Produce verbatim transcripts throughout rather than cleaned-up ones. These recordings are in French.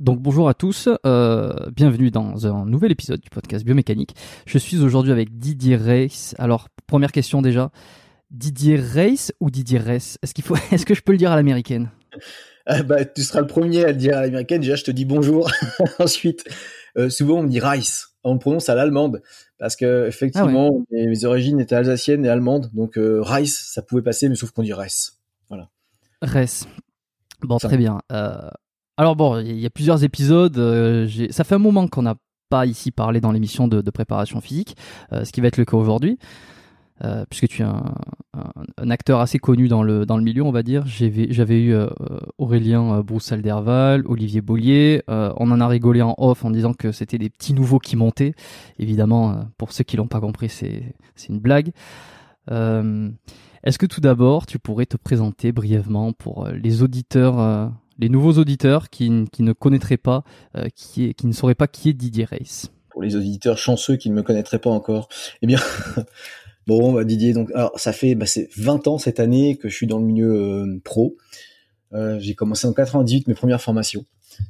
Donc bonjour à tous, euh, bienvenue dans un nouvel épisode du podcast Biomécanique. Je suis aujourd'hui avec Didier Reiss. Alors première question déjà, Didier Reiss ou Didier Reiss ? Est-ce qu'il faut, est-ce que je peux le dire à l'américaine ? euh, bah, tu seras le premier à le dire à l'américaine. Déjà je te dis bonjour. Ensuite, euh, souvent on me dit Reiss, on me prononce à l'allemande parce que effectivement ah ouais. mes, mes origines étaient alsaciennes et allemandes, donc euh, Reiss ça pouvait passer, mais sauf qu'on dit Reiss. Voilà. Reiss. Bon ça très bien. Euh... Alors bon, il y a plusieurs épisodes, euh, j'ai... ça fait un moment qu'on n'a pas ici parlé dans l'émission de, de préparation physique, euh, ce qui va être le cas aujourd'hui, euh, puisque tu es un, un, un acteur assez connu dans le, dans le milieu, on va dire. J'avais, j'avais eu euh, Aurélien Broussal-Derval, Olivier Bollier, euh, on en a rigolé en off en disant que c'était des petits nouveaux qui montaient, évidemment, pour ceux qui l'ont pas compris, c'est, c'est une blague. Euh, est-ce que tout d'abord, tu pourrais te présenter brièvement pour les auditeurs euh, les nouveaux auditeurs qui, qui ne connaîtraient pas, euh, qui, est, qui ne sauraient pas qui est Didier Reiss. Pour les auditeurs chanceux qui ne me connaîtraient pas encore, eh bien, bon, bah, Didier, donc, alors, ça fait bah, c'est vingt ans cette année que je suis dans le milieu euh, pro. Euh, j'ai commencé en quatre-vingt-dix-huit mes premières formations,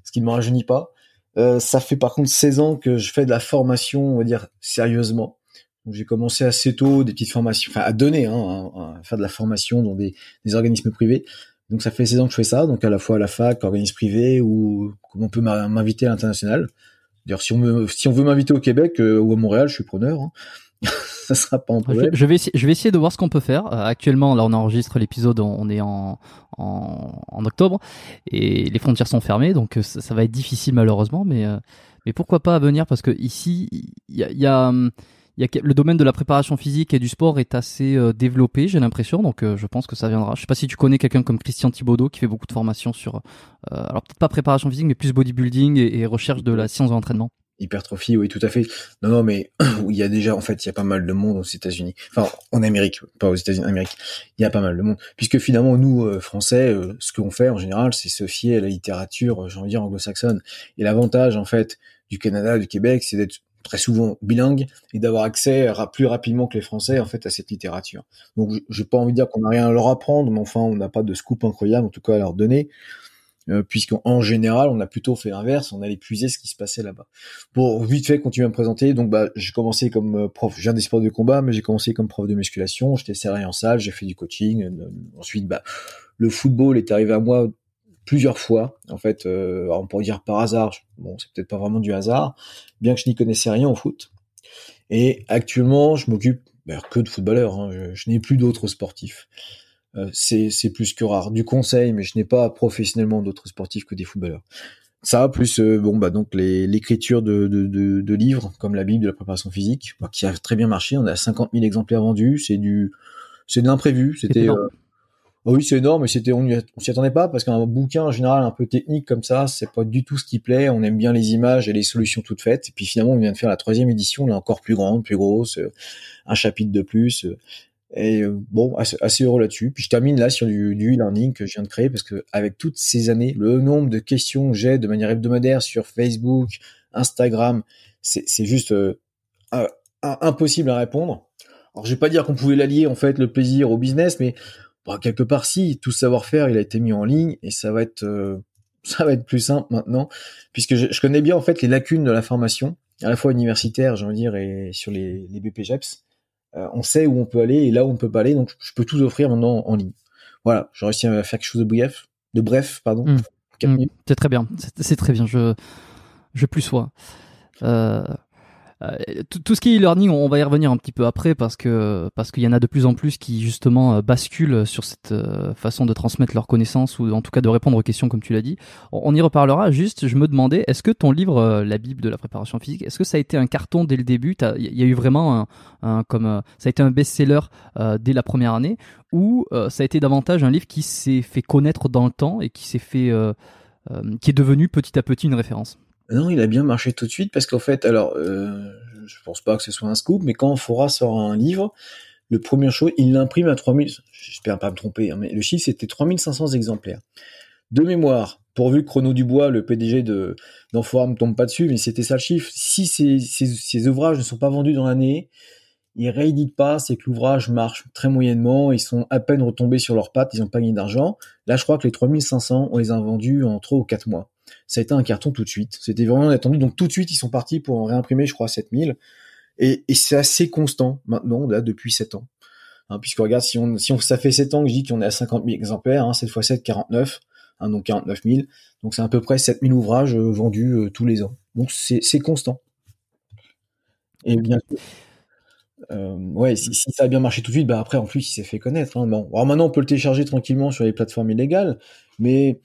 ce qui ne me rajeunit pas. Euh, ça fait par contre seize ans que je fais de la formation, on va dire, sérieusement. Donc, j'ai commencé assez tôt des petites formations, enfin à donner, hein, à, à faire de la formation dans des, des organismes privés. Donc ça fait seize ans que je fais ça, donc à la fois à la fac, organisme privé ou comme on peut m'inviter à l'international. D'ailleurs, si on me, si on veut m'inviter au Québec euh, ou à Montréal, je suis preneur. Hein. Ça sera pas un problème. Je, je vais je vais essayer de voir ce qu'on peut faire. Euh, actuellement, là, on enregistre l'épisode, on est en, en en octobre et les frontières sont fermées, donc ça, ça va être difficile malheureusement, mais euh, mais pourquoi pas à venir, parce que ici il y a, y a Il y a, le domaine de la préparation physique et du sport est assez euh, développé, j'ai l'impression, donc euh, je pense que ça viendra. Je sais pas si tu connais quelqu'un comme Christian Thibodeau qui fait beaucoup de formations sur, euh, alors peut-être pas préparation physique, mais plus bodybuilding et, et recherche de la science de l'entraînement. Hypertrophie, oui, tout à fait. Non, non, mais il y a déjà, en fait, il y a pas mal de monde aux États-Unis. Enfin, en Amérique, pas aux États-Unis, en Amérique. Il y a pas mal de monde. Puisque finalement, nous, euh, Français, euh, ce qu'on fait en général, c'est se fier à la littérature, euh, j'ai envie de dire, anglo-saxonne. Et l'avantage, en fait, du Canada, du Québec, c'est d'être très souvent bilingue et d'avoir accès ra- plus rapidement que les Français en fait à cette littérature. Donc j'ai pas envie de dire qu'on n'a rien à leur apprendre, mais enfin on n'a pas de scoop incroyable en tout cas à leur donner, euh, puisqu'en en général on a plutôt fait l'inverse, on allait puiser ce qui se passait là-bas. Pour vite fait continuer à me présenter, donc bah j'ai commencé comme prof, j'ai un des sports de combat, mais j'ai commencé comme prof de musculation, j'étais salarié en salle, j'ai fait du coaching, euh, ensuite bah le football est arrivé à moi plusieurs fois, en fait, euh, on pourrait dire par hasard, bon, c'est peut-être pas vraiment du hasard, bien que je n'y connaissais rien au foot. Et actuellement, je m'occupe ben, que de footballeurs, hein, je, je n'ai plus d'autres sportifs. Euh, c'est, c'est plus que rare. Du conseil, mais je n'ai pas professionnellement d'autres sportifs que des footballeurs. Ça, plus euh, bon bah donc les, l'écriture de, de, de, de livres, comme la Bible de la préparation physique, bah, qui a très bien marché, on a cinquante mille exemplaires vendus, c'est du c'est de l'imprévu, c'était... Oh oui, c'est énorme, mais c'était, on, on s'y attendait pas, parce qu'un bouquin, en général, un peu technique comme ça, c'est pas du tout ce qui plaît, on aime bien les images et les solutions toutes faites, et puis finalement, on vient de faire la troisième édition, là, encore plus grande, plus grosse, un chapitre de plus, et bon, assez, assez heureux là-dessus. Puis je termine là sur du, du e-learning que je viens de créer, parce que avec toutes ces années, le nombre de questions que j'ai de manière hebdomadaire sur Facebook, Instagram, c'est, c'est juste euh, euh, impossible à répondre. Alors, je vais pas dire qu'on pouvait l'allier, en fait, le plaisir au business, mais bon, quelque part, si, tout savoir-faire, il a été mis en ligne et ça va être, euh, ça va être plus simple maintenant, puisque je, je connais bien en fait les lacunes de la formation, à la fois universitaire, j'ai envie de dire, et sur les, les B P G E P S. Euh, on sait où on peut aller et là où on peut pas aller, donc je peux tout offrir maintenant en, en ligne. Voilà, j'ai réussi à faire quelque chose de bref, de bref, pardon. Mmh, mmh, c'est très bien, c'est, c'est très bien. Je, je plus sois. Euh... Tout, tout ce qui est e-learning, on va y revenir un petit peu après, parce que parce qu'il y en a de plus en plus qui justement basculent sur cette façon de transmettre leurs connaissances, ou en tout cas de répondre aux questions comme tu l'as dit. On y reparlera. Juste, je me demandais, est-ce que ton livre, la Bible de la préparation physique, est-ce que ça a été un carton dès le début ? Il y a eu vraiment un, un comme ça a été un best-seller euh, dès la première année, ou euh, ça a été davantage un livre qui s'est fait connaître dans le temps et qui s'est fait euh, euh, qui est devenu petit à petit une référence ? Non, il a bien marché tout de suite, parce qu'en fait, alors, euh, je pense pas que ce soit un scoop, mais quand Enfora sort un livre, le premier chose, il l'imprime à trois mille, j'espère pas me tromper, hein, mais le chiffre, c'était trois mille cinq cents exemplaires. De mémoire, pourvu que Renaud Dubois, le P D G de, d'Enfora, me tombe pas dessus, mais c'était ça le chiffre. Si ces, ces, ces ouvrages ne sont pas vendus dans l'année, ils rééditent pas, c'est que l'ouvrage marche très moyennement, ils sont à peine retombés sur leurs pattes, ils ont pas gagné d'argent. Là, je crois que les trois mille cinq cents, on les a vendus en trois ou quatre mois. Ça a été un carton tout de suite. C'était vraiment inattendu. Donc, tout de suite, ils sont partis pour en réimprimer, je crois, sept mille. Et, et c'est assez constant maintenant, là, depuis sept ans. Hein, puisque regarde, si on, si on, ça fait sept ans que je dis qu'on est à cinquante mille exemplaires, hein, sept fois sept, quarante-neuf, hein, donc quarante-neuf mille. Donc, c'est à peu près sept mille ouvrages euh, vendus euh, tous les ans. Donc, c'est, c'est constant. Et bien sûr. Euh, ouais, si, si ça a bien marché tout de suite, bah après, en plus, il s'est fait connaître. Hein. Bon, alors maintenant, on peut le télécharger tranquillement sur les plateformes illégales, mais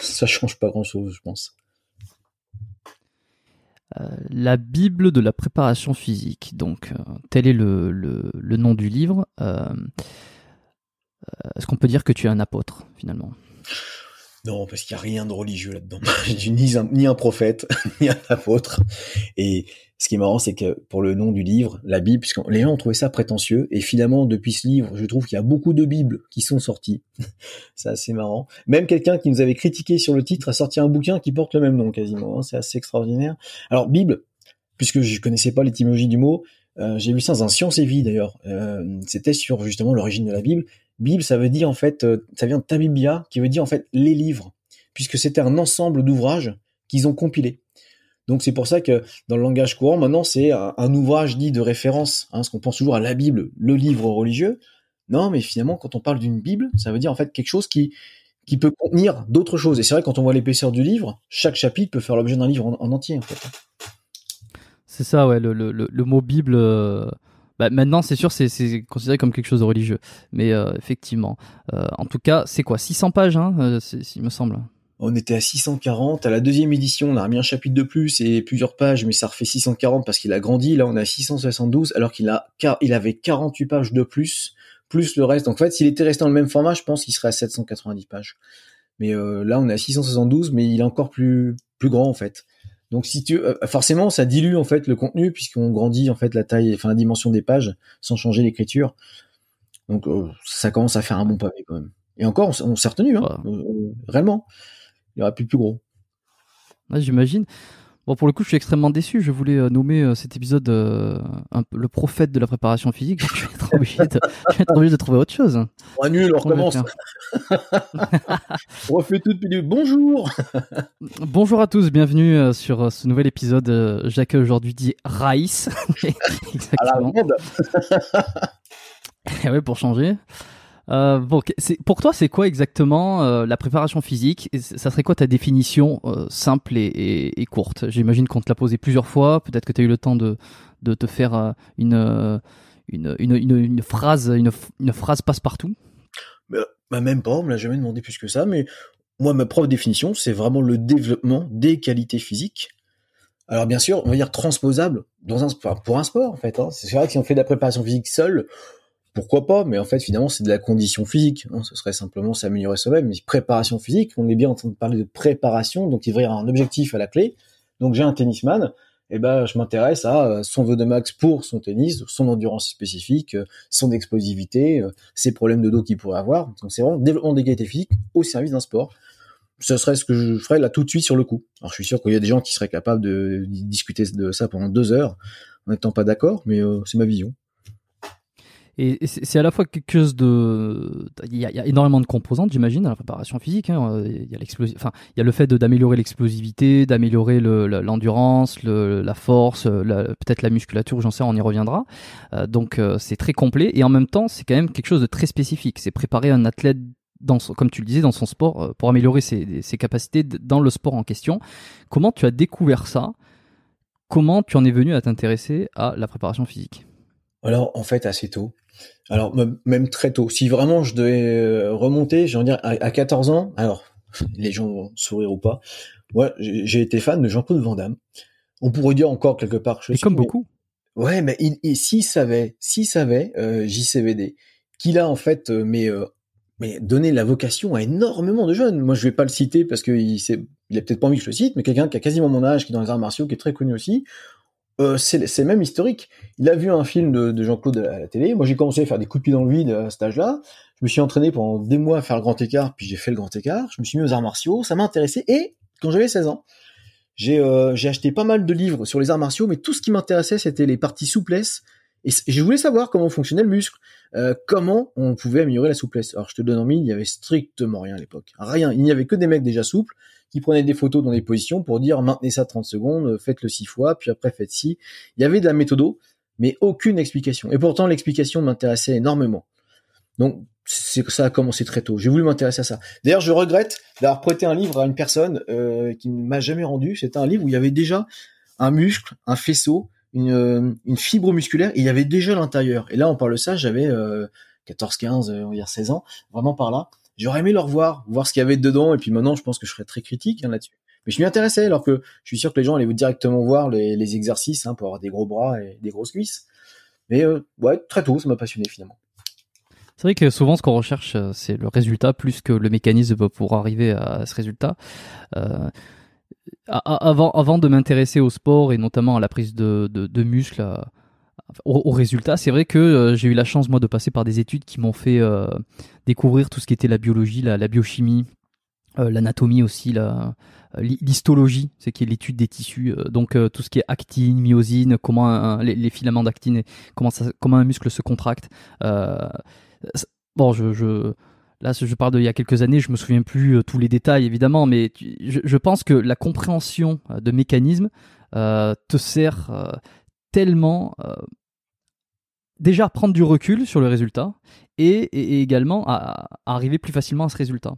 ça change pas grand-chose, je pense. Euh, la Bible de la préparation physique, donc, euh, tel est le, le, le nom du livre. Euh, euh, est-ce qu'on peut dire que tu es un apôtre, finalement ? Non, parce qu'il n'y a rien de religieux là-dedans. ni, un, ni un prophète, ni un apôtre. Et ce qui est marrant, c'est que pour le nom du livre, la Bible, puisque les gens ont trouvé ça prétentieux, et finalement, depuis ce livre, je trouve qu'il y a beaucoup de Bibles qui sont sorties. C'est assez marrant. Même quelqu'un qui nous avait critiqué sur le titre a sorti un bouquin qui porte le même nom, quasiment. Hein. C'est assez extraordinaire. Alors, Bible, puisque je ne connaissais pas l'étymologie du mot, euh, j'ai vu ça dans un Science et Vie, d'ailleurs. Euh, c'était sur, justement, l'origine de la Bible. Bible, ça veut dire, en fait, euh, ça vient de Tabibia, qui veut dire, en fait, les livres, puisque c'était un ensemble d'ouvrages qu'ils ont compilés. Donc, c'est pour ça que, dans le langage courant, maintenant, c'est un, un ouvrage dit de référence, hein, ce qu'on pense toujours à la Bible, le livre religieux. Non, mais finalement, quand on parle d'une Bible, ça veut dire, en fait, quelque chose qui, qui peut contenir d'autres choses. Et c'est vrai, quand on voit l'épaisseur du livre, chaque chapitre peut faire l'objet d'un livre en, en entier, en fait. C'est ça, ouais, le, le, le mot Bible. Euh... Bah, maintenant, c'est sûr, c'est, c'est considéré comme quelque chose de religieux. Mais euh, effectivement, euh, en tout cas, c'est quoi, six cents pages, hein, il me semble. On était à six cent quarante. À la deuxième édition, on a remis un chapitre de plus et plusieurs pages, mais ça refait six cent quarante parce qu'il a grandi. Là, on est à six cent soixante-douze, alors qu'il a, il avait quarante-huit pages de plus, plus le reste. Donc, en fait, s'il était resté dans le même format, je pense qu'il serait à sept cent quatre-vingt-dix pages. Mais euh, là, on est à six cent soixante-douze, mais il est encore plus, plus grand, en fait. Donc, si tu, euh, forcément, ça dilue, en fait, le contenu, puisqu'on grandit, en fait, la taille, enfin, la dimension des pages, sans changer l'écriture. Donc, euh, ça commence à faire un bon pavé, quand même. Et encore, on, on s'est retenu, hein, ouais. euh, réellement. Il aurait pu plus gros. Ouais, j'imagine. Bon, pour le coup, je suis extrêmement déçu. Je voulais euh, nommer euh, cet épisode euh, un, le prophète de la préparation physique. Je vais être obligé de, je vais être obligé de trouver autre chose. On annule, on recommence. On refait tout depuis le bonjour. Bonjour à tous, bienvenue euh, sur euh, ce nouvel épisode. Euh, J'accueille aujourd'hui Didier Reiss. Exactement. À la Et ouais, pour changer. Euh, bon, c'est, pour toi, c'est quoi exactement euh, la préparation physique? Et ça serait quoi ta définition euh, simple et, et, et courte? J'imagine qu'on te l'a posée plusieurs fois. Peut-être que tu as eu le temps de, de te faire euh, une, une, une, une, une phrase, une, une phrase passe-partout. Bah, bah même pas, on me l'a jamais demandé plus que ça. Mais moi, ma propre définition, c'est vraiment le développement des qualités physiques. Alors bien sûr, on va dire transposable dans un, enfin, pour un sport en fait. Hein. C'est vrai que si on fait de la préparation physique seule, pourquoi pas, mais en fait, finalement, c'est de la condition physique. Hein. Ce serait simplement s'améliorer soi-même. Mais préparation physique, on est bien en train de parler de préparation, donc il devrait y avoir un objectif à la clé. Donc, j'ai un tennisman, et eh ben, je m'intéresse à son V deux max pour son tennis, son endurance spécifique, son explosivité, ses problèmes de dos qu'il pourrait avoir. Donc, c'est vraiment développement des qualités physiques au service d'un sport. Ce serait ce que je ferais là tout de suite sur le coup. Alors, je suis sûr qu'il y a des gens qui seraient capables de discuter de ça pendant deux heures en n'étant pas d'accord, mais euh, c'est ma vision. Et c'est à la fois quelque chose de... Il y a, il y a énormément de composantes, j'imagine, à la préparation physique. Hein. Il y a l'explos... enfin, il y a le fait de, d'améliorer l'explosivité, d'améliorer le, le, l'endurance, le, la force, la, peut-être la musculature, j'en sais, on y reviendra. Euh, donc, euh, c'est très complet. Et en même temps, c'est quand même quelque chose de très spécifique. C'est préparer un athlète, dans son, comme tu le disais, dans son sport, pour améliorer ses, ses capacités dans le sport en question. Comment tu as découvert ça? Comment tu en es venu à t'intéresser à la préparation physique? Alors, en fait, assez tôt. Alors, même très tôt. Si vraiment je devais remonter, j'ai envie de dire, à quatorze ans, alors, les gens vont sourire ou pas, ouais, j'ai été fan de Jean-Claude Van Damme. On pourrait dire encore quelque part... Je mais suis, comme mais... beaucoup. Ouais, mais il, il, s'il savait, s'il savait, euh, J C V D, qu'il a en fait, euh, mais, euh, mais donné la vocation à énormément de jeunes. Moi, je vais pas le citer parce qu'il il a peut-être pas envie que je le cite, mais quelqu'un qui a quasiment mon âge, qui est dans les arts martiaux, qui est très connu aussi, Euh, c'est, c'est même historique. Il a vu un film de, de Jean-Claude à la télé. Moi, j'ai commencé à faire des coups de pied dans le vide à cet âge-là. Je me suis entraîné pendant des mois à faire le grand écart, puis j'ai fait le grand écart. Je me suis mis aux arts martiaux, ça m'a intéressé. Et quand j'avais seize ans, j'ai, euh, j'ai acheté pas mal de livres sur les arts martiaux, mais tout ce qui m'intéressait, c'était les parties souplesse. Et je voulais savoir comment fonctionnait le muscle, euh, comment on pouvait améliorer la souplesse. Alors, je te donne en mille, il n'y avait strictement rien à l'époque. Rien. Il n'y avait que des mecs déjà souples qui prenaient des photos dans des positions pour dire maintenez ça trente secondes, faites-le six fois, puis après faites ci. Il y avait de la méthodo, mais aucune explication. Et pourtant, l'explication m'intéressait énormément. Donc, c'est, ça a commencé très tôt. J'ai voulu m'intéresser à ça. D'ailleurs, je regrette d'avoir prêté un livre à une personne euh, qui ne m'a jamais rendu. C'était un livre où il y avait déjà un muscle, un faisceau, Une, une fibre musculaire, et il y avait déjà l'intérieur. Et là, on parle de ça, j'avais euh, quatorze, quinze, on va dire seize ans, vraiment par là. J'aurais aimé le revoir, voir ce qu'il y avait dedans, et puis maintenant, je pense que je serais très critique hein, là-dessus. Mais je m'y intéressais, alors que je suis sûr que les gens allaient directement voir les, les exercices hein, pour avoir des gros bras et des grosses cuisses. Mais euh, ouais, très tôt, ça m'a passionné finalement. C'est vrai que souvent, ce qu'on recherche, c'est le résultat plus que le mécanisme pour arriver à ce résultat. Euh... Avant, avant de m'intéresser au sport et notamment à la prise de, de, de muscles, à, au, au résultat, c'est vrai que euh, j'ai eu la chance moi de passer par des études qui m'ont fait euh, découvrir tout ce qui était la biologie, la, la biochimie, euh, l'anatomie aussi, la, l'histologie, c'est qui est l'étude des tissus, euh, donc euh, tout ce qui est actine, myosine, comment un, les, les filaments d'actine, et comment, ça, comment un muscle se contracte. Euh, bon, je... je Là, je parle d'il y a quelques années, je me souviens plus tous les détails, évidemment, mais tu, je, je pense que la compréhension de mécanismes euh, te sert euh, tellement euh, déjà à prendre du recul sur le résultat et, et, et également à, à arriver plus facilement à ce résultat.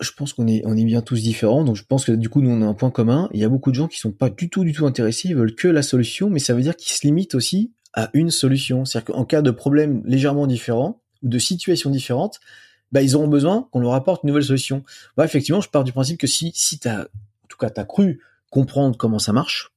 Je pense qu'on est, on est bien tous différents, donc je pense que du coup nous on a un point commun. Il y a beaucoup de gens qui sont pas du tout du tout intéressés, ils veulent que la solution, mais ça veut dire qu'ils se limitent aussi à une solution. C'est-à-dire qu'en cas de problème légèrement différent ou de situation différente, bah ils auront besoin qu'on leur apporte une nouvelle solution. Bah effectivement, je pars du principe que si si t'as, en tout cas t'as cru comprendre comment ça marche,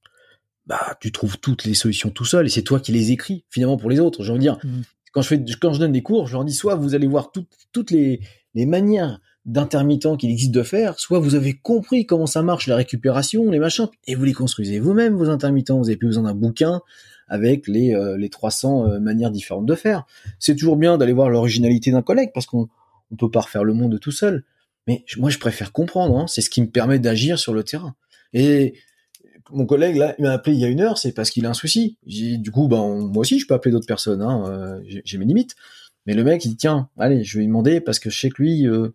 bah tu trouves toutes les solutions tout seul et c'est toi qui les écris finalement pour les autres. J'ai envie de dire, mmh. quand je fais, quand je donne des cours, je leur dis soit vous allez voir toutes toutes les les manières d'intermittents qu'il existe de faire, soit vous avez compris comment ça marche, la récupération, les machins, et vous les construisez vous-même, vos intermittents, vous n'avez plus besoin d'un bouquin avec les, euh, les trois cents euh, manières différentes de faire. C'est toujours bien d'aller voir l'originalité d'un collègue, parce qu'on on peut pas refaire le monde tout seul, mais je, moi je préfère comprendre, hein. C'est ce qui me permet d'agir sur le terrain. Et mon collègue, là, il m'a appelé il y a une heure, c'est parce qu'il a un souci. J'ai, du coup, ben, on, moi aussi je peux appeler d'autres personnes, hein, euh, j'ai, j'ai mes limites, mais le mec il dit, tiens, allez, je vais lui demander, parce que je sais que lui... Euh,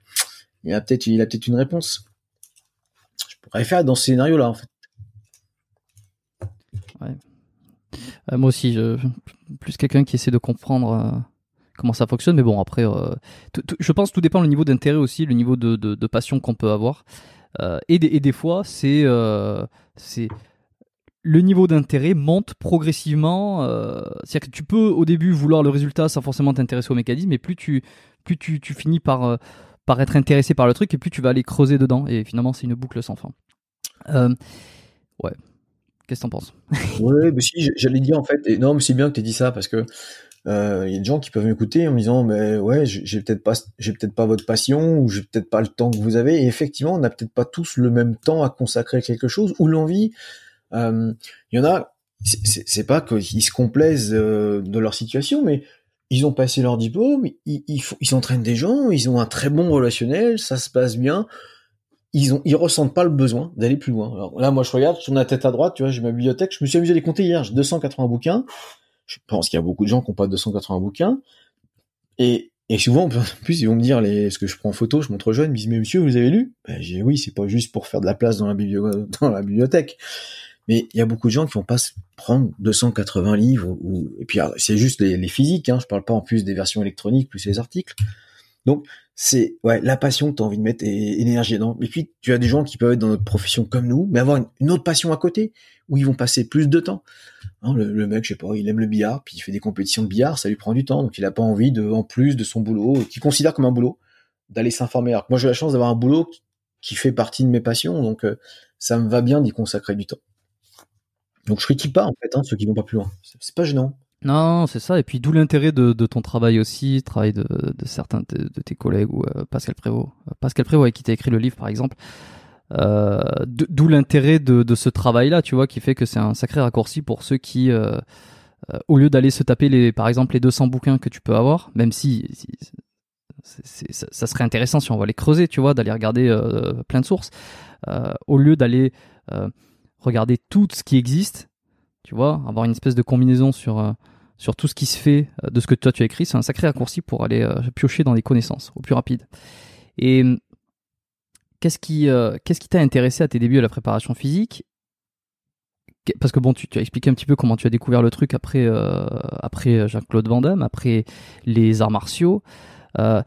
Il a peut-être, il a peut-être une réponse. Je pourrais faire dans ce scénario-là, en fait. Ouais. Euh, moi aussi, je, je plus quelqu'un qui essaie de comprendre euh, comment ça fonctionne. Mais bon, après, euh, tout, tout, je pense que tout dépend le niveau d'intérêt aussi, le niveau de, de, de passion qu'on peut avoir. Euh, et, des, et des fois, c'est, euh, c'est le niveau d'intérêt monte progressivement. Euh, c'est-à-dire que tu peux au début vouloir le résultat sans forcément t'intéresser au mécanisme, et plus tu, plus tu, tu finis par euh, par être intéressé par le truc, et puis tu vas aller creuser dedans, et finalement c'est une boucle sans fin. Euh, ouais, qu'est-ce que t'en penses? Ouais, mais si, j'allais dire en fait, et non mais c'est bien que t'aies dit ça, parce que il euh, y a des gens qui peuvent m'écouter en me disant, mais ouais, j'ai peut-être pas, j'ai peut-être pas votre passion, ou j'ai peut-être pas le temps que vous avez, et effectivement on n'a peut-être pas tous le même temps à consacrer à quelque chose, ou l'envie, il euh, y en a, c'est, c'est, c'est pas qu'ils se complaisent euh, de leur situation, mais ils ont passé leur diplôme, ils, ils, ils entraînent des gens, ils ont un très bon relationnel, ça se passe bien, ils ont, ils ressentent pas le besoin d'aller plus loin. Alors là, moi, je regarde, je tourne la tête à droite, tu vois, j'ai ma bibliothèque, je me suis amusé à les compter hier, j'ai deux cent quatre-vingts bouquins, je pense qu'il y a beaucoup de gens qui n'ont pas deux cent quatre-vingts bouquins, et, et souvent, en plus, ils vont me dire, les, ce que je prends en photo, je montre aux jeunes, ils me disent, mais monsieur, vous avez lu? Ben, j'ai dit, oui, c'est pas juste pour faire de la place dans la, biblio- dans la bibliothèque. Mais il y a beaucoup de gens qui vont pas prendre deux cent quatre-vingts livres, ou, et puis c'est juste les, les physiques, hein, je parle pas en plus des versions électroniques, plus les articles. Donc c'est ouais la passion que tu as envie de mettre, et, et l'énergie dedans. Et puis tu as des gens qui peuvent être dans notre profession comme nous, mais avoir une, une autre passion à côté, où ils vont passer plus de temps. Hein, le, le mec, je sais pas, il aime le billard, puis il fait des compétitions de billard, ça lui prend du temps, donc il a pas envie de, en plus de son boulot, qu'il considère comme un boulot, d'aller s'informer. Alors que moi j'ai la chance d'avoir un boulot qui, qui fait partie de mes passions, donc euh, ça me va bien d'y consacrer du temps. Donc je critique pas en fait hein, ceux qui vont pas plus loin, c'est, c'est pas gênant. Non, c'est ça, et puis d'où l'intérêt de, de ton travail aussi, le travail de, de certains de, de tes collègues, ou euh, Pascal Prévost, Pascal Prévost avec qui t'a écrit le livre par exemple, euh, de, d'où l'intérêt de, de ce travail-là, tu vois, qui fait que c'est un sacré raccourci pour ceux qui, euh, euh, au lieu d'aller se taper les, par exemple les deux cents bouquins que tu peux avoir, même si, si c'est, c'est, ça, ça serait intéressant si on va les creuser, tu vois, d'aller regarder euh, plein de sources, euh, au lieu d'aller... Euh, regarder tout ce qui existe, tu vois, avoir une espèce de combinaison sur, euh, sur tout ce qui se fait euh, de ce que toi tu as écrit, c'est un sacré raccourci pour aller euh, piocher dans les connaissances au plus rapide. Et qu'est-ce qui, euh, qu'est-ce qui t'a intéressé à tes débuts à la préparation physique ? Parce que bon, tu, tu as expliqué un petit peu comment tu as découvert le truc après, euh, après Jean-Claude Van Damme, après les arts martiaux. Euh,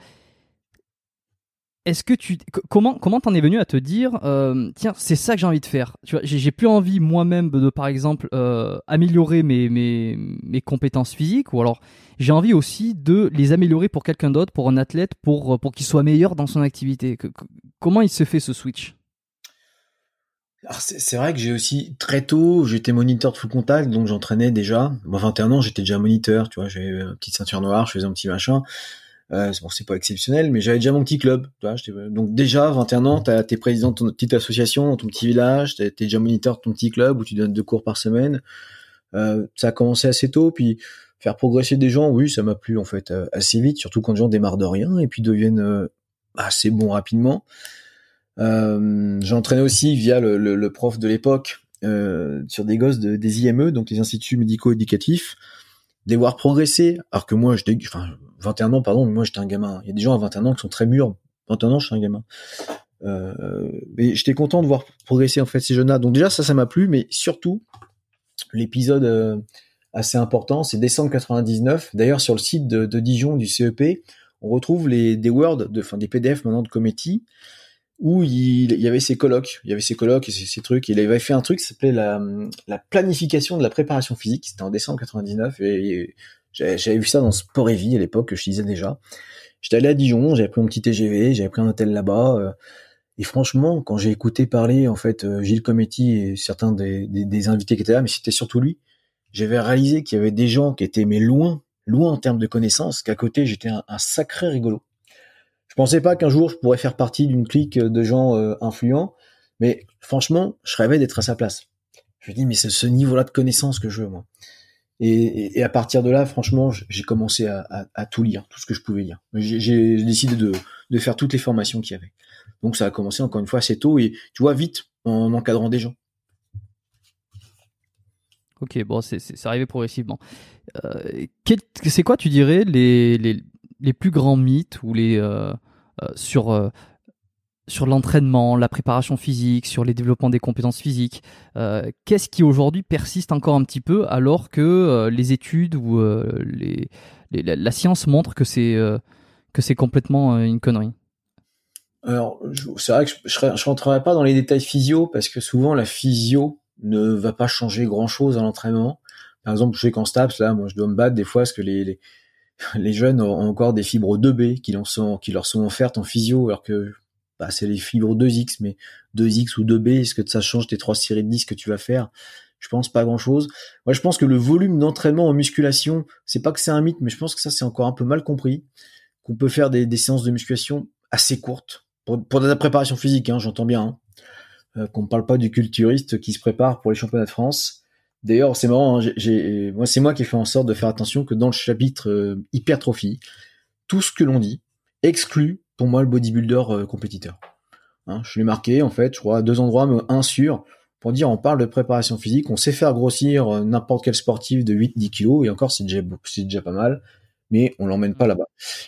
Est-ce que tu comment comment t'en es venu à te dire euh, tiens, c'est ça que j'ai envie de faire, tu vois, j'ai, j'ai plus envie moi-même de par exemple euh, améliorer mes mes mes compétences physiques, ou alors j'ai envie aussi de les améliorer pour quelqu'un d'autre, pour un athlète, pour pour qu'il soit meilleur dans son activité. Que, que, comment il se fait ce switch? Alors c'est, c'est vrai que j'ai aussi très tôt, j'étais moniteur de full contact, donc j'entraînais déjà. Moi, vingt et un ans, j'étais déjà moniteur, tu vois, j'avais une petite ceinture noire, je faisais un petit machin. Euh, bon, c'est pas exceptionnel, mais j'avais déjà mon petit club, tu vois, j'étais... donc déjà vingt et un ans, t'as, t'es président de ton petite association dans ton petit village, t'es, t'es déjà moniteur de ton petit club où tu donnes deux cours par semaine. Euh, ça a commencé assez tôt, puis faire progresser des gens, oui, ça m'a plu en fait euh, assez vite, surtout quand les gens démarrent de rien et puis deviennent euh, assez bons rapidement. Euh, j'entraînais aussi via le, le, le prof de l'époque euh, sur des gosses de, des I M E, donc les instituts médico-éducatifs, les voir progresser, alors que moi, j'étais, enfin, vingt et un ans, pardon, mais moi, j'étais un gamin. Il y a des gens à vingt et un ans qui sont très mûrs. vingt et un ans, je suis un gamin. Euh, et j'étais content de voir progresser, en fait, ces jeunes-là. Donc, déjà, ça, ça m'a plu, mais surtout, l'épisode euh, assez important, c'est décembre quatre-vingt-dix-neuf. D'ailleurs, sur le site de, de Dijon, du C E P, on retrouve les, des Word, de, enfin, des P D F maintenant de Cometti, où il, il y avait ses colloques, il y avait ses colloques et ses, ses trucs. Il avait fait un truc qui s'appelait la, la planification de la préparation physique. C'était en décembre quatre-vingt-dix-neuf et, et j'avais, j'avais vu ça dans Sport et Vie à l'époque que je lisais déjà. J'étais allé à Dijon, j'avais pris mon petit T G V, j'avais pris un hôtel là-bas. Euh, et franchement, quand j'ai écouté parler en fait euh, Gilles Cometti et certains des, des, des invités qui étaient là, mais c'était surtout lui, j'avais réalisé qu'il y avait des gens qui étaient mais loin, loin en termes de connaissances, qu'à côté j'étais un, un sacré rigolo. Je pensais pas qu'un jour je pourrais faire partie d'une clique de gens euh, influents, mais franchement, je rêvais d'être à sa place. Je me dis, mais c'est ce niveau-là de connaissance que je veux, moi. Et, et, et à partir de là, franchement, j'ai commencé à, à, à tout lire, tout ce que je pouvais lire. J'ai, j'ai décidé de, de faire toutes les formations qu'il y avait. Donc ça a commencé encore une fois assez tôt et tu vois, vite, en encadrant des gens. Ok, bon, c'est, c'est, c'est arrivé progressivement. Euh, quel, c'est quoi, tu dirais, les... les... les plus grands mythes ou les euh, euh, sur euh, sur l'entraînement, la préparation physique, sur les développements des compétences physiques, euh, qu'est-ce qui aujourd'hui persiste encore un petit peu alors que euh, les études ou euh, les, les la, la science montre que c'est euh, que c'est complètement euh, une connerie. Alors je, c'est vrai que je ne rentrerai pas dans les détails physio parce que souvent la physio ne va pas changer grand-chose à l'entraînement. Par exemple, je sais qu'en STAPS là, moi je dois me battre des fois parce que les, les les jeunes ont encore des fibres deux B qui leur sont, qui leur sont offertes en physio, alors que bah, c'est les fibres deux X, mais deux X ou deux B, est-ce que ça change tes trois séries de dix que tu vas faire? Je pense pas grand-chose. Moi, je pense que le volume d'entraînement en musculation, c'est pas que c'est un mythe, mais je pense que ça, c'est encore un peu mal compris, qu'on peut faire des, des séances de musculation assez courtes, pour, pour de la préparation physique, hein, j'entends bien, hein, euh, qu'on ne parle pas du culturiste qui se prépare pour les championnats de France. D'ailleurs, c'est marrant, hein, j'ai, j'ai, moi, c'est moi qui ai fait en sorte de faire attention que dans le chapitre euh, hypertrophie, tout ce que l'on dit exclut pour moi le bodybuilder euh, compétiteur. Hein, je l'ai marqué, en fait, je crois, à deux endroits, mais un sur, pour dire on parle de préparation physique, on sait faire grossir euh, n'importe quel sportif de huit à dix kilos, et encore, c'est déjà, c'est déjà pas mal, mais on l'emmène pas là-bas.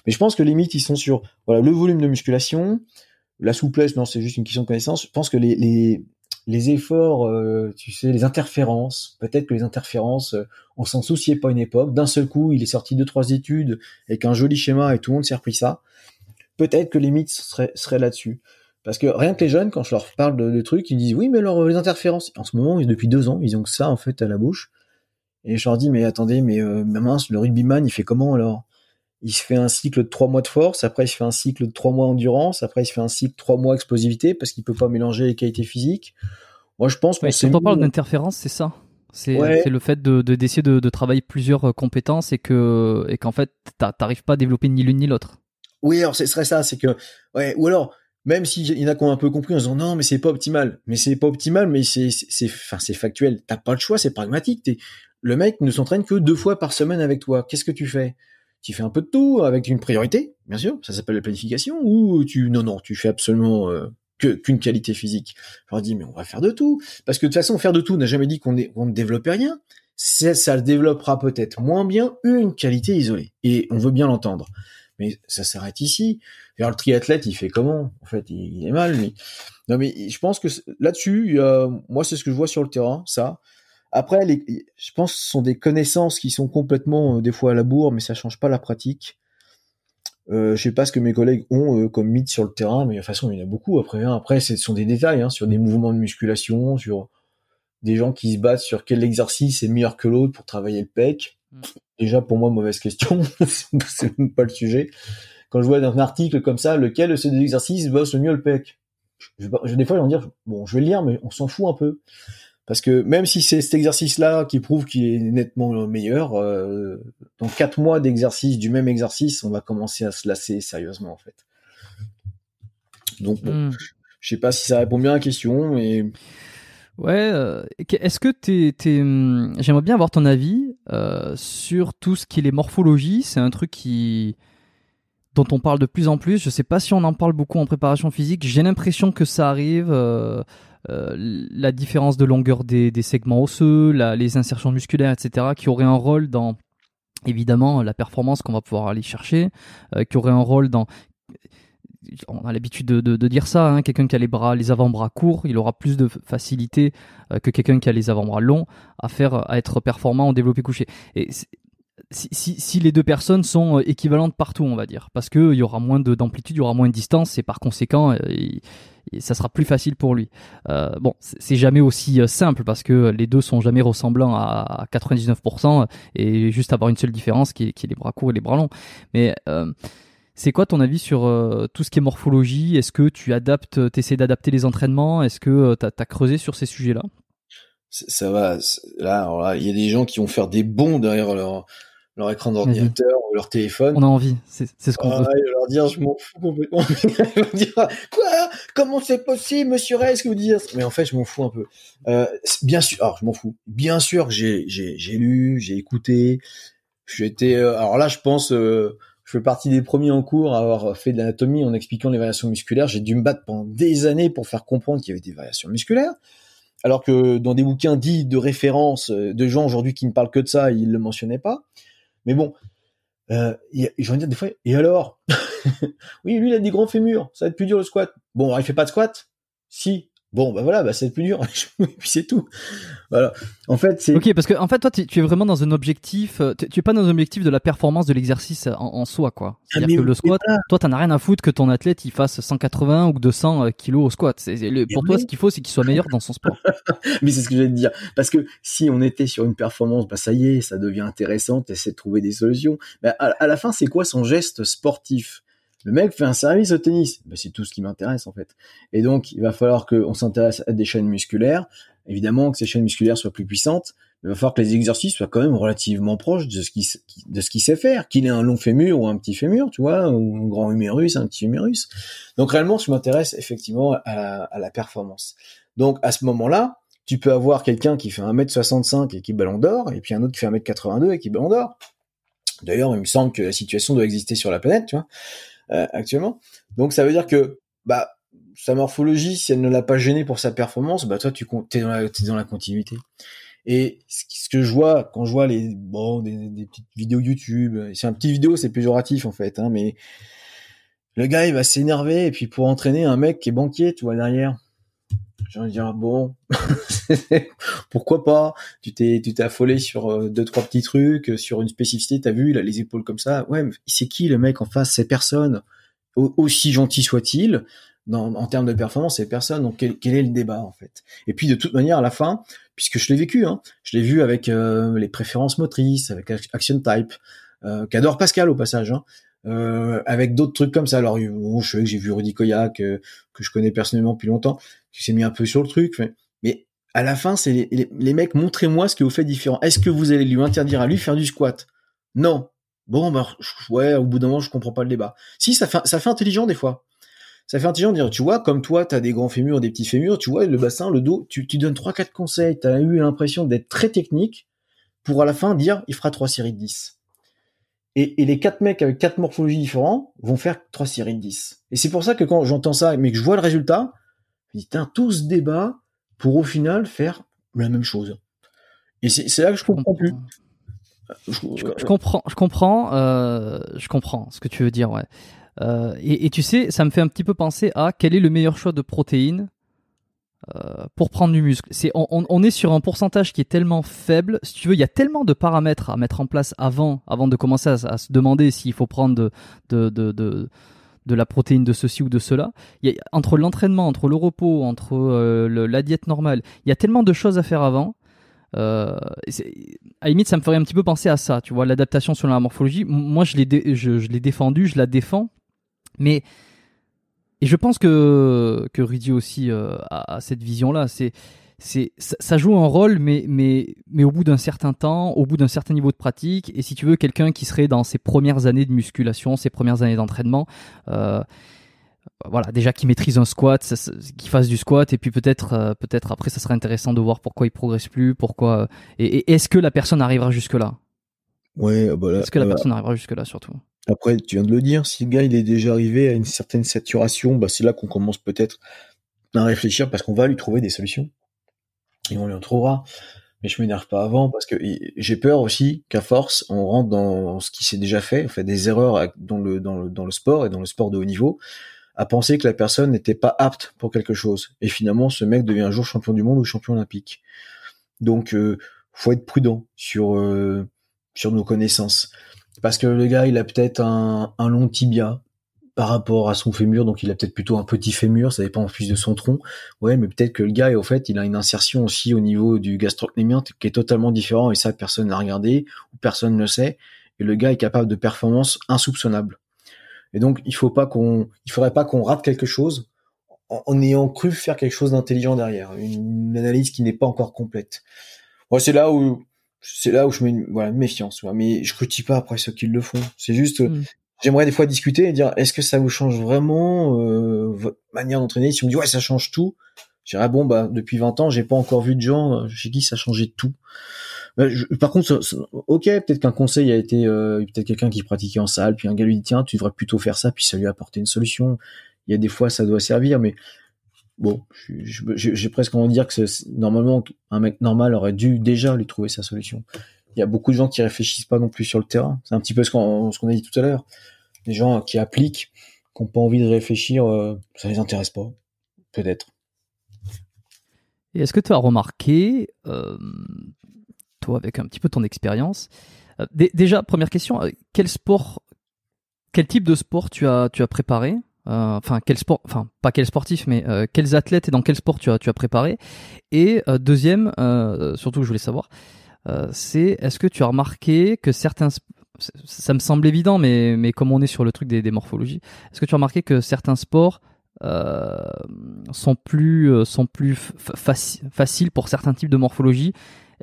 Mais je pense que les mythes, ils sont sur voilà, le volume de musculation, la souplesse, non, c'est juste une question de connaissance. Je pense que les... les les efforts, euh, tu sais, les interférences, peut-être que les interférences, euh, on s'en souciait pas une époque, d'un seul coup, il est sorti deux, trois études, avec un joli schéma, et tout le monde s'est repris ça, peut-être que les mythes seraient, seraient là-dessus, parce que rien que les jeunes, quand je leur parle de, de trucs, ils me disent, oui, mais alors, les interférences, en ce moment, depuis deux ans, ils ont que ça, en fait, à la bouche, et je leur dis, mais attendez, mais euh, mince, le rugbyman, il fait comment, alors? Il se fait un cycle de trois mois de force, après il se fait un cycle de trois mois endurance, après il se fait un cycle de trois mois explosivité parce qu'il peut pas mélanger les qualités physiques. Moi, je pense qu'on ouais, s'est... Quand on parle d'interférence, c'est ça. C'est, ouais. c'est le fait de, de, d'essayer de, de travailler plusieurs compétences et, que, et qu'en fait, t'arrives pas à développer ni l'une ni l'autre. Oui, alors ce serait ça. C'est que, ouais, ou alors, même s'il y en a qui ont un peu compris en se disant non, mais c'est pas optimal. Mais c'est pas optimal, mais c'est, c'est, c'est, enfin, c'est factuel. T'as pas le choix, c'est pragmatique. T'es, le mec ne s'entraîne que deux fois par semaine avec toi. Qu'est-ce que tu fais? Tu fais un peu de tout avec une priorité, bien sûr, ça s'appelle la planification, ou tu non non, tu fais absolument euh, que qu'une qualité physique. Je leur dis mais on va faire de tout parce que de toute façon faire de tout, on n'a jamais dit qu'on est, on ne développait rien. Ça, ça développera peut-être moins bien une qualité isolée et on veut bien l'entendre, mais ça s'arrête ici. Alors, le triathlète, il fait comment en fait, il, il est mal. Mais non mais je pense que là-dessus, euh, moi c'est ce que je vois sur le terrain, ça. Après, les, je pense que ce sont des connaissances qui sont complètement, euh, des fois, à la bourre, mais ça change pas la pratique. Euh, je sais pas ce que mes collègues ont euh, comme mythe sur le terrain, mais de toute façon, il y en a beaucoup. Après, hein. Après ce sont des détails hein, sur des mouvements de musculation, sur des gens qui se battent sur quel exercice est meilleur que l'autre pour travailler le pec. Mmh. Déjà, pour moi, mauvaise question. C'est même pas le sujet. Quand je vois dans un article comme ça, lequel de ces deux exercices bosse le mieux le pec, je, je, des fois, ils vont dire, bon, je vais le lire, mais on s'en fout un peu. Parce que même si c'est cet exercice-là qui prouve qu'il est nettement meilleur, euh, dans quatre mois d'exercice, du même exercice, on va commencer à se lasser sérieusement, en fait. Donc, bon, mmh. je sais pas si ça répond bien à la question, mais... Ouais, euh, est-ce que t'es, t'es... J'aimerais bien avoir ton avis euh, sur tout ce qui est les morphologies. C'est un truc qui... dont on parle de plus en plus. Je sais pas si on en parle beaucoup en préparation physique. J'ai l'impression que ça arrive... Euh... Euh, la différence de longueur des, des segments osseux, la, les insertions musculaires, et cetera, qui auraient un rôle dans, évidemment, la performance qu'on va pouvoir aller chercher, euh, qui auraient un rôle dans... On a l'habitude de, de, de dire ça, hein, quelqu'un qui a les bras, les avant-bras courts, il aura plus de facilité euh, que quelqu'un qui a les avant-bras longs à, faire, à être performant au développé couché. Et si, si, si les deux personnes sont équivalentes partout, on va dire, parce qu'il y aura moins de, d'amplitude, il y aura moins de distance, et par conséquent, il, il, ça sera plus facile pour lui. Euh, bon, c'est jamais aussi simple, parce que les deux sont jamais ressemblants à quatre-vingt-dix-neuf pour cent, et juste avoir une seule différence, qui est, qui est les bras courts et les bras longs. Mais... Euh, c'est quoi ton avis sur euh, tout ce qui est morphologie ? Est-ce que tu adaptes, t'essaies d'adapter les entraînements ? Est-ce que euh, t'as, t'as creusé sur ces sujets-là ? ça, ça va. Là, alors là, il y a des gens qui vont faire des bonds derrière leur, leur écran d'ordinateur mmh. ou leur téléphone. On a envie. C'est, c'est ce qu'on ah, veut. Ouais, je vais leur dire, je m'en fous complètement. Ils vont dire, quoi ? Comment c'est possible, Monsieur Reiss, que vous dites ? Mais en fait, je m'en fous un peu. Euh, bien sûr. Alors, je m'en fous. Bien sûr que j'ai, j'ai, j'ai lu, j'ai écouté. J'étais. Euh, alors là, je pense. Euh, Je fais partie des premiers en cours à avoir fait de l'anatomie en expliquant les variations musculaires. J'ai dû me battre pendant des années pour faire comprendre qu'il y avait des variations musculaires. Alors que dans des bouquins dits de référence de gens aujourd'hui qui ne parlent que de ça, ils ne le mentionnaient pas. Mais bon, euh, j'ai envie de dire des fois, et alors ? Oui, lui, il a des grands fémurs, ça va être plus dur le squat. Bon, alors il fait pas de squat ? Si. Bon, bah voilà, bah c'est plus dur, et puis c'est tout. Voilà. En fait, c'est. Ok, parce que, en fait, toi, tu es vraiment dans un objectif, tu es pas dans un objectif de la performance de l'exercice en, en soi, quoi. C'est-à-dire ah, que le squat, pas. Toi, t'en as rien à foutre que ton athlète, il fasse cent quatre-vingts ou deux cents kilos au squat. C'est, le, pour mais toi, mais... ce qu'il faut, c'est qu'il soit meilleur dans son sport. Mais c'est ce que j'allais te dire. Parce que si on était sur une performance, bah ça y est, ça devient intéressant, t'essaies de trouver des solutions. Bah, à, à la fin, c'est quoi son geste sportif ? Le mec fait un service au tennis. Ben, c'est tout ce qui m'intéresse, en fait. Et donc, il va falloir qu'on s'intéresse à des chaînes musculaires. Évidemment, que ces chaînes musculaires soient plus puissantes. Il va falloir que les exercices soient quand même relativement proches de ce qu'il, de ce qu'il sait faire. Qu'il ait un long fémur ou un petit fémur, tu vois, ou un grand humérus, un petit humérus. Donc, réellement, je m'intéresse effectivement à la, à la performance. Donc, à ce moment-là, tu peux avoir quelqu'un qui fait un mètre soixante-cinq et qui ballon d'or, et puis un autre qui fait un mètre quatre-vingt-deux et qui ballon d'or. D'ailleurs, il me semble que la situation doit exister sur la planète, tu vois. Euh, actuellement. Donc ça veut dire que bah sa morphologie, si elle ne l'a pas gêné pour sa performance, bah toi tu t'es dans la, t'es dans la continuité. Et ce, ce que je vois quand je vois les bon des, des petites vidéos YouTube, c'est un petit vidéo, c'est péjoratif en fait, hein, mais le gars il va s'énerver et puis pour entraîner un mec qui est banquier, tu vois derrière. J'ai envie de dire bon, pourquoi pas. Tu t'es tu t'es affolé sur deux trois petits trucs, sur une spécificité. T'as vu, il a les épaules comme ça. Ouais, mais c'est qui le mec en face? C'est personne. Au, aussi gentil soit-il, dans, en termes de performance, c'est personne. Donc quel, quel est le débat en fait? Et puis de toute manière, à la fin, puisque je l'ai vécu, hein, je l'ai vu avec euh, les préférences motrices, avec Action Type, euh, qu'adore Pascal au passage. Hein. Euh, avec d'autres trucs comme ça. Alors, bon, je sais que j'ai vu Rudy Koya, que, que je connais personnellement depuis longtemps, qui s'est mis un peu sur le truc. Mais, mais à la fin, c'est les, les, les mecs, montrez-moi ce que vous faites différent. Est-ce que vous allez lui interdire à lui faire du squat ? Non. Bon, bah, je, ouais, au bout d'un moment, je comprends pas le débat. Si, ça fait, ça fait intelligent des fois. Ça fait intelligent de dire, tu vois, comme toi, t'as des grands fémurs, des petits fémurs, tu vois, le bassin, le dos, tu, tu donnes trois, quatre conseils, t'as eu l'impression d'être très technique pour à la fin dire, il fera trois séries de dix. Et, et les quatre mecs avec quatre morphologies différentes vont faire trois séries de dix. Et c'est pour ça que quand j'entends ça, mais que je vois le résultat, je me dis, tain, tout ce débat pour au final faire la même chose. Et c'est, c'est là que je comprends plus. Je, je, je comprends, je comprends, euh, je comprends ce que tu veux dire, ouais. Euh, et, et tu sais, ça me fait un petit peu penser à quel est le meilleur choix de protéines euh, pour prendre du muscle. C'est, on, on, on est sur un pourcentage qui est tellement faible. Si tu veux, il y a tellement de paramètres à mettre en place avant, avant de commencer à, à se demander s'il faut prendre de, de, de, de, de la protéine de ceci ou de cela. Il y a, entre l'entraînement, entre le repos, entre euh, le, la diète normale, il y a tellement de choses à faire avant. Euh, c'est, à la limite, ça me ferait un petit peu penser à ça. Tu vois, l'adaptation selon la morphologie. Moi, je l'ai, dé, je, je l'ai défendu, je la défends, mais. Et je pense que, que Rudy aussi euh, a, a cette vision-là. C'est, c'est, ça joue un rôle, mais, mais, mais au bout d'un certain temps, au bout d'un certain niveau de pratique. Et si tu veux, quelqu'un qui serait dans ses premières années de musculation, ses premières années d'entraînement, euh, voilà, déjà qui maîtrise un squat, ça, ça, qui fasse du squat, et puis peut-être, euh, peut-être après, ça serait intéressant de voir pourquoi il progresse plus, pourquoi. Euh, et, et est-ce que la personne arrivera jusque-là ? Ouais, bah là, est-ce que la euh, personne arrivera jusque-là, surtout ? Après, tu viens de le dire, si le gars il est déjà arrivé à une certaine saturation, bah c'est là qu'on commence peut-être à réfléchir parce qu'on va lui trouver des solutions. Et on lui en trouvera. Mais je m'énerve pas avant parce que j'ai peur aussi qu'à force, on rentre dans ce qui s'est déjà fait, on fait des erreurs dans le, dans le, dans le sport et dans le sport de haut niveau, à penser que la personne n'était pas apte pour quelque chose. Et finalement, ce mec devient un jour champion du monde ou champion olympique. Donc, euh, faut être prudent sur... Euh, sur nos connaissances. Parce que le gars, il a peut-être un, un long tibia par rapport à son fémur, donc il a peut-être plutôt un petit fémur, ça dépend en plus de son tronc. Ouais, mais peut-être que le gars, au fait, il a une insertion aussi au niveau du gastrocnémien qui est totalement différent, et ça, personne n'a regardé, ou personne ne le sait, et le gars est capable de performances insoupçonnables. Et donc, il faut pas qu'on, il faudrait pas qu'on rate quelque chose en, en ayant cru faire quelque chose d'intelligent derrière, une, une analyse qui n'est pas encore complète. Moi, c'est là où, c'est là où je mets une, voilà, méfiance, ouais. Mais je critique pas après ceux qui le font. C'est juste, mmh. J'aimerais des fois discuter et dire, est-ce que ça vous change vraiment euh, votre manière d'entraîner? Si on me dit, ouais, ça change tout, je dirais, bon, bah, depuis vingt ans, j'ai pas encore vu de gens chez qui ça changeait tout. Bah, je, par contre, ok, peut-être qu'un conseil a été, euh, peut-être quelqu'un qui pratiquait en salle, puis un gars lui dit, tiens, tu devrais plutôt faire ça, puis ça lui a apporté une solution. Il y a des fois, ça doit servir, mais bon, je, je, j'ai presque envie de dire que c'est, normalement, un mec normal aurait dû déjà lui trouver sa solution. Il y a beaucoup de gens qui réfléchissent pas non plus sur le terrain. C'est un petit peu ce qu'on, ce qu'on a dit tout à l'heure. Les gens qui appliquent, qui n'ont pas envie de réfléchir, euh, ça les intéresse pas, peut-être. Et est-ce que tu as remarqué, euh, toi, avec un petit peu ton expérience, euh, d- déjà, première question, euh, quel sport, quel type de sport tu as, tu as préparé? Enfin, euh, quel sport, enfin pas quel sportif, mais euh, quels athlètes et dans quel sport tu as, tu as préparé? Et euh, deuxième, euh, surtout, je voulais savoir. Euh, c'est, est-ce que tu as remarqué que certains, ça me semble évident, mais, mais comme on est sur le truc des, des morphologies, est-ce que tu as remarqué que certains sports euh, sont plus, sont plus fa- faci- faciles pour certains types de morphologies?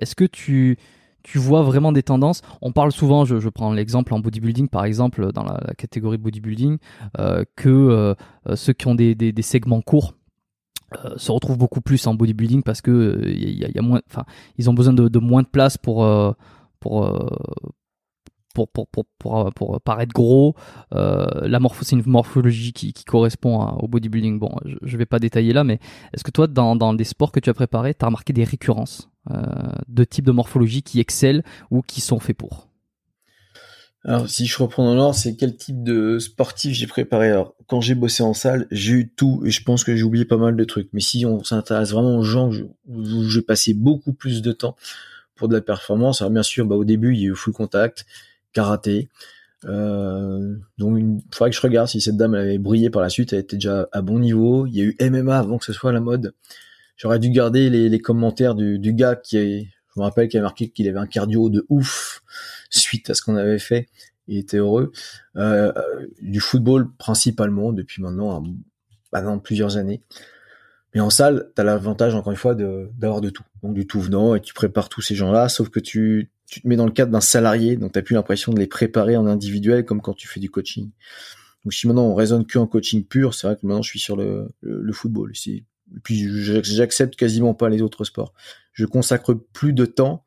Est-ce que tu, tu vois vraiment des tendances? On parle souvent, je, je prends l'exemple en bodybuilding, par exemple, dans la, la catégorie bodybuilding, euh, que euh, ceux qui ont des, des, des segments courts, Euh, se retrouvent beaucoup plus en bodybuilding parce que euh, y a, y a moins, enfin, ils ont besoin de, de moins de place pour euh, pour, euh, pour, pour, pour, pour, pour paraître gros. Euh, la morpho, c'est une morphologie qui, qui correspond à, au bodybuilding. Bon, je, je vais pas détailler là, mais est-ce que toi, dans, dans les sports que tu as préparés, tu as remarqué des récurrences euh, de types de morphologie qui excellent ou qui sont faits pour? Alors, si je reprends dans l'ordre, c'est quel type de sportif j'ai préparé. Alors, quand j'ai bossé en salle, j'ai eu tout et je pense que j'ai oublié pas mal de trucs. Mais si on s'intéresse vraiment aux gens où j'ai passé beaucoup plus de temps pour de la performance, alors bien sûr, bah, au début, il y a eu full contact, karaté. Euh, donc, il faudrait que je regarde si cette dame elle avait brillé par la suite, elle était déjà à bon niveau. Il y a eu M M A avant que ce soit la mode. J'aurais dû garder les, les commentaires du, du gars qui est... Je me rappelle qu'il avait marqué qu'il avait un cardio de ouf suite à ce qu'on avait fait. Il était heureux. Euh, du football principalement depuis maintenant, un, maintenant plusieurs années. Mais en salle, t'as l'avantage encore une fois de, d'avoir de tout. Donc du tout venant et tu prépares tous ces gens-là, sauf que tu, tu te mets dans le cadre d'un salarié, donc t'as plus l'impression de les préparer en individuel comme quand tu fais du coaching. Donc si maintenant on raisonne qu'en coaching pur, c'est vrai que maintenant je suis sur le, le, le football. C'est, et puis j'accepte quasiment pas les autres sports. Je consacre plus de temps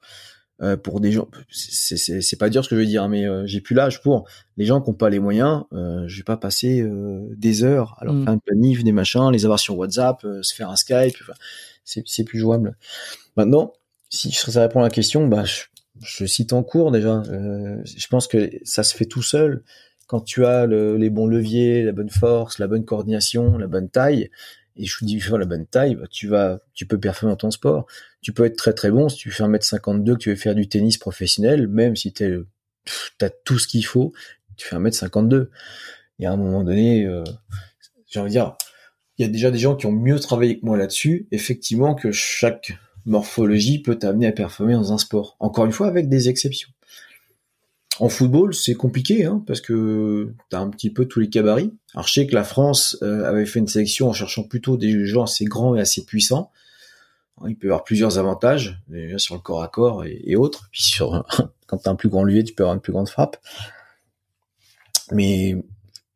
euh, pour des gens. C'est, c'est, c'est pas dur ce que je veux dire, mais euh, j'ai plus l'âge pour les gens qui n'ont pas les moyens. Euh, je vais pas passer euh, des heures alors mmh. faire une planif, des machins, les avoir sur WhatsApp, euh, se faire un Skype. Enfin, c'est, c'est plus jouable. Maintenant, si ça répond à la question, bah je, je cite en cours déjà. Euh, je pense que ça se fait tout seul quand tu as le, les bons leviers, la bonne force, la bonne coordination, la bonne taille. Et je vous dis, la bonne taille, bah, tu vas, tu peux performer dans ton sport. Tu peux être très très bon si tu fais un mètre cinquante-deux, que tu veux faire du tennis professionnel, même si t'es, t'as tout ce qu'il faut, tu fais un mètre cinquante-deux. Et à un moment donné, euh, j'ai envie de dire, il y a déjà des gens qui ont mieux travaillé que moi là-dessus. Effectivement, que chaque morphologie peut t'amener à performer dans un sport. Encore une fois, avec des exceptions. En football, c'est compliqué, hein, parce que t'as un petit peu tous les cabarets. Alors, je sais que la France euh, avait fait une sélection en cherchant plutôt des gens assez grands et assez puissants. Il peut y avoir plusieurs avantages, déjà sur le corps à corps et, et autres. Puis sur, quand t'as un plus grand levier, tu peux avoir une plus grande frappe. Mais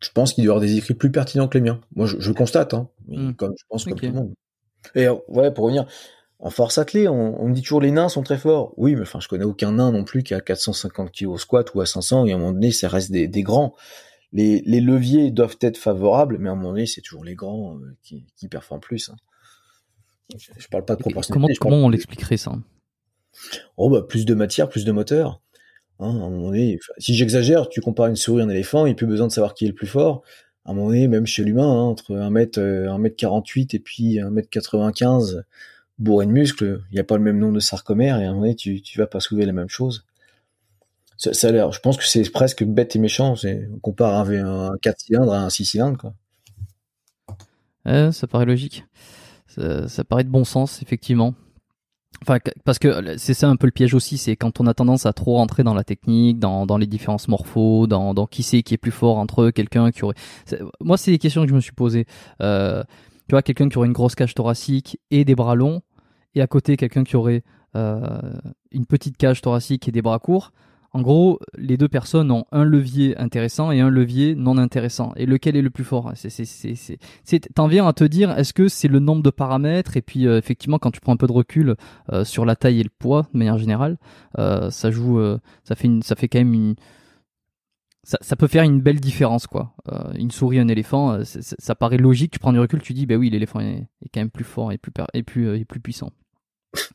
je pense qu'il doit y avoir des écrits plus pertinents que les miens. Moi, je, je constate, hein, mmh. comme je pense okay. comme tout le monde. Et ouais, pour revenir. En force athlée, on, on me dit toujours les nains sont très forts. Oui, mais enfin, je connais aucun nain non plus qui a quatre cent cinquante kilos au squat ou à cinq cents, et à un moment donné, ça reste des, des grands. Les, les leviers doivent être favorables, mais à un moment donné, c'est toujours les grands euh, qui, qui performent plus. Hein. Je, je parle pas de proportionnalité. Comment, comment on plus... l'expliquerait ça? Oh, bah, plus de matière, plus de moteur. Hein, à un moment donné, si j'exagère, tu compares une souris à un éléphant, il n'y a plus besoin de savoir qui est le plus fort. À un moment donné, même chez l'humain, hein, entre un mètre quarante-huit et puis un mètre quatre-vingt-quinze, bourré de muscles, il n'y a pas le même nombre de sarcomères et à un moment donné, tu, tu vas pas soulever la même chose. ça, ça a l'air, je pense que c'est presque bête et méchant. C'est, on compare un quatre cylindres à un six cylindres, quoi. Euh, ça paraît logique. Ça, ça paraît de bon sens, effectivement. Enfin, parce que c'est ça un peu le piège aussi, c'est quand on a tendance à trop rentrer dans la technique, dans, dans les différences morphos, dans, dans qui c'est qui est plus fort entre eux, quelqu'un qui aurait... C'est... Moi, c'est des questions que je me suis posées. Euh, tu vois, quelqu'un qui aurait une grosse cage thoracique et des bras longs, et à côté, quelqu'un qui aurait euh, une petite cage thoracique et des bras courts. En gros, les deux personnes ont un levier intéressant et un levier non intéressant. Et lequel est le plus fort ? c'est, c'est, c'est, c'est, c'est, T'en viens à te dire, est-ce que c'est le nombre de paramètres ? Et puis, euh, effectivement, quand tu prends un peu de recul euh, sur la taille et le poids, de manière générale, euh, ça joue, euh, ça fait une, ça fait quand même une, ça, ça peut faire une belle différence, quoi. Euh, une souris, un éléphant, euh, c'est, c'est, ça paraît logique. Tu prends du recul, tu dis, ben bah oui, l'éléphant est, est quand même plus fort et plus, et plus, euh, et plus puissant.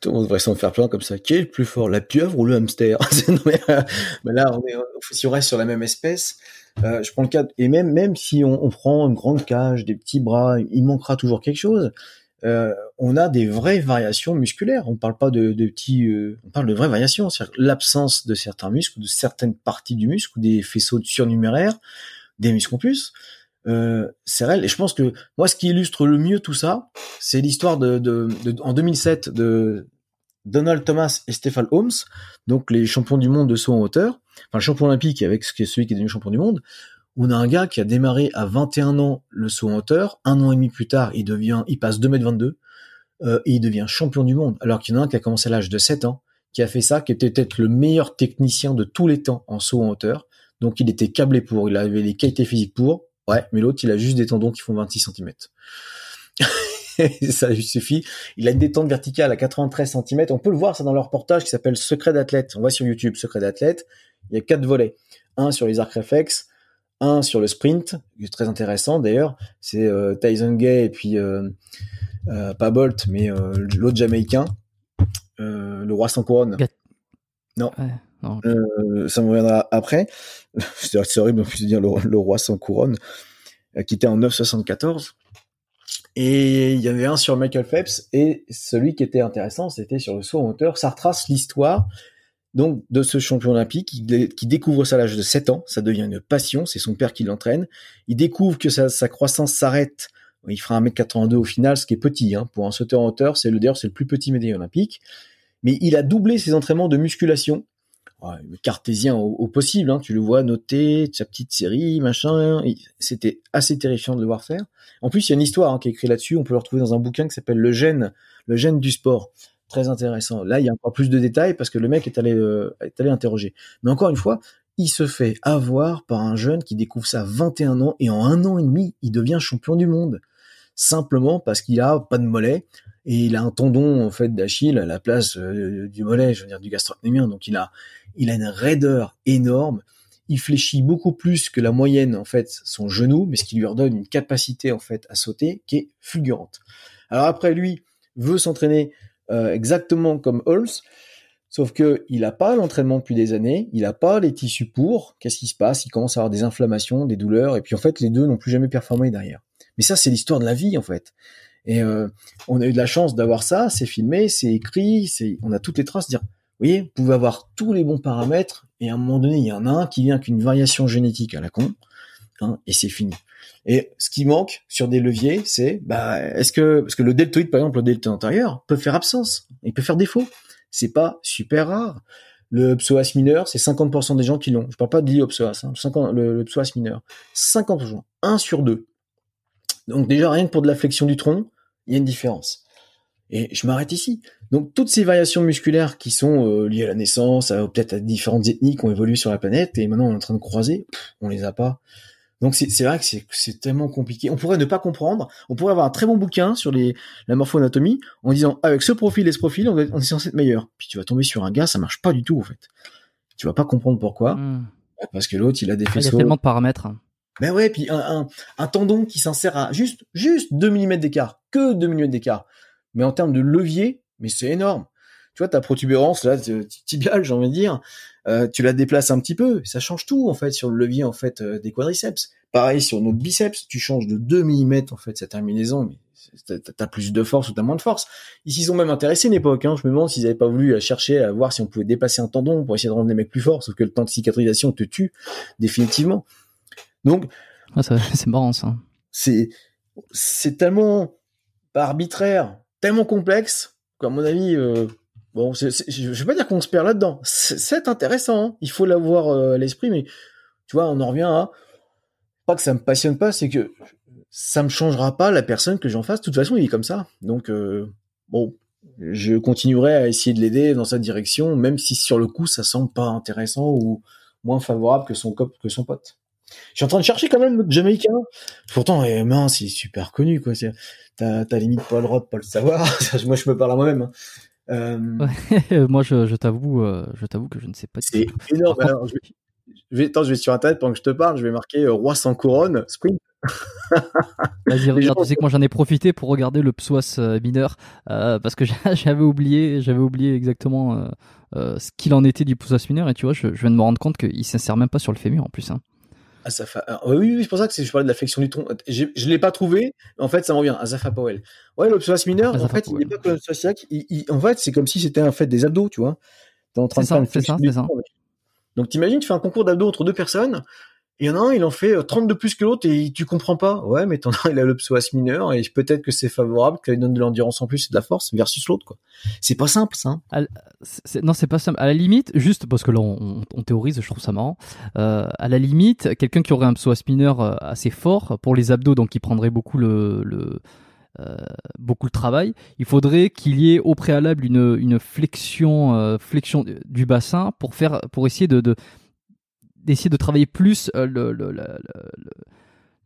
Tout le monde devrait s'en faire plein comme ça. Qui est le plus fort, la pieuvre ou le hamster? Non, mais, euh, mais là, on est, si on reste sur la même espèce, euh, je prends le cas de, et même même si on, on prend une grande cage, des petits bras, il manquera toujours quelque chose. Euh, on a des vraies variations musculaires. On parle pas de, de petits, euh, on parle de vraies variations, c'est-à-dire l'absence de certains muscles, de certaines parties du muscle, ou des faisceaux surnuméraires, des muscles en plus. Euh, c'est réel, et je pense que moi ce qui illustre le mieux tout ça, c'est l'histoire de, de, de en deux mille sept de Donald Thomas et Stéphane Holmes, donc les champions du monde de saut en hauteur, enfin le champion olympique avec celui qui est devenu champion du monde. On a un gars qui a démarré à vingt et un ans le saut en hauteur, un an et demi plus tard il devient, il passe deux mètres vingt-deux euh, et il devient champion du monde, alors qu'il y en a un qui a commencé à l'âge de sept ans, qui a fait ça, qui était peut-être le meilleur technicien de tous les temps en saut en hauteur, donc il était câblé pour, il avait les qualités physiques pour. Ouais, mais l'autre, il a juste des tendons qui font vingt-six centimètres. Ça lui suffit. Il a une détente verticale à quatre-vingt-treize centimètres. On peut le voir, ça, dans le reportage qui s'appelle Secret d'athlète. On voit sur YouTube, Secret d'athlète. Il y a quatre volets. Un sur les arcs réflexes, un sur le sprint, qui est très intéressant, d'ailleurs. C'est euh, Tyson Gay et puis, euh, euh, pas Bolt, mais euh, l'autre Jamaïcain, euh, le roi sans couronne. Non. Ouais. Euh, ça me reviendra après. C'est, c'est horrible, on peut dire le, le roi sans couronne, qui était en neuf soixante-quatorze. Et il y avait un sur Michael Phelps, et celui qui était intéressant, c'était sur le saut en hauteur. Ça retrace l'histoire donc de ce champion olympique qui, qui découvre ça à l'âge de sept ans. Ça devient une passion, c'est son père qui l'entraîne. Il découvre que sa, sa croissance s'arrête. Il fera un mètre quatre-vingt-deux au final, ce qui est petit, hein, pour un sauteur en hauteur. C'est le, d'ailleurs, c'est le plus petit médaillé olympique. Mais il a doublé ses entraînements de musculation. Le cartésien au, au possible, hein, tu le vois noter sa petite série, machin. C'était assez terrifiant de le voir faire. En plus, il y a une histoire, hein, qui est écrite là-dessus. On peut le retrouver dans un bouquin qui s'appelle Le gène, le gène du sport. Très intéressant. Là, il y a encore plus de détails parce que le mec est allé, euh, est allé interroger. Mais encore une fois, il se fait avoir par un jeune qui découvre ça à vingt et un ans, et en un an et demi, il devient champion du monde. Simplement parce qu'il a pas de mollet et il a un tendon, en fait, d'Achille à la place euh, du mollet, je veux dire, du gastrocnémien. Donc, il a, il a une raideur énorme. Il fléchit beaucoup plus que la moyenne, en fait, son genou, mais ce qui lui redonne une capacité, en fait, à sauter qui est fulgurante. Alors après, lui veut s'entraîner euh, exactement comme Holmes, sauf que il a pas l'entraînement depuis des années, il a pas les tissus pour. Qu'est-ce qui se passe ? Il commence à avoir des inflammations, des douleurs, et puis en fait, les deux n'ont plus jamais performé derrière. Mais ça, c'est l'histoire de la vie, en fait. Et euh, on a eu de la chance d'avoir ça, c'est filmé, c'est écrit, c'est, on a toutes les traces de dire, vous voyez, vous pouvez avoir tous les bons paramètres, et à un moment donné, il y en a un qui vient qu'une variation génétique à la con, hein, et c'est fini. Et ce qui manque sur des leviers, c'est, bah, est-ce que, parce que le deltoïde, par exemple, le deltoïde antérieur, peut faire absence, il peut faire défaut. C'est pas super rare. Le psoas mineur, c'est cinquante pour cent des gens qui l'ont. Je parle pas de l'iliopsoas, hein, le, le psoas mineur. cinquante pour cent, un sur deux. Donc déjà, rien que pour de la flexion du tronc, il y a une différence. Et je m'arrête ici. Donc toutes ces variations musculaires qui sont euh, liées à la naissance, à, peut-être à différentes ethnies qui ont évolué sur la planète, et maintenant on est en train de croiser, pff, on les a pas. Donc c'est, c'est vrai que c'est, c'est tellement compliqué. On pourrait ne pas comprendre, on pourrait avoir un très bon bouquin sur les, la morphoanatomie en disant, avec ce profil et ce profil, on est, on est censé être meilleur. Puis tu vas tomber sur un gars, ça marche pas du tout en fait. Tu vas pas comprendre pourquoi, mmh. Parce que l'autre, il a des faisceaux. Il y a tellement de paramètres. Ben ouais, puis un, un, un tendon qui s'insère à juste, juste deux millimètres d'écart, que deux millimètres d'écart. Mais en termes de levier, mais c'est énorme. Tu vois, ta protubérance, là, tibiale, j'ai envie de dire, euh, tu la déplaces un petit peu. Ça change tout, en fait, sur le levier, en fait, euh, des quadriceps. Pareil, sur notre biceps, tu changes de deux millimètres, en fait, sa terminaison, mais t'as plus de force ou t'as moins de force. Ils s'y sont même intéressés à une époque, hein. Je me demande s'ils n'avaient pas voulu chercher à voir si on pouvait dépasser un tendon pour essayer de rendre les mecs plus forts, sauf que le temps de cicatrisation te tue définitivement. Donc, ouais, ça, c'est marrant ça. C'est, c'est tellement arbitraire, tellement complexe, qu'à mon avis, euh, bon, c'est, c'est, je ne vais pas dire qu'on se perd là-dedans. C'est, c'est intéressant, hein. Il faut l'avoir euh, à l'esprit, mais tu vois, on en revient à... Pas que ça me passionne pas, c'est que ça me changera pas la personne que j'en fasse. De toute façon, il est comme ça. Donc, euh, bon, je continuerai à essayer de l'aider dans sa direction, même si sur le coup, ça semble pas intéressant ou moins favorable que son cop, que son pote. Je suis en train de chercher quand même notre Jamaïcain. Pourtant, eh, mince, il est super connu, quoi. C'est, t'as, t'as limite pas le droit de pas le savoir. Moi, je me parle à moi-même, hein. Euh... Ouais, moi, je, je t'avoue, euh, je t'avoue que je ne sais pas. C'est énorme. Par contre... Alors, je... Je vais, attends, je vais sur Internet pendant que je te parle, je vais marquer euh, Roi sans couronne, sprint. Vas-y, regarde, tu sais que moi j'en ai profité pour regarder le P S O A S mineur, euh, parce que j'avais oublié, j'avais oublié exactement euh, euh, ce qu'il en était du P S O A S mineur, et tu vois, je, je viens de me rendre compte qu'il ne s'insère même pas sur le fémur en plus. Hein. Asafa, euh, oui, oui, oui, c'est pour ça que c'est, je parlais de la flexion du tronc. Je ne l'ai pas trouvé, en fait, ça me revient. Asafa Powell. Ouais, le P S O A S mineur, Asafa en fait, Powell. Il n'est pas comme le P S O A S sec. Il, il, en fait, c'est comme si c'était en fait des abdos, tu vois. T'es en train c'est de ça, faire c'est ça, c'est ça. Donc, t'imagines, tu fais un concours d'abdos entre deux personnes, il y en a un, il en fait trente de plus que l'autre et tu comprends pas. Ouais, mais t'en as, il a le psoas mineur et peut-être que c'est favorable, qu'il donne de l'endurance en plus et de la force versus l'autre, quoi. C'est pas simple, ça. À, c'est, non, c'est pas simple. À la limite, juste parce que là, on, on, on théorise, je trouve ça marrant. Euh, à la limite, quelqu'un qui aurait un psoas mineur assez fort pour les abdos, donc qui prendrait beaucoup le, le, euh, beaucoup le travail, il faudrait qu'il y ait au préalable une, une flexion, euh, flexion du bassin pour, faire, pour essayer de, de, d'essayer de travailler plus euh, le, le, le, le,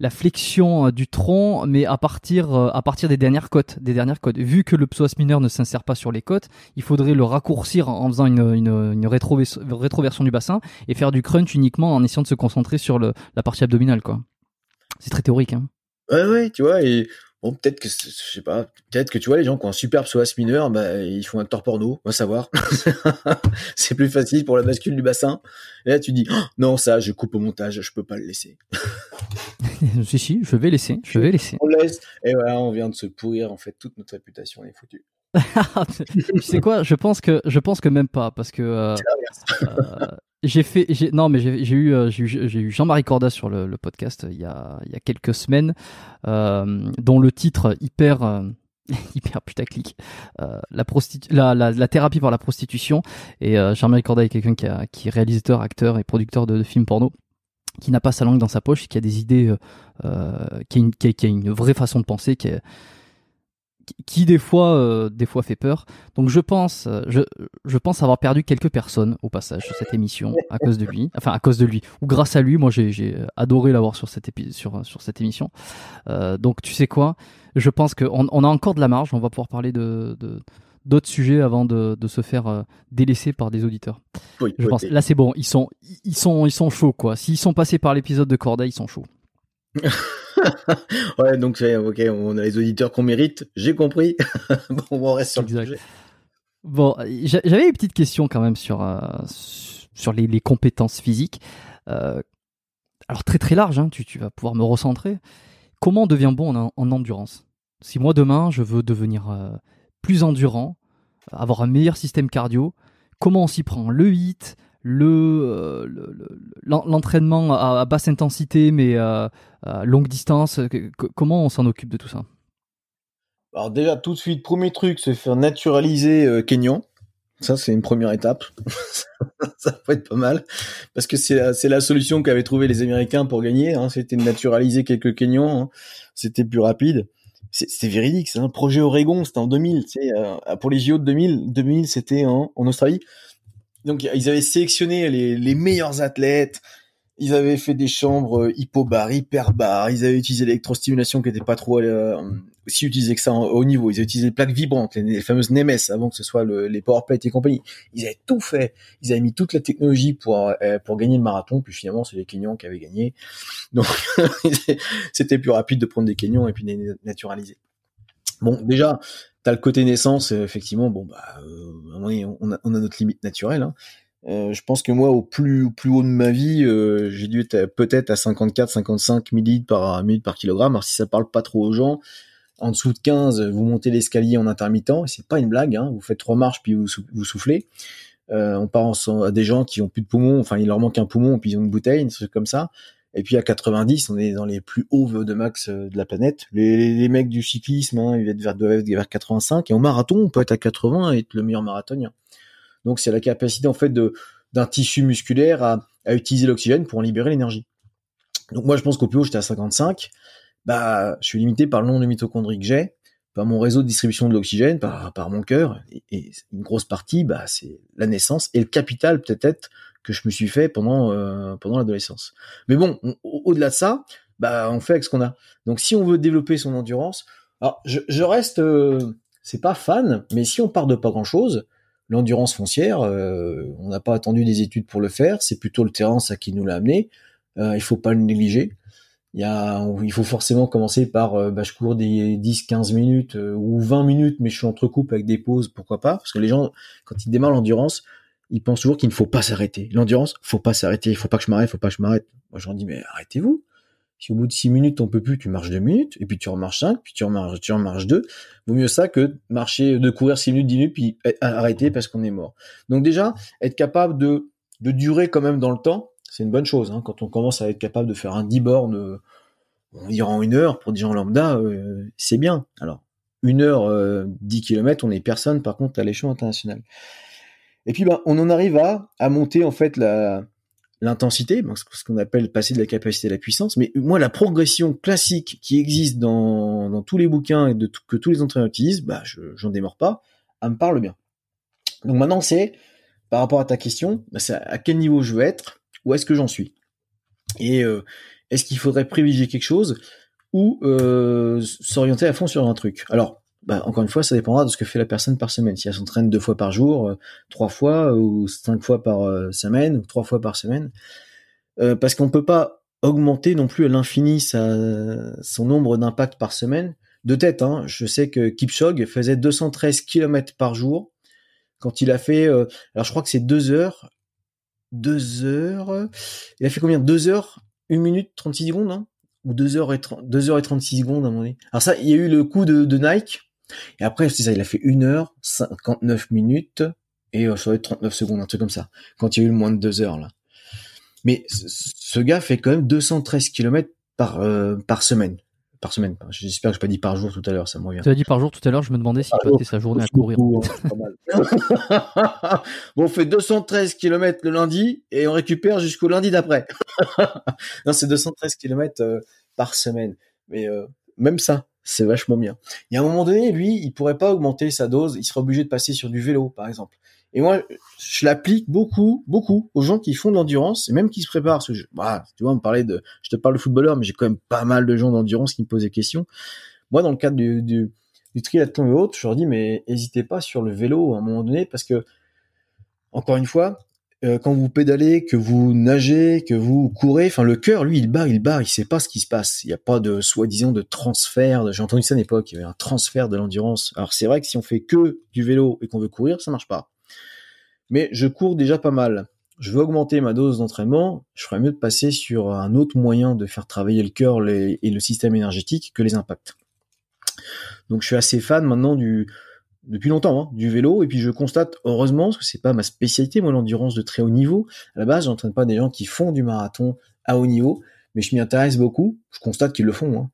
la flexion euh, du tronc, mais à partir, euh, à partir des, dernières côtes, des dernières côtes. Vu que le psoas mineur ne s'insère pas sur les côtes, il faudrait le raccourcir en faisant une, une, une rétroversion, rétroversion du bassin et faire du crunch uniquement en essayant de se concentrer sur le, la partie abdominale, quoi. C'est très théorique, hein. Ouais, ouais, tu vois, et... Bon, peut-être que, je sais pas, peut-être que tu vois, les gens qui ont un super psoas mineur, bah, ils font un tort porno, on va savoir. C'est plus facile pour la bascule du bassin. Et là, tu dis, oh, non, ça, je coupe au montage, je peux pas le laisser. Si, si, je vais laisser, je vais laisser. On laisse. Et voilà, on vient de se pourrir, en fait, toute notre réputation, on est foutu. Tu sais quoi, je pense que, je pense que même pas, parce que, euh, euh, j'ai fait, j'ai, non, mais j'ai, j'ai eu, j'ai eu, j'ai eu Jean-Marie Corda sur le, le podcast il y a, il y a quelques semaines, euh, dont le titre hyper, euh, hyper putaclic, euh, la, prostitu- la, la, la thérapie par la prostitution. Et euh, Jean-Marie Corda est quelqu'un qui, a, qui est réalisateur, acteur et producteur de, de films porno, qui n'a pas sa langue dans sa poche, qui a des idées, euh, qui a une, qui a, qui a une vraie façon de penser, qui a, qui des fois, euh, des fois fait peur. Donc je pense, je, je pense avoir perdu quelques personnes au passage sur cette émission à cause de lui, enfin à cause de lui ou grâce à lui. Moi j'ai, j'ai adoré l'avoir sur cette épi- sur sur cette émission. Euh, donc tu sais quoi, je pense que on, on a encore de la marge. On va pouvoir parler de, de d'autres sujets avant de, de se faire euh, délaisser par des auditeurs. Oui, je pense. Là c'est bon, ils sont ils sont ils sont chauds quoi. S'ils sont passés par l'épisode de Corda, ils sont chauds. Ouais, donc ok, on a les auditeurs qu'on mérite, j'ai compris. Bon, on reste sur exact. Le sujet. Bon, j'avais une petite question quand même sur euh, sur les, les compétences physiques. Euh, alors très très large, hein, tu tu vas pouvoir me recentrer. Comment on devient bon en, en endurance ? Si moi demain je veux devenir euh, plus endurant, avoir un meilleur système cardio, comment on s'y prend ? Le hit. Le, le, le l'entraînement à, à basse intensité mais à, à longue distance, que, comment on s'en occupe de tout ça ? Alors déjà tout de suite, premier truc, se faire naturaliser euh, kényan. Ça c'est une première étape. Ça peut être pas mal parce que c'est la, c'est la solution qu'avaient trouvé les Américains pour gagner, hein, c'était de naturaliser quelques kényans, hein, c'était plus rapide. C'est, c'est véridique, c'est un projet Oregon, c'était en deux mille, tu sais, euh, pour les J O de deux mille, deux mille c'était en, en Australie. Donc, ils avaient sélectionné les, les meilleurs athlètes. Ils avaient fait des chambres hypobar, hyperbar. Ils avaient utilisé l'électrostimulation qui n'était pas trop euh, aussi utilisée que ça en, au niveau. Ils avaient utilisé des plaques vibrantes, les, les fameuses N M S, avant que ce soit le, les powerplates et compagnie. Ils avaient tout fait. Ils avaient mis toute la technologie pour euh, pour gagner le marathon. Puis finalement, c'est les Kenyans qui avaient gagné. Donc, c'était plus rapide de prendre des Kenyans et puis de les naturaliser. Bon, déjà... T'as le côté naissance, effectivement. Bon, bah, euh, on, a, on a notre limite naturelle. Hein. Euh, je pense que moi, au plus, au plus haut de ma vie, euh, j'ai dû être peut-être à cinquante-quatre, cinquante-cinq millilitres par minute par kilogramme. Alors si ça parle pas trop aux gens, en dessous de quinze, vous montez l'escalier en intermittent, et c'est pas une blague, hein, vous faites trois marches puis vous, sou- vous soufflez. Euh, on part en, à des gens qui ont plus de poumons, enfin il leur manque un poumon, puis ils ont une bouteille, des trucs comme ça. Et puis à quatre-vingt-dix, on est dans les plus hauts V O deux max de la planète. Les, les mecs du cyclisme, hein, ils doivent être vers quatre-vingt-cinq, et en marathon, on peut être à quatre-vingts et être le meilleur marathonien. Donc c'est la capacité en fait de d'un tissu musculaire à, à utiliser l'oxygène pour en libérer l'énergie. Donc moi je pense qu'au plus haut j'étais à cinquante-cinq, bah je suis limité par le nombre de mitochondries que j'ai, par mon réseau de distribution de l'oxygène, par par mon cœur, et, et une grosse partie bah c'est la naissance et le capital peut-être que je me suis fait pendant euh, pendant l'adolescence. Mais bon, on, au-delà de ça, bah on fait avec ce qu'on a. Donc si on veut développer son endurance, alors je, je reste euh, c'est pas fan, mais si on part de pas grand-chose, l'endurance foncière, euh, on n'a pas attendu des études pour le faire, c'est plutôt le terrain, ça qui nous l'a amené. Euh, il faut pas le négliger. Il y a, il faut forcément commencer par, euh, bah, je cours des dix, quinze minutes euh, ou vingt minutes, mais je suis entre coupes avec des pauses, pourquoi pas? Parce que les gens, quand ils démarrent l'endurance, ils pensent toujours qu'il ne faut pas s'arrêter. L'endurance, faut pas s'arrêter, il faut pas que je m'arrête, faut pas que je m'arrête. Moi, je leur dis, mais arrêtez-vous. Si au bout de six minutes, on peut plus, tu marches deux minutes, et puis tu remarches cinq, puis tu remarches, tu remarches deux. Vaut mieux ça que marcher, de courir six minutes, dix minutes, puis arrêter parce qu'on est mort. Donc déjà, être capable de, de durer quand même dans le temps, c'est une bonne chose, hein. Quand on commence à être capable de faire un dix bornes, on dira en une heure, pour des gens lambda, euh, c'est bien. Alors, une heure, euh, dix kilomètres, on est personne, par contre, à l'échelon international. Et puis, bah, on en arrive à, à monter, en fait, la, l'intensité, ce qu'on appelle passer de la capacité à la puissance. Mais moi, la progression classique qui existe dans, dans tous les bouquins et de tout, que tous les entraîneurs utilisent, bah, je, j'en démords pas, elle me parle bien. Donc maintenant, c'est, par rapport à ta question, bah, c'est à quel niveau je veux être, où est-ce que j'en suis? Et euh, est-ce qu'il faudrait privilégier quelque chose ou euh, s'orienter à fond sur un truc? Alors, bah, encore une fois, ça dépendra de ce que fait la personne par semaine. Si elle s'entraîne deux fois par jour, euh, trois fois, euh, ou cinq fois par euh, semaine, ou trois fois par semaine. Euh, parce qu'on peut pas augmenter non plus à l'infini sa, son nombre d'impacts par semaine. De tête, hein, je sais que Kipchoge faisait deux cent treize kilomètres par jour quand il a fait... Euh, alors je crois que c'est deux heures. Deux heures... Euh, il a fait combien? Deux heures, une minute, trente-six secondes, hein, ou deux heures, et trente, deux heures et trente-six secondes à mon avis. Alors ça, il y a eu le coup de, de Nike... Et après, c'est ça, il a fait une heure cinquante-neuf minutes et euh, ça va être trente-neuf secondes, un truc comme ça, quand il y a eu le moins de deux heures, là. Mais c- ce gars fait quand même deux cent treize kilomètres par, euh, par semaine. Par semaine. J'espère que je n'ai pas dit par jour tout à l'heure, ça me revient. Tu as dit par jour tout à l'heure, je me demandais si passait sa journée à courir. Beaucoup, hein, pas mal. Bon, on fait deux cent treize kilomètres le lundi et on récupère jusqu'au lundi d'après. Non, c'est deux cent treize kilomètres euh, par semaine. Mais euh, même ça, c'est vachement bien. Il y a un moment donné, lui, il pourrait pas augmenter sa dose, il serait obligé de passer sur du vélo, par exemple. Et moi, je l'applique beaucoup, beaucoup aux gens qui font de l'endurance et même qui se préparent. Parce que je, bah, tu vois, on me parlait de, je te parle de footballeur, mais j'ai quand même pas mal de gens d'endurance qui me posent des questions. Moi, dans le cadre du, du, du triathlon et autres, je leur dis, mais hésitez pas sur le vélo à un moment donné, parce que, encore une fois, euh, quand vous pédalez, que vous nagez, que vous courez, enfin le cœur, lui, il bat, il bat, il sait pas ce qui se passe. Il n'y a pas de soi-disant de transfert. De... J'ai entendu ça à l'époque, il y avait un transfert de l'endurance. Alors c'est vrai que si on fait que du vélo et qu'on veut courir, ça marche pas. Mais je cours déjà pas mal. Je veux augmenter ma dose d'entraînement. Je ferais mieux de passer sur un autre moyen de faire travailler le cœur les... et le système énergétique que les impacts. Donc je suis assez fan maintenant du depuis longtemps, hein, du vélo, et puis je constate, heureusement, parce que c'est pas ma spécialité, moi, l'endurance de très haut niveau. À la base, j'entraîne pas des gens qui font du marathon à haut niveau, mais je m'y intéresse beaucoup. Je constate qu'ils le font, hein.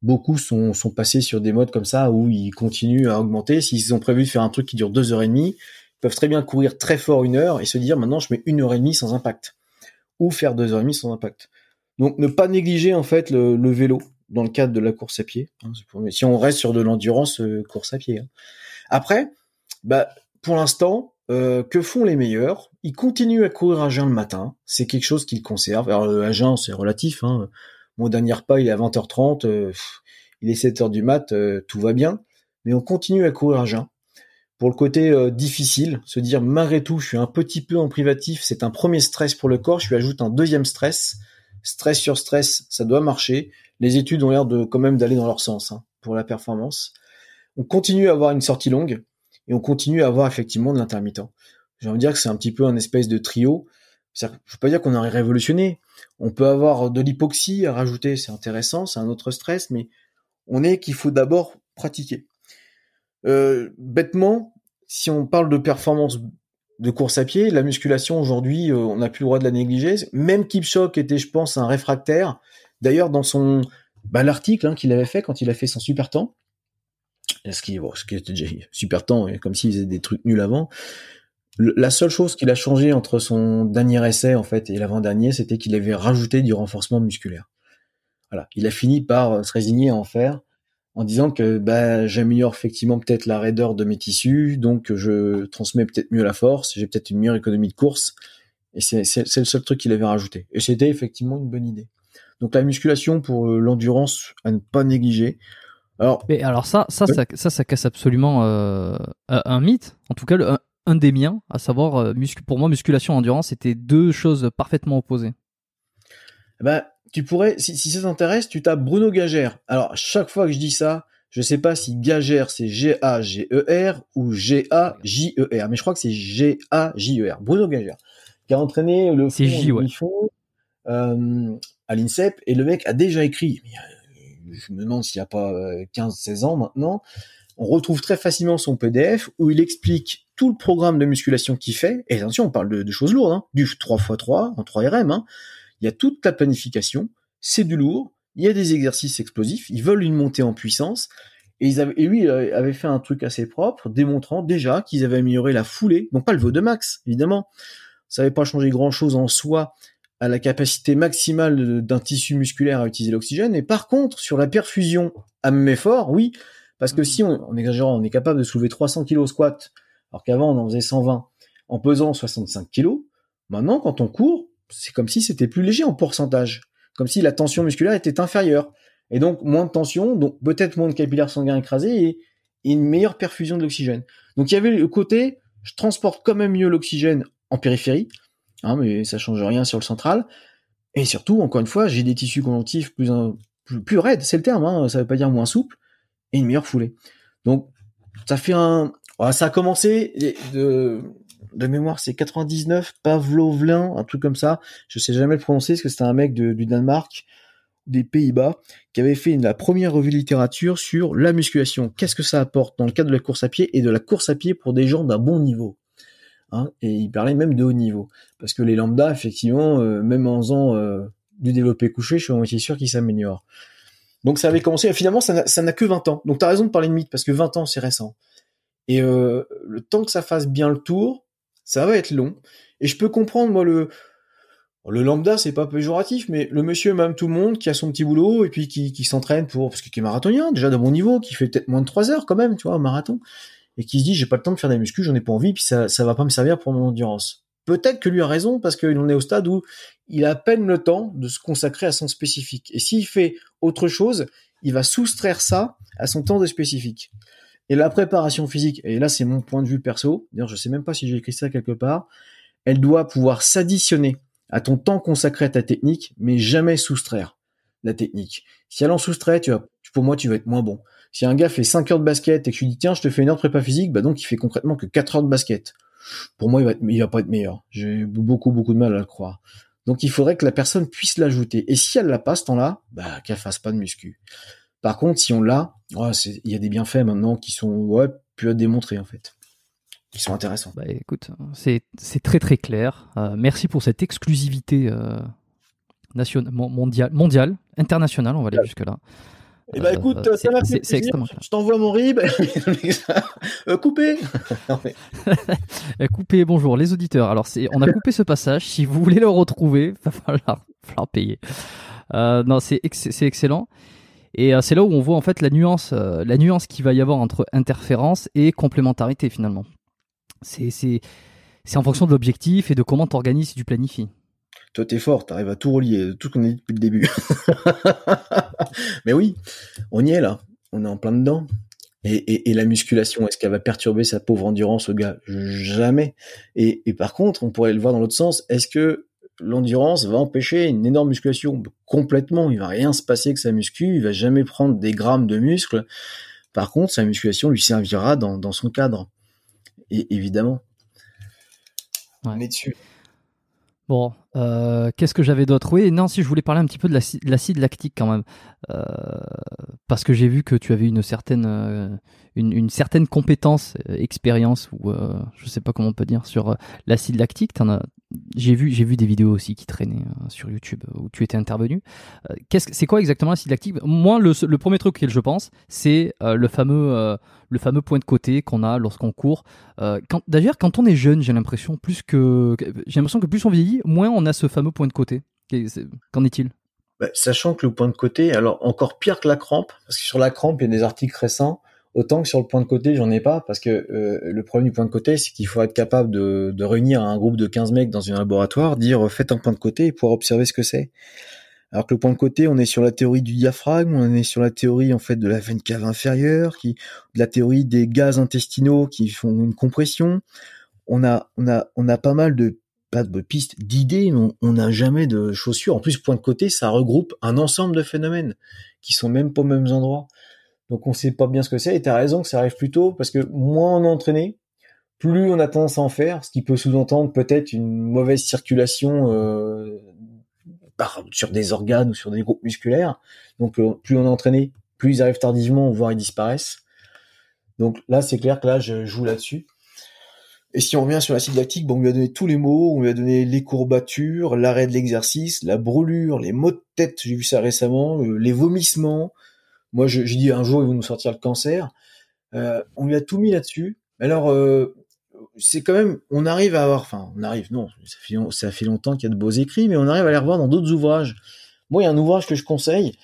Beaucoup sont, sont passés sur des modes comme ça, où ils continuent à augmenter. S'ils ont prévu de faire un truc qui dure deux heures et demie, ils peuvent très bien courir très fort une heure et se dire, maintenant, je mets une heure et demie sans impact. Ou faire deux heures et demie sans impact. Donc, ne pas négliger, en fait, le, le vélo dans le cadre de la course à pied, hein. Si on reste sur de l'endurance, euh, course à pied, hein. Après, bah, pour l'instant, euh, que font les meilleurs? Ils continuent à courir à jeun le matin. C'est quelque chose qu'ils conservent. Alors, à jeun, c'est relatif, hein. Mon dernier repas, il est à vingt heures trente. Euh, pff, il est sept heures du mat. Euh, tout va bien. Mais on continue à courir à jeun. Pour le côté euh, difficile, se dire, malgré tout, je suis un petit peu en privatif. C'est un premier stress pour le corps. Je lui ajoute un deuxième stress. Stress sur stress, ça doit marcher. Les études ont l'air de quand même d'aller dans leur sens, hein, pour la performance. On continue à avoir une sortie longue et on continue à avoir effectivement de l'intermittent. J'ai envie de dire que c'est un petit peu un espèce de trio. C'est-à-dire, je ne veux pas dire qu'on aurait révolutionné. On peut avoir de l'hypoxie à rajouter, c'est intéressant, c'est un autre stress, mais on est qu'il faut d'abord pratiquer. Euh, bêtement, si on parle de performance de course à pied, la musculation aujourd'hui, euh, on n'a plus le droit de la négliger. Même Kipchoge était, je pense, un réfractaire. D'ailleurs, dans son bah, l'article hein, qu'il avait fait quand il a fait son super temps, ce qui, bon, ce qui était déjà super temps, comme s'il faisait des trucs nuls avant. Le, la seule chose qu'il a changé entre son dernier essai en fait et l'avant-dernier, c'était qu'il avait rajouté du renforcement musculaire. Voilà, il a fini par se résigner à en faire, en disant que bah, j'améliore effectivement peut-être la raideur de mes tissus, donc je transmets peut-être mieux la force, j'ai peut-être une meilleure économie de course, et c'est, c'est, c'est le seul truc qu'il avait rajouté. Et c'était effectivement une bonne idée. Donc la musculation pour euh, l'endurance à ne pas négliger. Alors, mais alors ça, ça, ouais. ça, ça, ça casse absolument euh, un mythe, en tout cas le, un, un des miens, à savoir euh, muscu- pour moi musculation et endurance étaient deux choses parfaitement opposées. Bah, tu pourrais, si, si ça t'intéresse, tu tapes Bruno Gagère. Alors, chaque fois que je dis ça, je sais pas si Gagère c'est G A G E R ou G A J E R, mais je crois que c'est G A J E R, Bruno Gagère, qui a entraîné le fond J, ouais. fond, euh, à l'INSEP, et le mec a déjà écrit, je me demande s'il n'y a pas quinze seize ans maintenant, on retrouve très facilement son P D F où il explique tout le programme de musculation qu'il fait, et attention, on parle de, de choses lourdes, hein, du trois fois trois en trois R M, hein. Il y a toute la planification, c'est du lourd, il y a des exercices explosifs, ils veulent une montée en puissance, et, ils avaient, et lui, il avait fait un truc assez propre, démontrant déjà qu'ils avaient amélioré la foulée, donc pas le V O deux max, évidemment, ça n'avait pas changé grand-chose en soi à la capacité maximale d'un tissu musculaire à utiliser l'oxygène, et par contre, sur la perfusion à même effort, oui, parce que si, on, en exagérant, on est capable de soulever trois cents kilos au squat, alors qu'avant on en faisait cent vingt, en pesant soixante-cinq kilos, maintenant, quand on court, c'est comme si c'était plus léger en pourcentage, comme si la tension musculaire était inférieure. Et donc, moins de tension, donc peut-être moins de capillaires sanguins écrasés et, et une meilleure perfusion de l'oxygène. Donc, il y avait le côté, je transporte quand même mieux l'oxygène en périphérie, hein, mais ça change rien sur le central. Et surtout, encore une fois, j'ai des tissus conjonctifs plus, plus, plus raides, c'est le terme, hein, ça veut pas dire moins souple, et une meilleure foulée. Donc, ça fait un... Ça a commencé de... de mémoire, c'est quatre-vingt-dix-neuf, Pavlovlin, un truc comme ça. Je sais jamais le prononcer parce que c'était un mec de, du Danemark, des Pays-Bas, qui avait fait une, la première revue de littérature sur la musculation. Qu'est-ce que ça apporte dans le cadre de la course à pied et de la course à pied pour des gens d'un bon niveau, hein. Et il parlait même de haut niveau. Parce que les lambda, effectivement, euh, même en faisant euh, du développé couché, je suis à moitié sûr qu'ils s'améliorent. Donc ça avait commencé, et finalement, ça n'a, ça n'a que vingt ans. Donc t'as raison de parler de mythe parce que vingt ans, c'est récent. Et euh, le temps que ça fasse bien le tour, ça va être long, et je peux comprendre, moi, le le lambda, c'est pas péjoratif, mais le monsieur, même tout le monde, qui a son petit boulot, et puis qui qui s'entraîne pour, parce qu'il est marathonien, déjà de bon niveau, qui fait peut-être moins de trois heures quand même, tu vois, un marathon, et qui se dit, j'ai pas le temps de faire des muscles, j'en ai pas envie, puis ça ça va pas me servir pour mon endurance. Peut-être que lui a raison, parce qu'il en est au stade où il a à peine le temps de se consacrer à son spécifique, et s'il fait autre chose, il va soustraire ça à son temps de spécifique. Et la préparation physique, et là c'est mon point de vue perso, d'ailleurs je sais même pas si j'ai écrit ça quelque part, elle doit pouvoir s'additionner à ton temps consacré à ta technique, mais jamais soustraire la technique. Si elle en soustrait, tu vas, pour moi tu vas être moins bon. Si un gars fait cinq heures de basket et que tu dis tiens je te fais une heure de prépa physique, bah donc il fait concrètement que quatre heures de basket. Pour moi il va, être, il va pas être meilleur, j'ai beaucoup beaucoup de mal à le croire. Donc il faudrait que la personne puisse l'ajouter, et si elle l'a pas ce temps-là, bah qu'elle fasse pas de muscu. Par contre, si on l'a, il oh, y a des bienfaits maintenant qui sont ouais, plus à démontrer en fait, qui sont intéressants. Bah, écoute, c'est, c'est très très clair. Euh, merci pour cette exclusivité euh, nationale, mondiale, mondiale, internationale, on va aller ouais. jusque-là. Eh bah, euh, écoute, euh, ça m'a fait plaisir, je t'envoie mon rib, euh, coupez Coupez, bonjour les auditeurs. Alors, c'est, on a coupé ce passage, si vous voulez le retrouver, il va falloir, falloir payer. Euh, non, c'est, ex- c'est excellent. Et c'est là où on voit en fait la nuance, euh, la nuance qu'il va y avoir entre interférence et complémentarité finalement. C'est, c'est, c'est en fonction de l'objectif et de comment tu organises et tu planifies. Toi, t'es fort, t'arrives à tout relier, tout ce qu'on a dit depuis le début. Mais oui, on y est là, on est en plein dedans. Et, et, et la musculation, est-ce qu'elle va perturber sa pauvre endurance, au gars ? Jamais. Et, et par contre, on pourrait le voir dans l'autre sens, est-ce que l'endurance va empêcher une énorme musculation complètement, il va rien se passer que sa muscu, il va jamais prendre des grammes de muscle. Par contre, sa musculation lui servira dans, dans son cadre. Et évidemment. Ouais. On est dessus. Bon, Euh, qu'est-ce que j'avais d'autre ? Oui, non, si je voulais parler un petit peu de l'acide, de l'acide lactique quand même, euh, parce que j'ai vu que tu avais une certaine, euh, une, une certaine compétence, euh, expérience, ou euh, je sais pas comment on peut dire, sur euh, l'acide lactique. T'en as... J'ai vu, j'ai vu des vidéos aussi qui traînaient euh, sur YouTube où tu étais intervenu. Euh, qu'est-ce, c'est quoi exactement l'acide lactique ? Moi, le, le premier truc auquel je pense, c'est euh, le fameux, euh, le fameux point de côté qu'on a lorsqu'on court. Euh, quand, d'ailleurs, quand on est jeune, j'ai l'impression plus que, j'ai l'impression que plus on vieillit, moins on a ce fameux point de côté. Qu'en est-il ? Bah, sachant que le point de côté, alors encore pire que la crampe, parce que sur la crampe, il y a des articles récents, autant que sur le point de côté, j'en ai pas, parce que euh, le problème du point de côté, c'est qu'il faut être capable de, de réunir un groupe de quinze mecs dans un laboratoire, dire faites un point de côté et pouvoir observer ce que c'est. Alors que le point de côté, on est sur la théorie du diaphragme, on est sur la théorie en fait de la veine cave inférieure, qui, de la théorie des gaz intestinaux qui font une compression. On a, on a, on a pas mal de pas de pistes d'idées, mais on n'a jamais de chaussures. En plus, point de côté, ça regroupe un ensemble de phénomènes qui sont même pas aux mêmes endroits. Donc, on sait pas bien ce que c'est. Et t'as raison que ça arrive plus tôt, parce que moins on est entraîné, plus on a tendance à en faire, ce qui peut sous-entendre peut-être une mauvaise circulation euh, par, sur des organes ou sur des groupes musculaires. Donc, euh, plus on est entraîné, plus ils arrivent tardivement, voire ils disparaissent. Donc là, c'est clair que là, je joue là-dessus. Et si on revient sur l'acide lactique, bon, on lui a donné tous les mots, on lui a donné les courbatures, l'arrêt de l'exercice, la brûlure, les maux de tête, j'ai vu ça récemment, euh, les vomissements. Moi, je, je dis un jour, ils vont nous sortir le cancer. Euh, on lui a tout mis là-dessus. Alors, euh, c'est quand même, on arrive à avoir, enfin, on arrive, non, ça fait, ça fait longtemps qu'il y a de beaux écrits, mais on arrive à les revoir dans d'autres ouvrages. Moi, il y a un ouvrage que je conseille,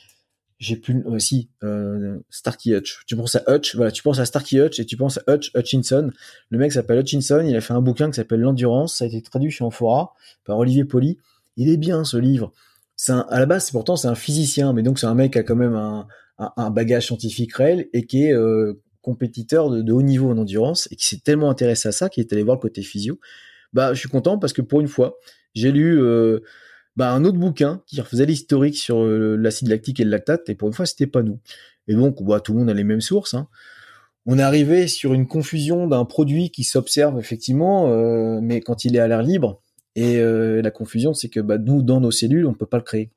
j'ai plus, euh, si, euh, Starkey Hutch. Tu penses à Hutch, voilà, tu penses à Starkey Hutch et tu penses à Hutch Hutchinson. Le mec s'appelle Hutchinson, il a fait un bouquin qui s'appelle L'Endurance, ça a été traduit chez Enfora par Olivier Bollier. Il est bien, ce livre. C'est un, à la base, c'est pourtant, c'est un physicien, mais donc c'est un mec qui a quand même un, un bagage scientifique réel et qui est euh, compétiteur de, de haut niveau en endurance et qui s'est tellement intéressé à ça qu'il est allé voir le côté physio. Bah, je suis content parce que pour une fois, j'ai lu euh, bah, un autre bouquin qui refaisait l'historique sur euh, l'acide lactique et le lactate, et pour une fois, c'était pas nous. Et donc, bah, tout le monde a les mêmes sources, hein. On est arrivé sur une confusion d'un produit qui s'observe effectivement, euh, mais quand il est à l'air libre, et euh, la confusion, c'est que bah, nous, dans nos cellules, on peut pas le créer.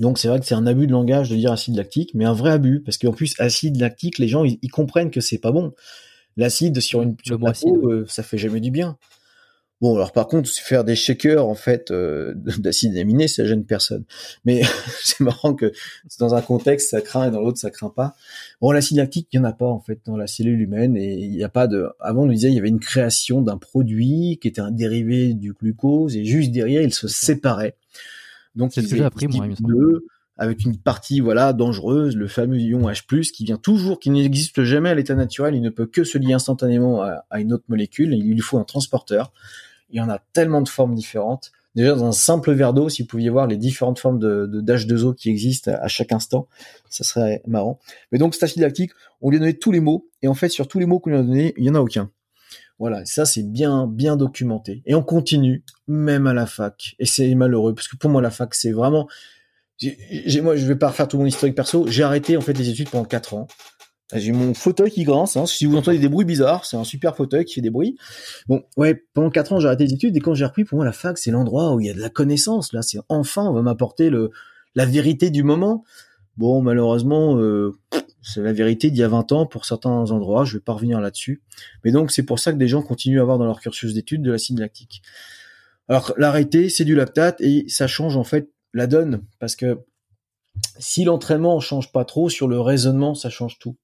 Donc c'est vrai que c'est un abus de langage de dire acide lactique, mais un vrai abus, parce qu'en plus acide lactique, les gens ils, ils comprennent que c'est pas bon. L'acide sur une sur la peau, euh, ça fait jamais du bien. Bon, alors par contre, faire des shakers en fait euh, d'acides aminés, ça gêne personne. Mais c'est marrant que dans un contexte ça craint et dans l'autre ça craint pas. Bon, l'acide lactique, il y en a pas en fait dans la cellule humaine, et il y a pas de. Avant on disait il y avait une création d'un produit qui était un dérivé du glucose et juste derrière il se séparait. Donc c'est ce que j'ai appris moi, bleu, avec une partie voilà dangereuse, le fameux ion H plus qui vient toujours, qui n'existe jamais à l'état naturel, il ne peut que se lier instantanément à, à une autre molécule, il lui faut un transporteur. Il y en a tellement de formes différentes. Déjà dans un simple verre d'eau, si vous pouviez voir les différentes formes de, de d'H deux O qui existent à, à chaque instant, ça serait marrant. Mais donc cet acide lactique, on lui a donné tous les mots, et en fait sur tous les mots qu'on lui a donnés, il y en a aucun. Voilà, ça c'est bien bien documenté et on continue même à la fac et c'est malheureux parce que pour moi la fac c'est vraiment j'ai, j'ai moi je vais pas refaire tout mon historique perso, j'ai arrêté en fait les études pendant quatre ans. J'ai mon fauteuil qui grince hein, si vous entendez des bruits bizarres, c'est un super fauteuil qui fait des bruits. Bon, ouais, pendant quatre ans, j'ai arrêté les études et quand j'ai repris pour moi la fac, c'est l'endroit où il y a de la connaissance là, c'est enfin on va m'apporter le la vérité du moment. Bon, malheureusement euh c'est la vérité d'il y a vingt ans pour certains endroits, je vais pas revenir là-dessus. Mais donc, c'est pour ça que des gens continuent à avoir dans leur cursus d'études de l'acide lactique. Alors, l'arrêté, c'est du lactate et ça change, en fait, la donne. Parce que si l'entraînement change pas trop, sur le raisonnement, ça change tout.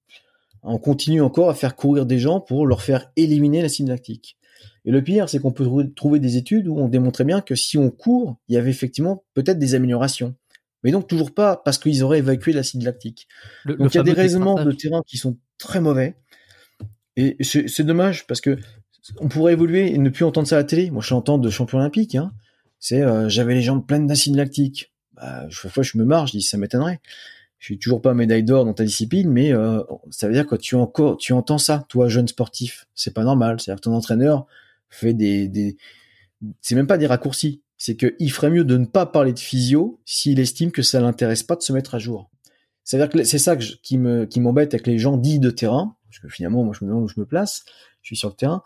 On continue encore à faire courir des gens pour leur faire éliminer l'acide lactique. Et le pire, c'est qu'on peut trouver des études où on démontrait bien que si on court, il y avait effectivement peut-être des améliorations. Mais donc, toujours pas, parce qu'ils auraient évacué l'acide lactique. Le, donc, il y a des raisonnements de terrain qui sont très mauvais. Et c'est, c'est dommage, parce que on pourrait évoluer et ne plus entendre ça à la télé. Moi, je l'entends de champion olympique, hein. C'est, euh, j'avais les jambes pleines d'acide lactique. Bah, chaque fois, je me marre, je dis, ça m'étonnerait. Je suis toujours pas médaille d'or dans ta discipline, mais, euh, ça veut dire que tu encore, tu entends ça, toi, jeune sportif. C'est pas normal. C'est-à-dire que ton entraîneur fait des, des, c'est même pas des raccourcis. C'est qu'il ferait mieux de ne pas parler de physio s'il estime que ça ne l'intéresse pas de se mettre à jour. C'est-à-dire que c'est ça que je, qui, me, qui m'embête avec les gens dits de terrain, parce que finalement, moi, je me demande où je me place, je suis sur le terrain,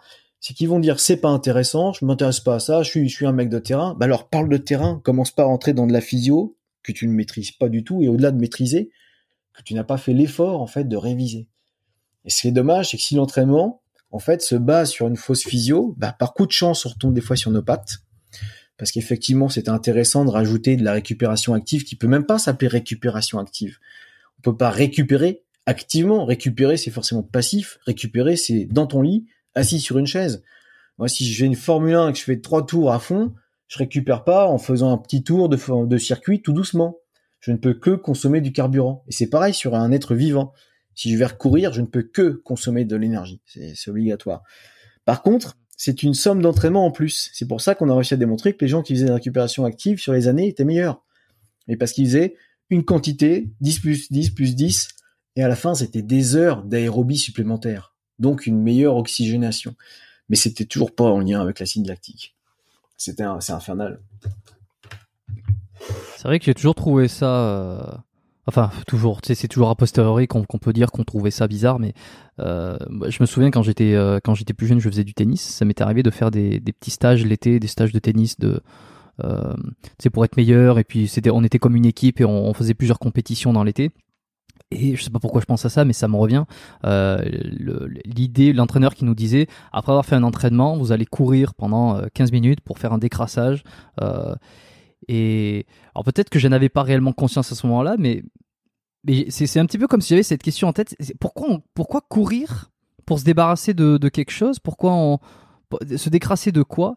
c'est qu'ils vont dire c'est pas intéressant, je m'intéresse pas à ça, je suis je suis un mec de terrain. Bah alors parle de terrain, commence pas à rentrer dans de la physio que tu ne maîtrises pas du tout et au-delà de maîtriser que tu n'as pas fait l'effort en fait de réviser. Et ce qui est dommage, c'est que si l'entraînement en fait se base sur une fausse physio, bah par coup de chance on retombe des fois sur nos pattes parce qu'effectivement c'est intéressant de rajouter de la récupération active qui peut même pas s'appeler récupération active. On peut pas récupérer activement, récupérer c'est forcément passif, récupérer c'est dans ton lit assis sur une chaise. Moi, si j'ai une Formule un et que je fais trois tours à fond, je récupère pas en faisant un petit tour de, de circuit tout doucement. Je ne peux que consommer du carburant. Et c'est pareil sur un être vivant. Si je vais recourir, je ne peux que consommer de l'énergie. C'est, c'est obligatoire. Par contre, c'est une somme d'entraînement en plus. C'est pour ça qu'on a réussi à démontrer que les gens qui faisaient de la récupération active sur les années étaient meilleurs. Mais parce qu'ils faisaient une quantité, dix plus dix plus dix, et à la fin, c'était des heures d'aérobie supplémentaires. Donc une meilleure oxygénation. Mais c'était toujours pas en lien avec l'acide lactique. C'était un, c'est infernal. C'est vrai que j'ai toujours trouvé ça... Euh... Enfin, toujours, tu sais, c'est toujours a posteriori qu'on, qu'on peut dire qu'on trouvait ça bizarre, mais euh, je me souviens quand j'étais, euh, quand j'étais plus jeune, je faisais du tennis. Ça m'était arrivé de faire des, des petits stages l'été, des stages de tennis de... Euh, tu sais, pour être meilleur. Et puis c'était, on était comme une équipe et on, on faisait plusieurs compétitions dans l'été. Et je sais pas pourquoi je pense à ça, mais ça me revient. Euh, le, l'idée, l'entraîneur qui nous disait, après avoir fait un entraînement, vous allez courir pendant quinze minutes pour faire un décrassage. Euh, et alors peut-être que je n'avais pas réellement conscience à ce moment-là, mais, mais c'est, c'est un petit peu comme si j'avais cette question en tête. Pourquoi, on, pourquoi courir pour se débarrasser de, de quelque chose ? Pourquoi on, se décrasser de quoi ?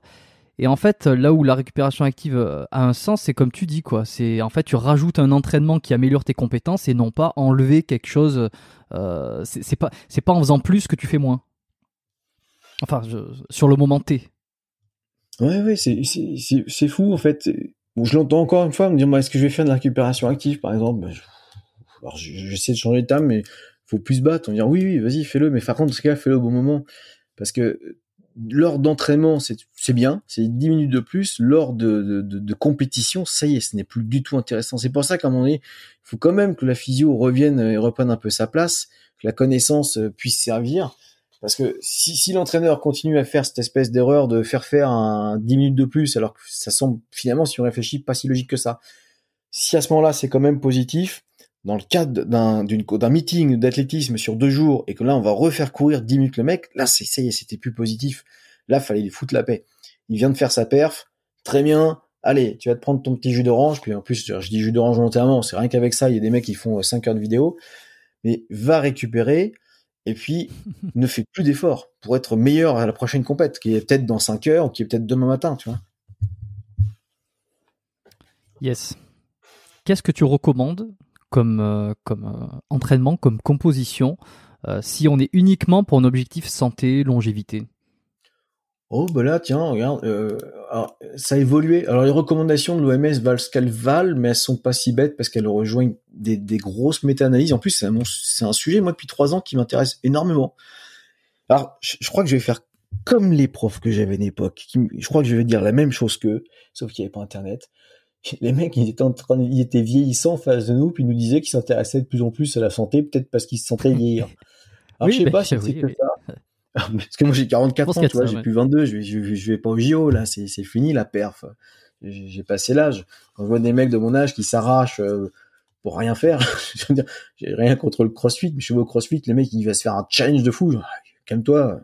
Et en fait, là où la récupération active a un sens, c'est comme tu dis, quoi. C'est, en fait, tu rajoutes un entraînement qui améliore tes compétences et non pas enlever quelque chose. Euh, c'est, c'est pas, c'est pas en faisant plus que tu fais moins. Enfin, je, sur le moment T. Ouais, ouais, c'est, c'est, c'est, c'est fou, en fait. Bon, je l'entends encore une fois me dire, moi, est-ce que je vais faire de la récupération active, par exemple ? Ben, je, alors, j'essaie de changer de terme, mais faut plus se battre. On dit, oui, oui, vas-y, fais-le, mais par contre, dans ce cas, fais-le au bon moment. Parce que, lors d'entraînement, c'est, c'est bien, c'est dix minutes de plus. Lors de, de, de, de compétition, ça y est, ce n'est plus du tout intéressant. C'est pour ça qu'à un moment donné, il faut quand même que la physio revienne et reprenne un peu sa place, que la connaissance puisse servir. Parce que si, si l'entraîneur continue à faire cette espèce d'erreur de faire faire un dix minutes de plus, alors que ça semble finalement, si on réfléchit, pas si logique que ça. Si à ce moment-là, c'est quand même positif, dans le cadre d'un, d'une, d'un meeting d'athlétisme sur deux jours, et que là, on va refaire courir dix minutes le mec, là, c'est, ça y est, c'était plus positif. Là, fallait lui foutre la paix. Il vient de faire sa perf. Très bien. Allez, tu vas te prendre ton petit jus d'orange. Puis en plus, je dis jus d'orange volontairement. C'est rien qu'avec ça, il y a des mecs qui font cinq heures de vidéo. Mais va récupérer. Et puis, ne fais plus d'efforts pour être meilleur à la prochaine compète, qui est peut-être dans cinq heures ou qui est peut-être demain matin, tu vois. Yes. Qu'est-ce que tu recommandes comme, euh, comme euh, entraînement, comme composition, euh, si on est uniquement pour un objectif santé, longévité ? Oh, bah là, tiens, regarde, euh, alors, ça a évolué. Alors, les recommandations de l'O M S valent ce qu'elles valent, mais elles sont pas si bêtes parce qu'elles rejoignent des, des grosses méta-analyses. En plus, c'est un, c'est un sujet, moi, depuis trois ans, qui m'intéresse énormément. Alors, je, je crois que je vais faire comme les profs que j'avais à l'époque. Qui, je crois que je vais dire la même chose qu'eux, sauf qu'il n'y avait pas Internet. Les mecs, ils étaient en train, ils étaient vieillissants en face de nous, puis ils nous disaient qu'ils s'intéressaient de plus en plus à la santé, peut-être parce qu'ils se sentaient vieillir. Alors, oui, je sais ben, pas si oui, c'est oui. que ça. Parce que moi, j'ai quarante-quatre ans, tu vois, ça, j'ai ouais. plus vingt-deux, je vais, je, je vais pas au J O, là, c'est, c'est fini, la perf. J'ai, j'ai passé l'âge. Quand je vois des mecs de mon âge qui s'arrachent euh, pour rien faire, je veux dire, j'ai rien contre le crossfit, mais je vois au crossfit, le mec, il va se faire un challenge de fou. Genre, calme-toi,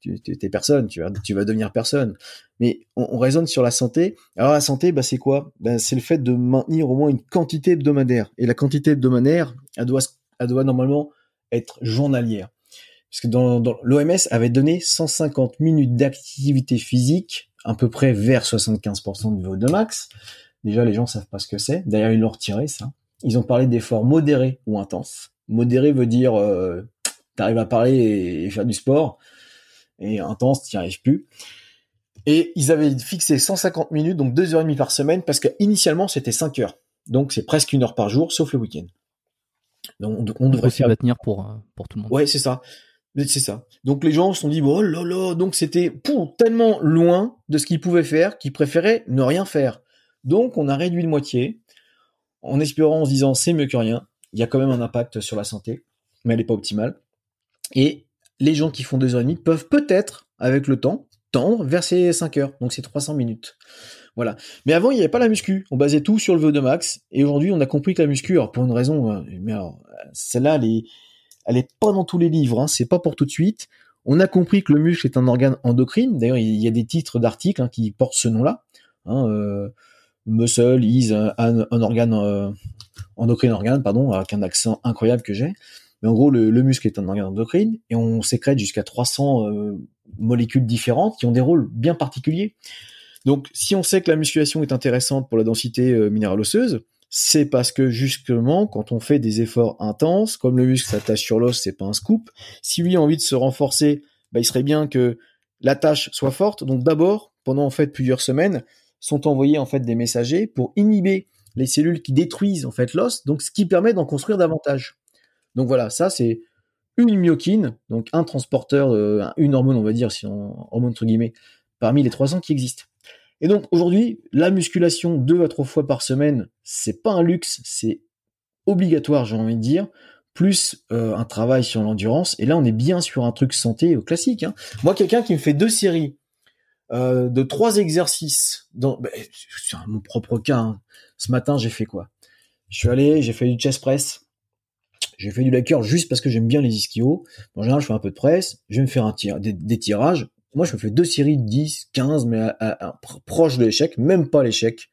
tu, tu, t'es personne, tu vas, tu vas devenir personne. Mais on, on raisonne sur la santé. Alors, la santé, bah, c'est quoi? Bah, c'est le fait de maintenir au moins une quantité hebdomadaire. Et la quantité hebdomadaire, elle doit, elle doit normalement être journalière. Parce que dans, dans, l'O M S avait donné cent cinquante minutes d'activité physique, à peu près vers soixante-quinze pour cent du V O deux max. Déjà, les gens savent pas ce que c'est. D'ailleurs, ils l'ont retiré, ça. Ils ont parlé d'efforts modérés ou intenses. Modéré veut dire, euh, t'arrives à parler et, et faire du sport. Et intense, t'y arrives plus. Et ils avaient fixé cent cinquante minutes, donc deux heures trente par semaine, parce que initialement, c'était cinq heures. Donc, c'est presque une heure par jour, sauf le week-end. Donc, on, on devrait faire... la tenir pour, pour tout le monde. Ouais, c'est ça. C'est ça. Donc les gens se sont dit oh là là, donc c'était pouf, tellement loin de ce qu'ils pouvaient faire qu'ils préféraient ne rien faire. Donc on a réduit de moitié en espérant, en se disant c'est mieux que rien. Il y a quand même un impact sur la santé, mais elle n'est pas optimale. Et les gens qui font deux heures et demie peuvent peut-être avec le temps, tendre vers ces cinq heures, donc c'est trois cents minutes. Voilà. Mais avant, il n'y avait pas la muscu. On basait tout sur le V O deux max. Et aujourd'hui, on a compris que la muscu, alors pour une raison, mais alors, celle-là, elle est, elle est pas dans tous les livres, hein. C'est pas pour tout de suite. On a compris que le muscle est un organe endocrine. D'ailleurs, il y a des titres d'articles, hein, qui portent ce nom-là. Hein, euh, muscle is un, un organe, euh, endocrine organe, pardon, avec un accent incroyable que j'ai. Mais en gros, le, le muscle est un organe endocrine et on sécrète jusqu'à trois cents euh, molécules différentes qui ont des rôles bien particuliers. Donc, si on sait que la musculation est intéressante pour la densité euh, minérale osseuse, c'est parce que, justement, quand on fait des efforts intenses, comme le muscle s'attache sur l'os, c'est pas un scoop. Si lui a envie de se renforcer, bah, il serait bien que l'attache soit forte. Donc, d'abord, pendant, en fait, plusieurs semaines, sont envoyés, en fait, des messagers pour inhiber les cellules qui détruisent, en fait, l'os. Donc, ce qui permet d'en construire davantage. Donc, voilà, ça, c'est une myokine, donc un transporteur, euh, une hormone, on va dire, si on, hormone, entre guillemets, parmi les trois cents qui existent. Et donc, aujourd'hui, la musculation deux à trois fois par semaine, c'est pas un luxe, c'est obligatoire, j'ai envie de dire, plus euh, un travail sur l'endurance. Et là, on est bien sur un truc santé classique, hein. Moi, quelqu'un qui me fait deux séries euh, de trois exercices, dans, bah, c'est mon propre cas, hein. Ce matin, j'ai fait quoi? Je suis allé, j'ai fait du chest press, j'ai fait du leg curl juste parce que j'aime bien les ischios. En général, je fais un peu de presse, je vais me faire un tir, des, des tirages. Moi, je me fais deux séries de dix, quinze, mais à, à, à, proche de l'échec, même pas l'échec,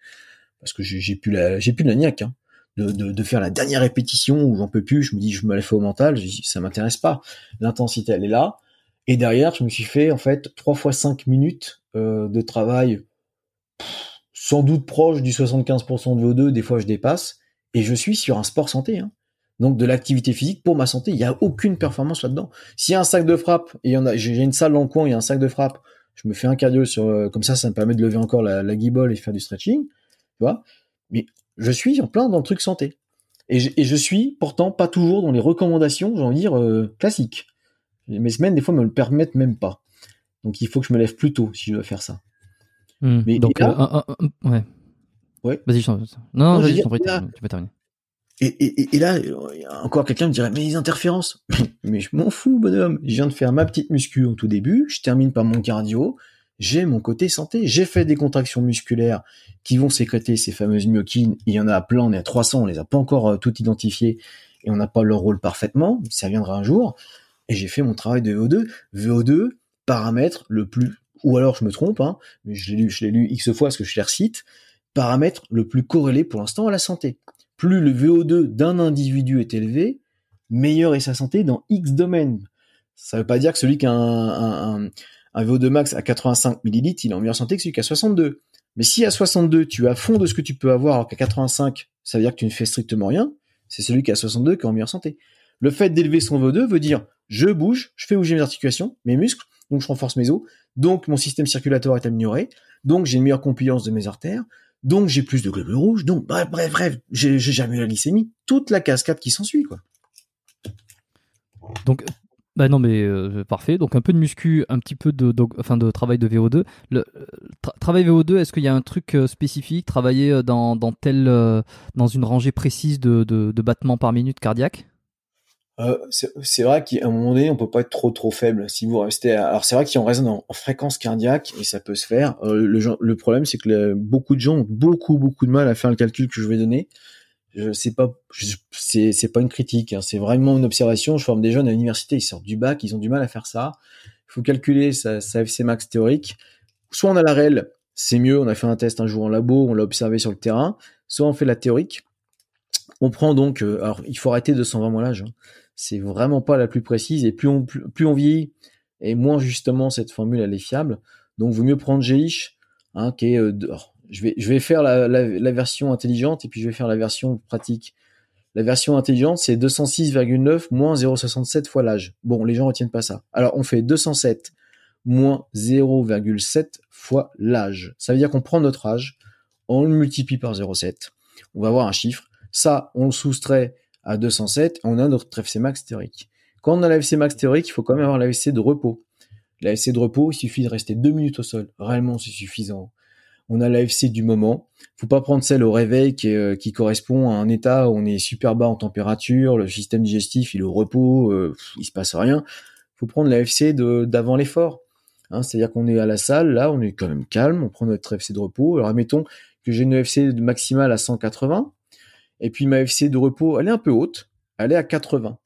parce que j'ai, j'ai plus la, j'ai plus la niaque, hein, de, de, de faire la dernière répétition où j'en peux plus. Je me dis, je me la fais au mental, je, ça m'intéresse pas. L'intensité, elle est là. Et derrière, je me suis fait en fait trois fois cinq minutes euh, de travail, pff, sans doute proche du soixante-quinze pour cent de V O deux. Des fois, je dépasse, et je suis sur un sport santé, hein. Donc de l'activité physique pour ma santé, il n'y a aucune performance là-dedans. S'il y a un sac de frappe, et il y en a, j'ai une salle dans le coin, il y a un sac de frappe, je me fais un cardio sur, euh, comme ça, ça me permet de lever encore la, la guibole et faire du stretching, tu vois. Mais je suis en plein dans le truc santé. Et je, et je suis pourtant pas toujours dans les recommandations, j'ai envie de dire, euh, classiques. Mes semaines, des fois, me le permettent même pas. Donc il faut que je me lève plus tôt si je dois faire ça. Mmh, mais donc, là, euh, euh, euh, ouais. Ouais. Vas-y, je t'en prie. Non, non, vas-y, je t'en prie, tu peux terminer. Et, et, et là, encore quelqu'un me dirait, mais les interférences. Mais je m'en fous, bonhomme. Je viens de faire ma petite muscu au tout début. Je termine par mon cardio. J'ai mon côté santé. J'ai fait des contractions musculaires qui vont sécréter ces fameuses myokines. Il y en a plein. On est à trois cents. On les a pas encore toutes identifiées. Et on n'a pas leur rôle parfaitement. Ça viendra un jour. Et j'ai fait mon travail de V O deux. V O deux, paramètre le plus, ou alors je me trompe, hein, mais je l'ai lu, je l'ai lu X fois parce que je les recite. Paramètre le plus corrélé pour l'instant à la santé. Plus le V O deux d'un individu est élevé, meilleure est sa santé dans X domaines. Ça ne veut pas dire que celui qui a un, un, un V O deux max à quatre-vingt-cinq millilitres, il est en meilleure santé que celui qui a soixante-deux. Mais si à soixante-deux, tu es à fond de ce que tu peux avoir, alors qu'à quatre-vingt-cinq, ça veut dire que tu ne fais strictement rien, c'est celui qui a soixante-deux qui est en meilleure santé. Le fait d'élever son V O deux veut dire, je bouge, je fais bouger mes articulations, mes muscles, donc je renforce mes os, donc mon système circulatoire est amélioré, donc j'ai une meilleure compliance de mes artères, donc j'ai plus de globules rouges, donc bref, bref, bref, j'ai, j'ai jamais eu la glycémie, toute la cascade qui s'ensuit, quoi. Donc, bah non mais euh, parfait, donc un peu de muscu, un petit peu de, de, enfin de travail de V O deux. Le tra- travail V O deux, est-ce qu'il y a un truc euh, spécifique, travailler dans, dans, tel, euh, dans une rangée précise de, de, de battements par minute cardiaque? Euh, c'est, c'est vrai qu'à un moment donné, on peut pas être trop trop faible. Si vous restez, à... alors c'est vrai qu'on résonne en, en fréquence cardiaque et ça peut se faire. Euh, le, le problème, c'est que le, beaucoup de gens ont beaucoup beaucoup de mal à faire le calcul que je vais donner. Je sais pas, je, c'est c'est pas une critique, hein, c'est vraiment une observation. Je forme des jeunes à l'université, ils sortent du bac, ils ont du mal à faire ça. Il faut calculer sa, sa F C max théorique. Soit on a la réelle, c'est mieux. On a fait un test un jour en labo, on l'a observé sur le terrain. Soit on fait la théorique. On prend donc, euh, alors il faut arrêter deux cent vingt mois l'âge. Hein. C'est vraiment pas la plus précise et plus on, plus, plus on vieillit et moins justement cette formule elle est fiable. Donc vaut mieux prendre G H, hein, qui est euh, de, alors, je vais je vais faire la, la la version intelligente et puis je vais faire la version pratique. La version intelligente c'est deux cent six virgule neuf moins zéro virgule soixante-sept fois l'âge. Bon, les gens retiennent pas ça. Alors on fait deux cent sept moins zéro virgule sept fois l'âge. Ça veut dire qu'on prend notre âge, on le multiplie par zéro virgule sept. On va avoir un chiffre. Ça, on le soustrait à deux cent sept, on a notre F C max théorique. Quand on a la F C max théorique, il faut quand même avoir la F C de repos. La F C de repos, il suffit de rester deux minutes au sol. Réellement, c'est suffisant. On a la F C du moment. Faut pas prendre celle au réveil qui, euh, qui correspond à un état où on est super bas en température, le système digestif, il est au repos, euh, il se passe rien. Faut prendre la F C de, d'avant l'effort. hein, c'est-à-dire qu'on est à la salle, là, on est quand même calme, on prend notre E F C de repos. Alors, admettons que j'ai une E F C maximale à cent quatre-vingts, et puis ma E F C de repos, elle est un peu haute, elle est à quatre-vingts.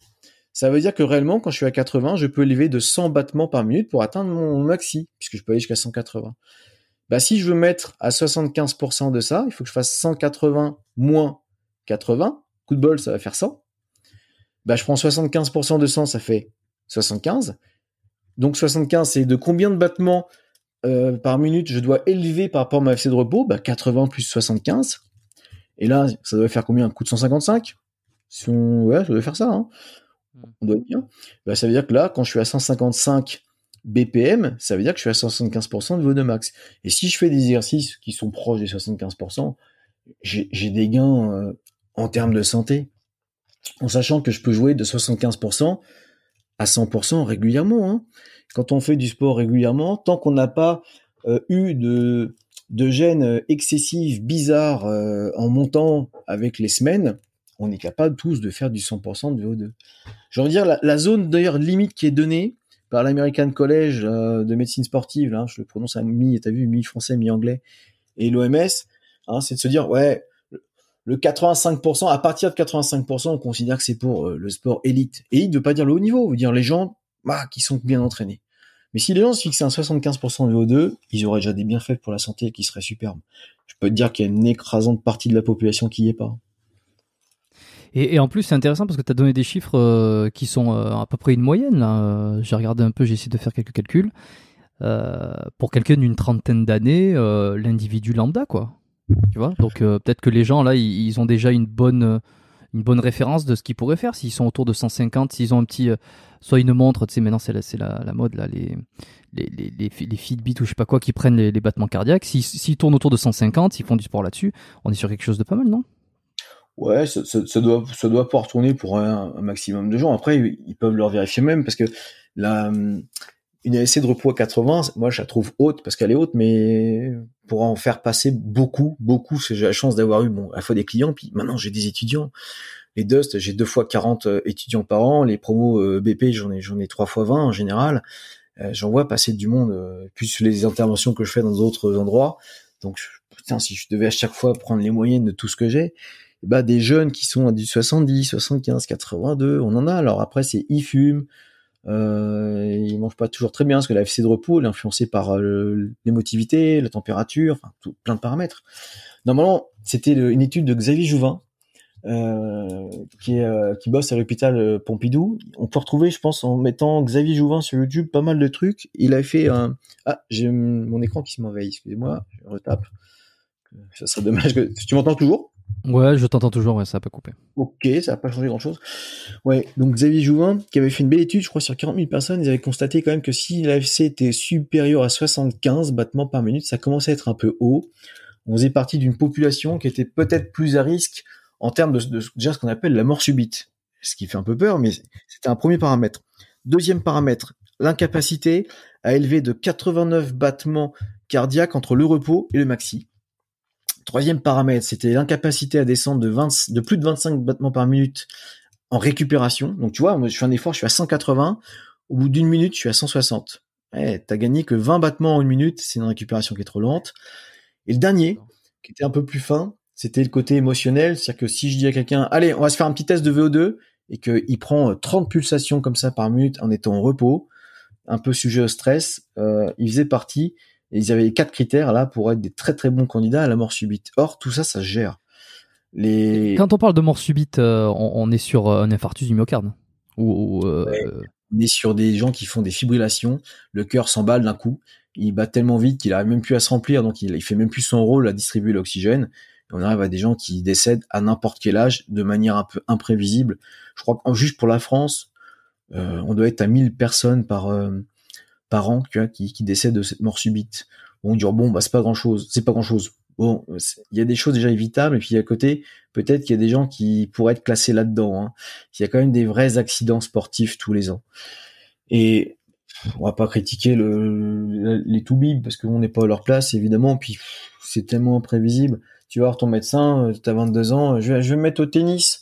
Ça veut dire que réellement, quand je suis à quatre-vingts, je peux élever de cent battements par minute pour atteindre mon maxi, puisque je peux aller jusqu'à cent quatre-vingts. Bah, si je veux mettre à soixante-quinze pour cent de ça, il faut que je fasse cent quatre-vingts moins quatre-vingts. Coup de bol, ça va faire cent. Bah, je prends soixante-quinze pour cent de cent, ça fait soixante-quinze. Donc, soixante-quinze, c'est de combien de battements euh, par minute je dois élever par rapport à ma F C de repos? Bah, quatre-vingts plus soixante-quinze. Et là, ça doit faire combien? Un coup de cent cinquante-cinq? Si on... Ouais, ça doit faire ça. Hein. On doit être bien. Bah, ça veut dire que là, quand je suis à cent cinquante-cinq B P M, ça veut dire que je suis à cent soixante-quinze pour cent de niveau de max. Et si je fais des exercices qui sont proches des soixante-quinze pour cent, j'ai, j'ai des gains euh, en termes de santé, en sachant que je peux jouer de soixante-quinze pour cent à cent pour cent régulièrement. Hein. Quand on fait du sport régulièrement, tant qu'on n'a pas euh, eu de, de gêne excessive, bizarre, euh, en montant avec les semaines, on est capable tous de faire du cent pour cent de V O deux. Je veux dire, la, la zone d'ailleurs limite qui est donnée par l'American College euh, de médecine sportive, là, je le prononce à mi, t'as vu, mi français, mi anglais, et l'O M S, hein, c'est de se dire, ouais, le quatre-vingt-cinq pour cent, à partir de quatre-vingt-cinq pour cent, on considère que c'est pour euh, le sport élite. Et il ne veut pas dire le haut niveau, veut dire les gens bah, qui sont bien entraînés. Mais si les gens se fixaient un soixante-quinze pour cent de V O deux, ils auraient déjà des bienfaits pour la santé qui seraient superbes. Je peux te dire qu'il y a une écrasante partie de la population qui n'y est pas. Et, et en plus, c'est intéressant parce que tu as donné des chiffres euh, qui sont euh, à peu près une moyenne. Là. J'ai regardé un peu, j'ai essayé de faire quelques calculs. Euh, pour quelqu'un d'une trentaine d'années, euh, l'individu lambda, quoi. Tu vois ? Donc euh, peut-être que les gens, là, ils, ils ont déjà une bonne, une bonne référence de ce qu'ils pourraient faire. S'ils sont autour de cent cinquante, s'ils ont un petit... Euh, soit une montre, tu sais, maintenant, c'est la, c'est la, la mode, là, les, les, les, les, les Fitbit ou je sais pas quoi qui prennent les, les battements cardiaques. S'ils, s'ils tournent autour de cent cinquante, s'ils font du sport là-dessus, on est sur quelque chose de pas mal, non ? Ouais, ça, ça, ça doit, ça doit pouvoir tourner pour un, un maximum de gens. Après, ils peuvent leur vérifier même parce que la, une A S C de repos à quatre-vingts, moi, je la trouve haute parce qu'elle est haute, mais pour en faire passer beaucoup, beaucoup, parce que j'ai la chance d'avoir eu, bon, à la fois des clients, puis maintenant, j'ai des étudiants. Les Dust, j'ai deux fois quarante étudiants par an. Les promos B P, j'en ai, j'en ai trois fois vingt en général. J'en vois passer du monde, plus les interventions que je fais dans d'autres endroits. Donc, putain, si je devais à chaque fois prendre les moyennes de tout ce que j'ai, bah, des jeunes qui sont à du soixante-dix, soixante-quinze, quatre-vingt-deux, on en a. Alors après, c'est ils fument, euh, ils mangent pas toujours très bien parce que la F C de repos, elle est influencée par euh, l'émotivité, la température, enfin tout, plein de paramètres. Normalement, c'était le, une étude de Xavier Jouvin euh, qui, est, euh, qui bosse à l'hôpital Pompidou. On peut retrouver, je pense, en mettant Xavier Jouvin sur YouTube, pas mal de trucs. Il avait fait un... Ah, j'ai mon écran qui se m'envahit, excusez-moi, je retape. Ça serait dommage que... Tu m'entends toujours ? Ouais, je t'entends toujours, ouais, ça n'a pas coupé. Ok, ça n'a pas changé grand-chose. Ouais, donc Xavier Jouvin, qui avait fait une belle étude, je crois, sur quarante mille personnes, ils avaient constaté quand même que si l'A F C était supérieur à soixante-quinze battements par minute, ça commençait à être un peu haut. On faisait partie d'une population qui était peut-être plus à risque en termes de, de, de ce qu'on appelle la mort subite, ce qui fait un peu peur, mais c'était un premier paramètre. Deuxième paramètre, l'incapacité à élever de quatre-vingt-neuf battements cardiaques entre le repos et le maxi. Troisième paramètre, c'était l'incapacité à descendre de, vingt, de plus de vingt-cinq battements par minute en récupération. Donc, tu vois, je fais un effort, je suis à cent quatre-vingts. Au bout d'une minute, je suis à cent soixante. Eh, t'as gagné que vingt battements en une minute. C'est une récupération qui est trop lente. Et le dernier, qui était un peu plus fin, c'était le côté émotionnel. C'est-à-dire que si je dis à quelqu'un, allez, on va se faire un petit test de V O deux et qu'il prend trente pulsations comme ça par minute en étant en repos, un peu sujet au stress, euh, il faisait partie. Et ils avaient les quatre critères là pour être des très très bons candidats à la mort subite. Or, tout ça, ça se gère. Les... Quand on parle de mort subite, euh, on, on est sur un infarctus du myocarde. Ou, ou, euh... ouais, on est sur des gens qui font des fibrillations. Le cœur s'emballe d'un coup. Il bat tellement vite qu'il n'arrive même plus à se remplir. Donc, il, il fait même plus son rôle à distribuer l'oxygène. Et on arrive à des gens qui décèdent à n'importe quel âge de manière un peu imprévisible. Je crois que juste pour la France, euh, on doit être à mille personnes par... Euh, par an, tu vois, qui, qui décèdent de cette mort subite. On dit, bon, bah, c'est pas grand chose, c'est pas grand chose. Bon, il y a des choses déjà évitables, et puis à côté, peut-être qu'il y a des gens qui pourraient être classés là-dedans, hein. Il y a quand même des vrais accidents sportifs tous les ans. Et on va pas critiquer le, les toubibs, parce qu'on n'est pas à leur place, évidemment, puis c'est tellement imprévisible. Tu vas voir ton médecin, t'as vingt-deux ans, je vais, je vais me mettre au tennis.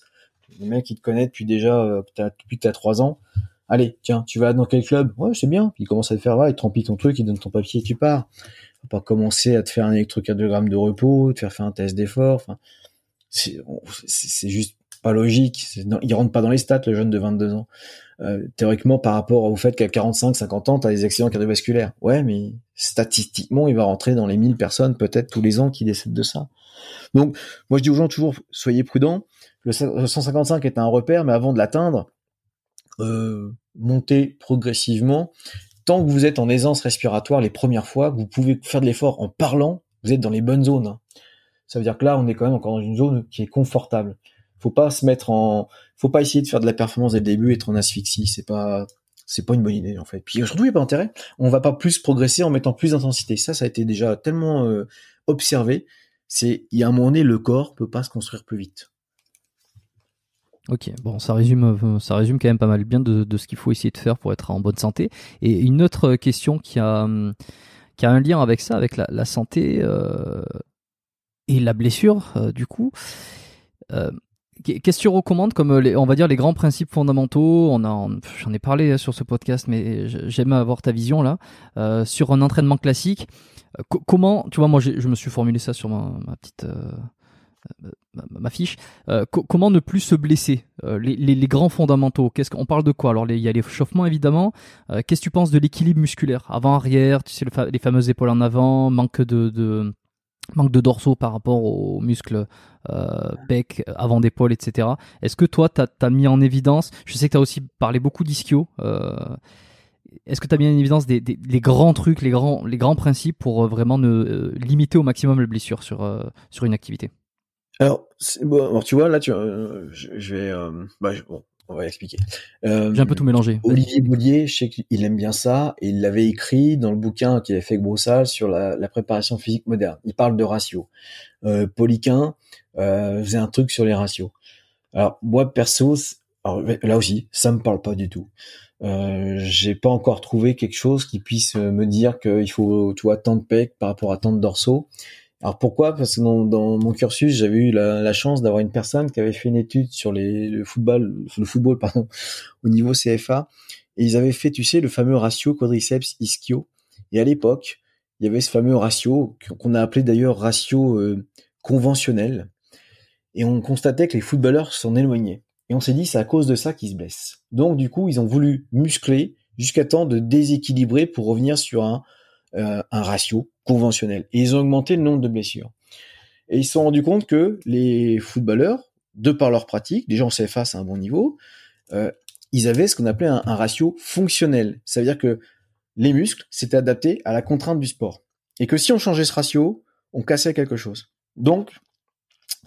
Les mecs, ils te connaissent depuis déjà, depuis que t'as trois ans. allez, tiens, tu vas dans quel club? Ouais, c'est bien. Puis il commence à te faire, ouais, il trempille ton truc, il donne ton papier et tu pars. Faut pas commencer à te faire un électrocardiogramme de repos, te faire faire un test d'effort. Enfin, c'est, c'est juste pas logique. C'est, non, il rentre pas dans les stats, le jeune de vingt-deux ans. Euh, théoriquement, par rapport au fait qu'à quarante-cinq, cinquante ans, t'as des accidents cardiovasculaires. Ouais, mais statistiquement, il va rentrer dans les mille personnes, peut-être tous les ans, qui décèdent de ça. Donc, moi, je dis aux gens toujours, soyez prudents. Le cent cinquante-cinq est un repère, mais avant de l'atteindre, Euh, monter progressivement. Tant que vous êtes en aisance respiratoire les premières fois, vous pouvez faire de l'effort en parlant, vous êtes dans les bonnes zones, hein. Ça veut dire que là, on est quand même encore dans une zone qui est confortable. Faut pas se mettre en, faut pas essayer de faire de la performance dès le début, être en asphyxie. C'est pas, c'est pas une bonne idée, en fait. Puis surtout, il n'y a pas d'intérêt. On va pas plus progresser en mettant plus d'intensité. Ça, ça a été déjà tellement, euh, observé. C'est, il y a un moment donné, le corps peut pas se construire plus vite. Ok, bon, ça résume, ça résume quand même pas mal bien de, de ce qu'il faut essayer de faire pour être en bonne santé. Et une autre question qui a, qui a un lien avec ça, avec la, la santé euh, et la blessure, euh, du coup. Euh, qu'est-ce que tu recommandes comme, les, on va dire, les grands principes fondamentaux? On a, on, j'en ai parlé sur ce podcast, mais j'aime avoir ta vision là. Euh, sur un entraînement classique, co- comment, tu vois, moi je me suis formulé ça sur ma, ma petite... Euh, ma fiche, euh, co- comment ne plus se blesser, euh, les, les, les grands fondamentaux, qu'est-ce qu'on parle de quoi? Alors il y a l'échauffement évidemment, euh, qu'est-ce que tu penses de l'équilibre musculaire avant-arrière, tu sais, le fa- les fameuses épaules en avant, manque de, de, manque de dorsaux par rapport aux muscles euh, bec, avant d'épaule, et cetera. Est-ce que toi t'as, t'as mis en évidence, je sais que t'as aussi parlé beaucoup d'ischio, euh, est-ce que t'as mis en évidence des, des, les grands trucs, les grands, les grands principes pour vraiment ne, euh, limiter au maximum les blessures sur, euh, sur une activité? Alors, c'est, bon, alors, tu vois, là, tu, euh, je, je vais, euh, bah, je, bon, on va expliquer. Euh, J'ai un peu tout mélangé. Olivier Bollier, je sais qu'il aime bien ça, et il l'avait écrit dans le bouquin qu'il avait fait avec Broussal sur la, la préparation physique moderne. Il parle de ratios. Euh, Poliquin, euh, faisait un truc sur les ratios. Alors, moi, perso, alors, là aussi, ça me parle pas du tout. Euh, j'ai pas encore trouvé quelque chose qui puisse me dire qu'il faut, tu vois, tant de pecs par rapport à tant de dorsaux. Alors pourquoi? Parce que dans, dans mon cursus, j'avais eu la, la chance d'avoir une personne qui avait fait une étude sur les, le football, le football pardon, au niveau C F A, et ils avaient fait, tu sais, le fameux ratio quadriceps ischio. Et à l'époque, il y avait ce fameux ratio qu'on a appelé d'ailleurs ratio euh, conventionnel, et on constatait que les footballeurs s'en éloignaient. Et on s'est dit c'est à cause de ça qu'ils se blessent. Donc du coup, ils ont voulu muscler jusqu'à temps de déséquilibrer pour revenir sur un Euh, un ratio conventionnel. Et ils ont augmenté le nombre de blessures. Et ils se sont rendus compte que les footballeurs, de par leur pratique, déjà en C F A, c'est un bon niveau, euh, ils avaient ce qu'on appelait un, un ratio fonctionnel. Ça veut dire que les muscles s'étaient adaptés à la contrainte du sport. Et que si on changeait ce ratio, on cassait quelque chose. Donc,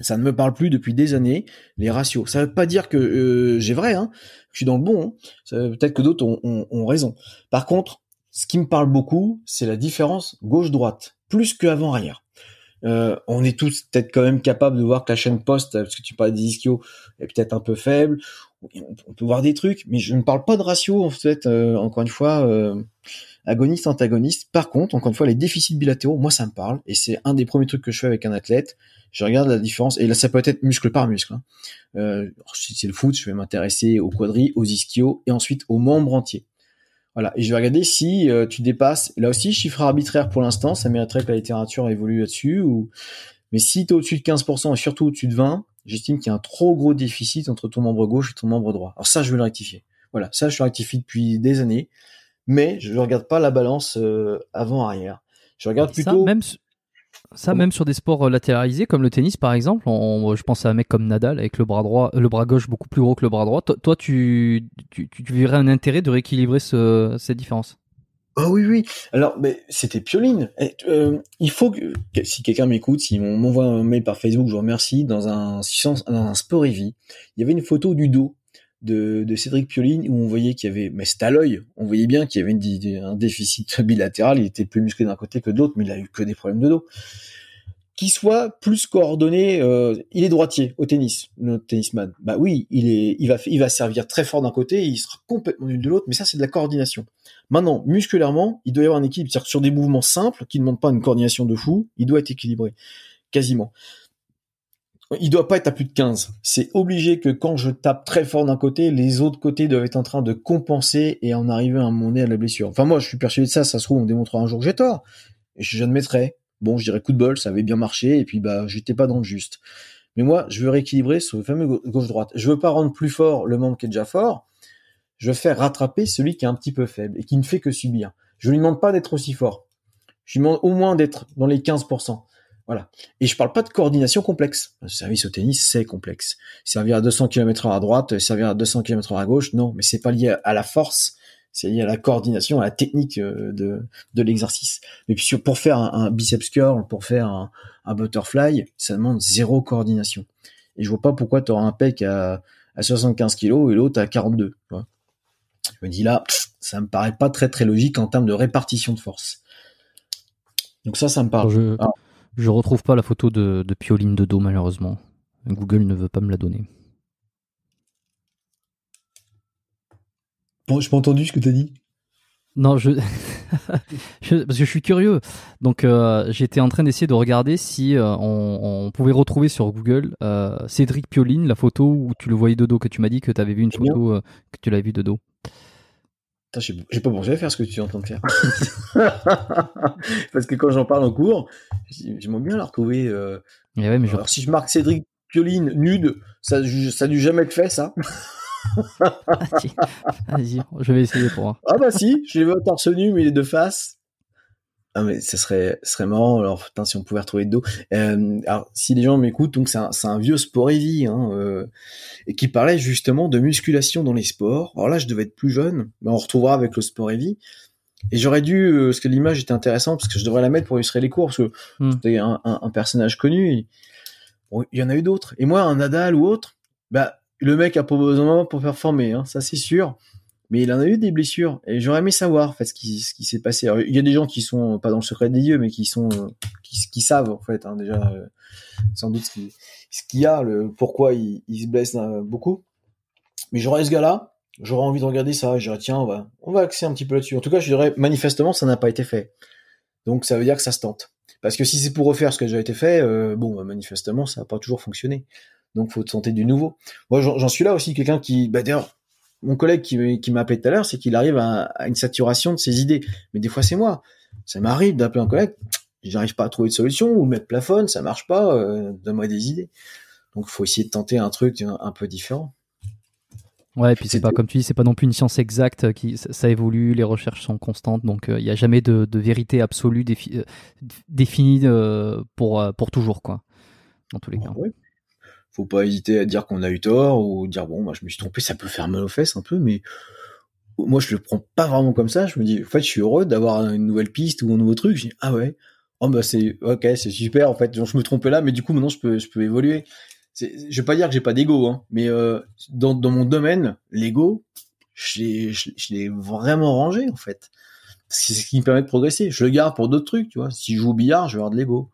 ça ne me parle plus depuis des années, les ratios. Ça ne veut pas dire que euh, j'ai vrai, hein, que je suis dans le bon, hein. Ça, peut-être que d'autres ont, ont, ont raison. Par contre, ce qui me parle beaucoup, c'est la différence gauche-droite, plus qu'avant-arrière. Euh, on est tous peut-être quand même capables de voir que la chaîne poste, parce que tu parlais des ischios, est peut-être un peu faible, on peut voir des trucs, mais je ne parle pas de ratio, en fait, euh, encore une fois, euh, agoniste-antagoniste. Par contre, encore une fois, les déficits bilatéraux, moi ça me parle, et c'est un des premiers trucs que je fais avec un athlète, je regarde la différence, et là ça peut être muscle par muscle, hein. Euh, si c'est le foot, je vais m'intéresser aux quadris, aux ischios, et ensuite aux membres entiers. Voilà, et je vais regarder si euh, tu dépasses, là aussi, chiffre arbitraire pour l'instant, ça mériterait que la littérature évolue là-dessus, ou... mais si tu es au-dessus de quinze pour cent et surtout au-dessus de vingt, j'estime qu'il y a un trop gros déficit entre ton membre gauche et ton membre droit. Alors ça, je vais le rectifier. Voilà, ça, je le rectifie depuis des années, mais je ne regarde pas la balance euh, avant-arrière. Je regarde plutôt... Ça, même... Ça, même sur des sports latéralisés comme le tennis par exemple, on, je pense à un mec comme Nadal avec le bras droit, le bras gauche beaucoup plus gros que le bras droit. Toi, toi tu, tu, tu verrais un intérêt de rééquilibrer ce, cette différence? Oh oui, oui. Alors, mais c'était Pioline. Et, euh, il faut que, si quelqu'un m'écoute, si on m'envoie un mail par Facebook, je vous remercie. Dans un, dans un sport et vie, il y avait une photo du dos de, de Cédric Pioline où on voyait qu'il y avait, mais c'était à l'œil, on voyait bien qu'il y avait une, un déficit bilatéral, il était plus musclé d'un côté que de l'autre, mais il a eu que des problèmes de dos. Qu'il soit plus coordonné, euh, il est droitier au tennis, notre tennisman. Bah oui, il est, il va, il va servir très fort d'un côté, et il sera complètement nul de l'autre, mais ça c'est de la coordination. Maintenant, musculairement, il doit y avoir un équilibre, c'est-à-dire que sur des mouvements simples qui ne demandent pas une coordination de fou, il doit être équilibré, quasiment. il doit pas être à plus de quinze. C'est obligé que quand je tape très fort d'un côté, les autres côtés doivent être en train de compenser et en arriver à un moment donné à la blessure. Enfin, moi, je suis persuadé de ça. Ça se trouve, on démontrera un jour que j'ai tort. Et j'admettrai. Bon, je dirais coup de bol, ça avait bien marché. Et puis, bah, j'étais pas dans le juste. Mais moi, je veux rééquilibrer ce fameux gauche-droite. Je veux pas rendre plus fort le membre qui est déjà fort. Je veux faire rattraper celui qui est un petit peu faible et qui ne fait que subir. Je lui demande pas d'être aussi fort. Je lui demande au moins d'être dans les quinze pour cent. Voilà. Et je parle pas de coordination complexe. Le service au tennis, c'est complexe. Servir à deux cents kilomètres heure à droite, servir à deux cents kilomètres heure à gauche, non. Mais c'est pas lié à la force. C'est lié à la coordination, à la technique de, de l'exercice. Mais puis, pour faire un, un biceps curl, pour faire un, un butterfly, ça demande zéro coordination. Et je vois pas pourquoi t'auras un pec à, à soixante-quinze kilos et l'autre à quarante-deux. Ouais. Je me dis là, ça me paraît pas très, très logique en termes de répartition de force. Donc ça, ça me parle. Je... Ah. Je retrouve pas la photo de, de Pioline de dos, malheureusement. Google ne veut pas me la donner. Bon, je n'ai pas entendu ce que tu as dit. Non, je... je... Parce que je suis curieux. Donc, euh, j'étais en train d'essayer de regarder si euh, on, on pouvait retrouver sur Google euh, Cédric Pioline, la photo où tu le voyais de dos, que tu m'as dit que tu avais vu une c'est photo, euh, que tu l'avais vu de dos. Putain, j'ai, j'ai pas pensé à faire ce que tu es en train de faire. Parce que quand j'en parle en cours, j'aimerais bien la retrouver. Euh... Mais ouais, mais alors, je... si je marque Cédric Pioline nude, ça, ça a dû jamais être fait, ça. Vas-y. Vas-y, je vais essayer pour moi. Ah bah si, je l'ai vu au torse nu, mais il est de face. Ah, mais ça serait, serait marrant, alors putain, si on pouvait retrouver de dos. Euh, alors, si les gens m'écoutent, donc c'est un, c'est un vieux sportivie, hein, euh, et qui parlait justement de musculation dans les sports. Alors là, je devais être plus jeune, mais on retrouvera avec le sportivie. Et j'aurais dû, euh, parce que l'image était intéressante, parce que je devrais la mettre pour illustrer les cours, parce que mm. c'était un, un, un personnage connu. Et... Bon, il y en a eu d'autres. Et moi, un Nadal ou autre, bah, le mec a pas besoin pour performer, hein, ça c'est sûr. Mais il en a eu des blessures. Et j'aurais aimé savoir, en fait, ce qui, ce qui s'est passé. Alors, il y a des gens qui sont pas dans le secret des dieux, mais qui sont, qui, qui savent, en fait, hein, déjà, euh, sans doute ce qu'il, ce qu'il y a, le, pourquoi il, il se blesse euh, beaucoup. Mais j'aurais ce gars-là, j'aurais envie de regarder ça, et je dirais, tiens, on va, on va axer un petit peu là-dessus. En tout cas, je dirais, manifestement, ça n'a pas été fait. Donc, ça veut dire que ça se tente. Parce que si c'est pour refaire ce qui a déjà été fait, euh, bon, bah, manifestement, ça n'a pas toujours fonctionné. Donc, faut tenter du nouveau. Moi, j'en, j'en suis là aussi, quelqu'un qui, bah, d'ailleurs, mon collègue qui, qui m'a appelé tout à l'heure, c'est qu'il arrive à, à une saturation de ses idées. Mais des fois, c'est moi. Ça m'arrive d'appeler un collègue, j'arrive pas à trouver de solution, ou le mec plafonne, ça marche pas, euh, donne-moi des idées. Donc, faut essayer de tenter un truc un, un peu différent. Ouais, et puis c'est, c'est pas, comme tu dis, c'est pas non plus une science exacte, qui, ça, ça évolue, les recherches sont constantes, donc il euh, n'y a jamais de, de vérité absolue défi, euh, définie euh, pour, euh, pour toujours, quoi. Dans tous les cas. Ouais. Faut pas hésiter à dire qu'on a eu tort ou dire bon, moi je me suis trompé, ça peut faire mal aux fesses un peu, mais moi je le prends pas vraiment comme ça. Je me dis, en fait, je suis heureux d'avoir une nouvelle piste ou un nouveau truc. Je dis ah ouais, oh bah c'est ok, c'est super en fait. Genre, je me trompais là, mais du coup maintenant je peux je peux évoluer. C'est, je vais pas dire que j'ai pas d'ego, hein, mais euh, dans dans mon domaine, l'ego, je l'ai je, je l'ai vraiment rangé en fait. C'est ce qui me permet de progresser. Je le garde pour d'autres trucs, tu vois. Si je joue au billard, je vais avoir de l'ego,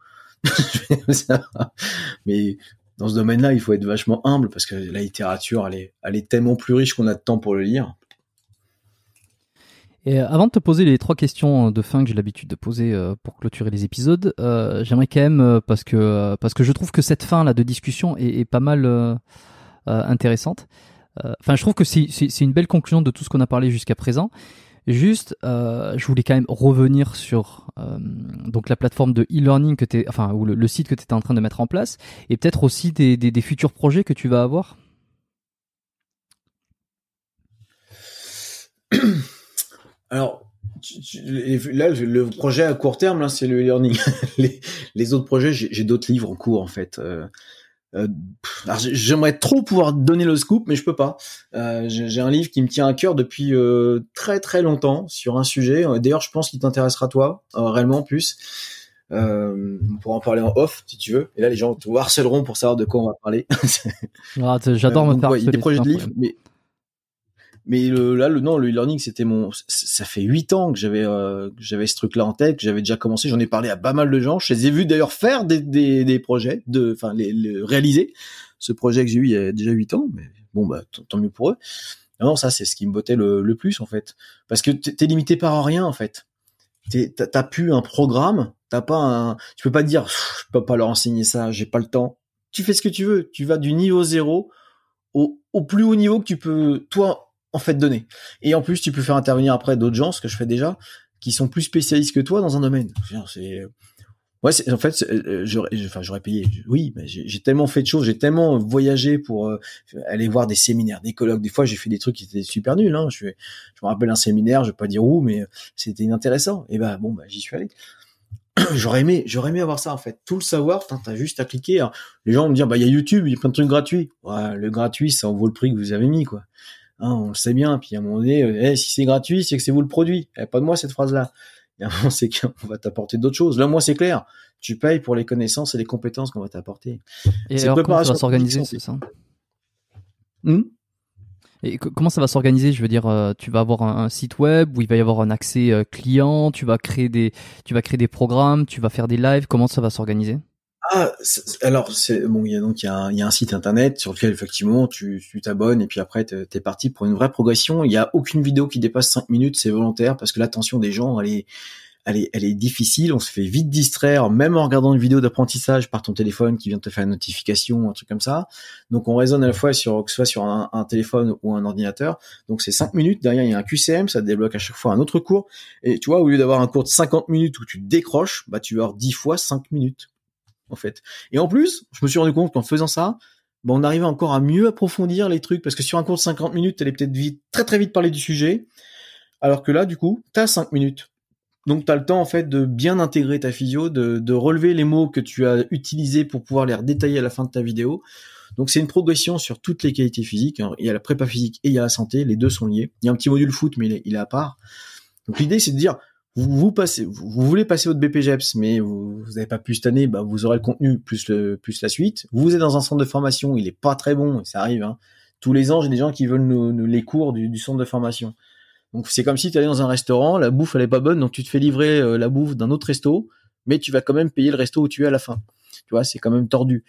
mais dans ce domaine-là, il faut être vachement humble parce que la littérature, elle est, elle est tellement plus riche qu'on a de temps pour le lire. Et avant de te poser les trois questions de fin que j'ai l'habitude de poser pour clôturer les épisodes, euh, j'aimerais quand même, parce que, parce que je trouve que cette fin-là de discussion est, est pas mal euh, intéressante. Enfin, je trouve que c'est, c'est, c'est une belle conclusion de tout ce qu'on a parlé jusqu'à présent. Juste, euh, je voulais quand même revenir sur euh, donc la plateforme de e-learning que t'es, enfin ou le, le site que tu étais en train de mettre en place, et peut-être aussi des, des, des futurs projets que tu vas avoir. Alors tu, tu, là, le projet à court terme, là, c'est le e-learning. les, les autres projets, j'ai, j'ai d'autres livres en cours en fait. Euh, Euh, alors j'aimerais trop pouvoir donner le scoop, mais je peux pas. Euh, j'ai un livre qui me tient à cœur depuis euh, très très longtemps sur un sujet. D'ailleurs, je pense qu'il t'intéressera toi, euh, réellement plus. Euh, on pourra en parler en off si tu veux. Et là, les gens te harcèleront pour savoir de quoi on va parler. ah, j'adore me faire harceler. Il y a des projets de livres, mais mais le, là, le non, le e-learning, c'était mon. Ça fait huit ans que j'avais euh, que j'avais ce truc-là en tête, que j'avais déjà commencé. J'en ai parlé à pas mal de gens. Je les ai vus d'ailleurs faire des des, des projets, de, enfin, les, les réaliser. Ce projet que j'ai eu il y a déjà huit ans, mais bon, bah tant mieux pour eux. Non, ça, c'est ce qui me bottait le, le plus en fait, parce que t'es limité par rien en fait. T'es, t'as plus un programme, t'as pas un. Tu peux pas dire, je peux pas leur enseigner ça, j'ai pas le temps. tu fais ce que tu veux. Tu vas du niveau zéro au, au plus haut niveau que tu peux, toi, en fait, donner. Et en plus, tu peux faire intervenir après d'autres gens, ce que je fais déjà, qui sont plus spécialistes que toi dans un domaine. C'est... Ouais, c'est, en fait, c'est, euh, j'aurais, enfin, j'aurais payé. Je, oui, mais j'ai, j'ai tellement fait de choses, j'ai tellement voyagé pour euh, aller voir des séminaires, des colloques. Des fois, j'ai fait des trucs qui étaient super nuls. Hein. Je, je me rappelle un séminaire, je vais pas dire où, mais c'était inintéressant. Et ben bah, bon, bah, j'y suis allé. j'aurais aimé, j'aurais aimé avoir ça en fait. Tout le savoir, t'as, t'as juste à cliquer. Alors, les gens me disent, bah il y a YouTube, il y a plein de trucs gratuits. Ouais, le gratuit, ça en vaut le prix que vous avez mis, quoi. Hein, on le sait bien. Puis à un moment donné, euh, hey, si c'est gratuit, c'est que c'est vous le produit. Eh, pas de moi cette phrase-là. C'est qu'on va t'apporter d'autres choses. Là, moi, c'est clair. Tu payes pour les connaissances et les compétences qu'on va t'apporter. Et c'est alors, comment ça va s'organiser, c'est ça hmm Et que, comment ça va s'organiser? Je veux dire, euh, tu vas avoir un, un site web où il va y avoir un accès euh, client, tu vas, créer des, tu vas créer des programmes, tu vas faire des lives. Comment ça va s'organiser? Ah, c'est, alors, c'est, bon, il y a donc il y a, un, il y a un site internet sur lequel effectivement tu, tu t'abonnes et puis après t'es, t'es parti pour une vraie progression. Il y a aucune vidéo qui dépasse cinq minutes, c'est volontaire parce que l'attention des gens elle est, elle est, elle est difficile. On se fait vite distraire, même en regardant une vidéo d'apprentissage par ton téléphone qui vient de te faire une notification, un truc comme ça. Donc on raisonne à la fois sur que ce soit sur un, un téléphone ou un ordinateur. Donc c'est cinq minutes. Derrière il y a un Q C M, ça te débloque à chaque fois un autre cours. Et tu vois, au lieu d'avoir un cours de cinquante minutes où tu décroches, bah tu vas avoir dix fois cinq minutes. En fait. Et en plus, je me suis rendu compte qu'en faisant ça, ben, on arrivait encore à mieux approfondir les trucs, parce que sur un cours de cinquante minutes, t'allais peut-être vite, très très vite parler du sujet, alors que là, du coup, t'as cinq minutes. Donc, t'as le temps, en fait, de bien intégrer ta physio, de, de relever les mots que tu as utilisés pour pouvoir les redétailler à la fin de ta vidéo. Donc, c'est une progression sur toutes les qualités physiques. Il y a la prépa physique et il y a la santé, les deux sont liés. Il y a un petit module foot, mais il est, il est à part. Donc, l'idée, c'est de dire... Vous, vous, passez, vous, vous voulez passer votre B P G E P S, mais vous n'avez pas pu cette année, bah vous aurez le contenu plus, le, plus la suite. Vous êtes dans un centre de formation, il est pas très bon, et ça arrive. Hein. Tous les ans, j'ai des gens qui veulent nous, nous, les cours du, du centre de formation. Donc c'est comme si tu allais dans un restaurant, la bouffe elle est pas bonne, donc tu te fais livrer euh, la bouffe d'un autre resto, mais tu vas quand même payer le resto où tu es à la fin. Tu vois, c'est quand même tordu.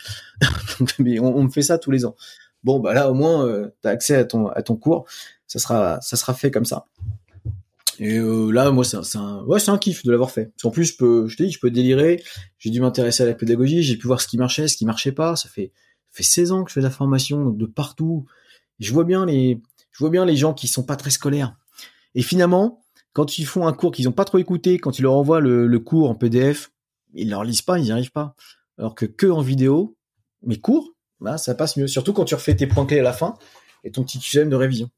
Mais on, on me fait ça tous les ans. Bon, bah là au moins, euh, tu as accès à ton, à ton cours, ça sera, ça sera fait comme ça. Et euh, là, moi, c'est un, c'est un, ouais, c'est un kiff de l'avoir fait. Parce qu'en plus, je peux, je te dis, je peux délirer. J'ai dû m'intéresser à la pédagogie. J'ai pu voir ce qui marchait, ce qui marchait pas. Ça fait, ça fait seize ans que je fais de la formation de partout. Et je vois bien les, je vois bien les gens qui sont pas très scolaires. Et finalement, quand ils font un cours qu'ils ont pas trop écouté, quand ils leur envoient le, le cours en P D F, ils leur lisent pas, ils n'y arrivent pas. Alors que que en vidéo, mes cours, bah, ça passe mieux. Surtout quand tu refais tes points clés à la fin et ton petit Q C M de révision.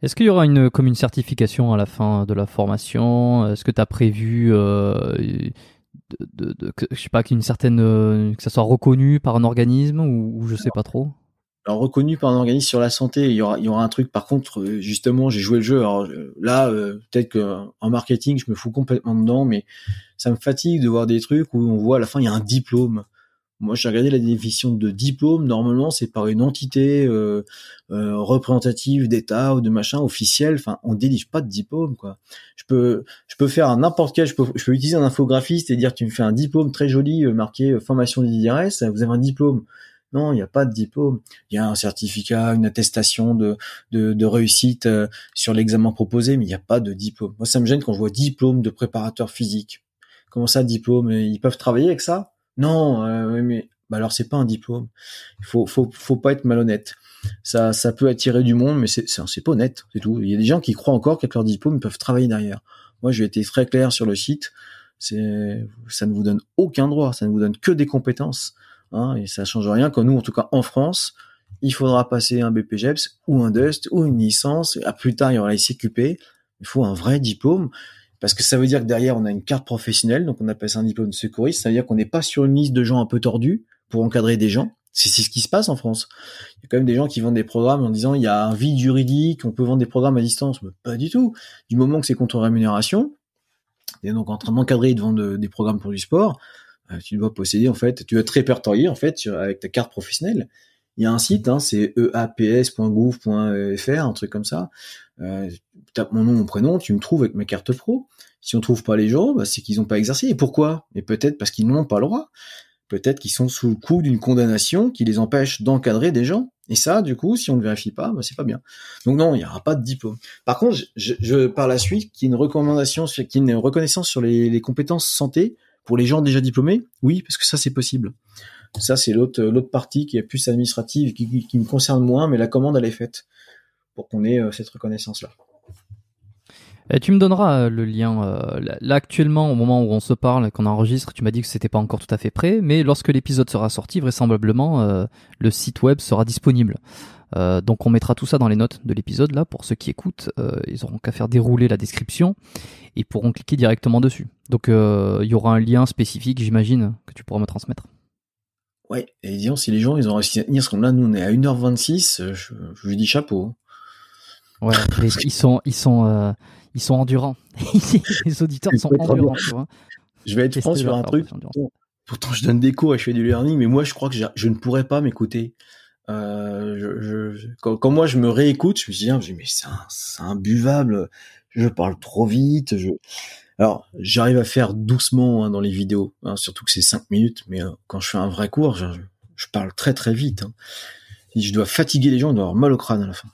Est-ce qu'il y aura une, comme une certification à la fin de la formation? Est-ce que tu as prévu, euh, de, de, de, que, je sais pas, qu'une certaine, euh, que ça soit reconnu par un organisme ou, ou je sais pas trop? Alors, reconnu par un organisme sur la santé, il y aura, il y aura un truc. Par contre, justement, j'ai joué le jeu. Alors là, euh, peut-être qu'en marketing, je me fous complètement dedans, mais ça me fatigue de voir des trucs où on voit à la fin, il y a un diplôme. Moi, j'ai regardé la définition de diplôme. Normalement, c'est par une entité euh, euh, représentative d'État ou de machin officiel. Enfin, on délivre pas de diplôme, quoi. Je peux, je peux faire un n'importe quel. Je peux, je peux utiliser un infographiste et dire tu me fais un diplôme très joli euh, marqué euh, formation Didier Reiss. Vous avez un diplôme? Non, il n'y a pas de diplôme. Il y a un certificat, une attestation de de, de réussite euh, sur l'examen proposé, mais il n'y a pas de diplôme. Moi, ça me gêne quand je vois diplôme de préparateur physique. Comment ça, diplôme? Ils peuvent travailler avec ça? Non, euh, mais bah alors c'est pas un diplôme. Il faut, faut, faut pas être malhonnête. Ça, ça peut attirer du monde, mais c'est, c'est, c'est pas honnête, c'est tout. Il y a des gens qui croient encore qu'avec leur diplôme ils peuvent travailler derrière. Moi, j'ai été très clair sur le site. C'est, ça ne vous donne aucun droit, ça ne vous donne que des compétences, hein, et ça change rien. Quand nous, en tout cas en France, il faudra passer un B P G E P S ou un D U S T ou une licence. À plus tard, il y aura la S C Q P. Il faut un vrai diplôme. Parce que ça veut dire que derrière, on a une carte professionnelle, donc on appelle ça un diplôme de secouriste. Ça veut dire qu'on n'est pas sur une liste de gens un peu tordus pour encadrer des gens. C'est, c'est ce qui se passe en France. Il y a quand même des gens qui vendent des programmes en disant il y a un vide juridique, on peut vendre des programmes à distance. Mais pas du tout. Du moment que c'est contre rémunération, et donc en train d'encadrer et de vendre des programmes pour du sport, tu dois posséder en fait, tu dois te répertorier en fait sur, avec ta carte professionnelle. Il y a un site, hein, c'est e a p s point gouv point f r, un truc comme ça. Euh, tape mon nom, mon prénom, tu me trouves avec ma carte pro. Si on trouve pas les gens, bah, c'est qu'ils n'ont pas exercé. Et pourquoi? Et peut-être parce qu'ils n'ont pas le droit. Peut-être qu'ils sont sous le coup d'une condamnation qui les empêche d'encadrer des gens. Et ça, du coup, si on ne vérifie pas, bah, c'est pas bien. Donc non, il n'y aura pas de diplôme. Par contre, je, je par la suite, qu'il y ait une recommandation, qu'il y ait une reconnaissance sur les, les compétences santé pour les gens déjà diplômés, oui, parce que ça, c'est possible. Ça, c'est l'autre, l'autre partie qui est plus administrative, qui, qui, qui me concerne moins, mais la commande, elle est faite pour qu'on ait euh, cette reconnaissance-là. Et tu me donneras le lien. Là, actuellement, au moment où on se parle, qu'on enregistre, tu m'as dit que c'était pas encore tout à fait prêt, mais lorsque l'épisode sera sorti, vraisemblablement, euh, le site web sera disponible. Euh, donc on mettra tout ça dans les notes de l'épisode là pour ceux qui écoutent, euh, ils auront qu'à faire dérouler la description et pourront cliquer directement dessus. Donc euh, il y aura un lien spécifique, j'imagine, que tu pourras me transmettre. Ouais, et disons, si les gens ils ont réussi à tenir ce qu'on a, nous on est à une heure vingt-six, je, je lui dis chapeau. Ouais, les, ils sont ils sont euh, ils sont endurants. Les auditeurs sont endurants, tu vois. Je vais être franc sur un truc. Pourtant je donne des cours et je fais du learning, mais moi je crois que je ne pourrais pas m'écouter. Euh, je, je, quand, quand moi je me réécoute, je me dis, hein, je me dis mais c'est, un, c'est imbuvable, je parle trop vite. Je... Alors j'arrive à faire doucement hein, dans les vidéos, hein, surtout que c'est cinq minutes, mais euh, quand je fais un vrai cours, je, je parle très très vite. Hein. Je dois fatiguer les gens, je dois avoir mal au crâne à la fin.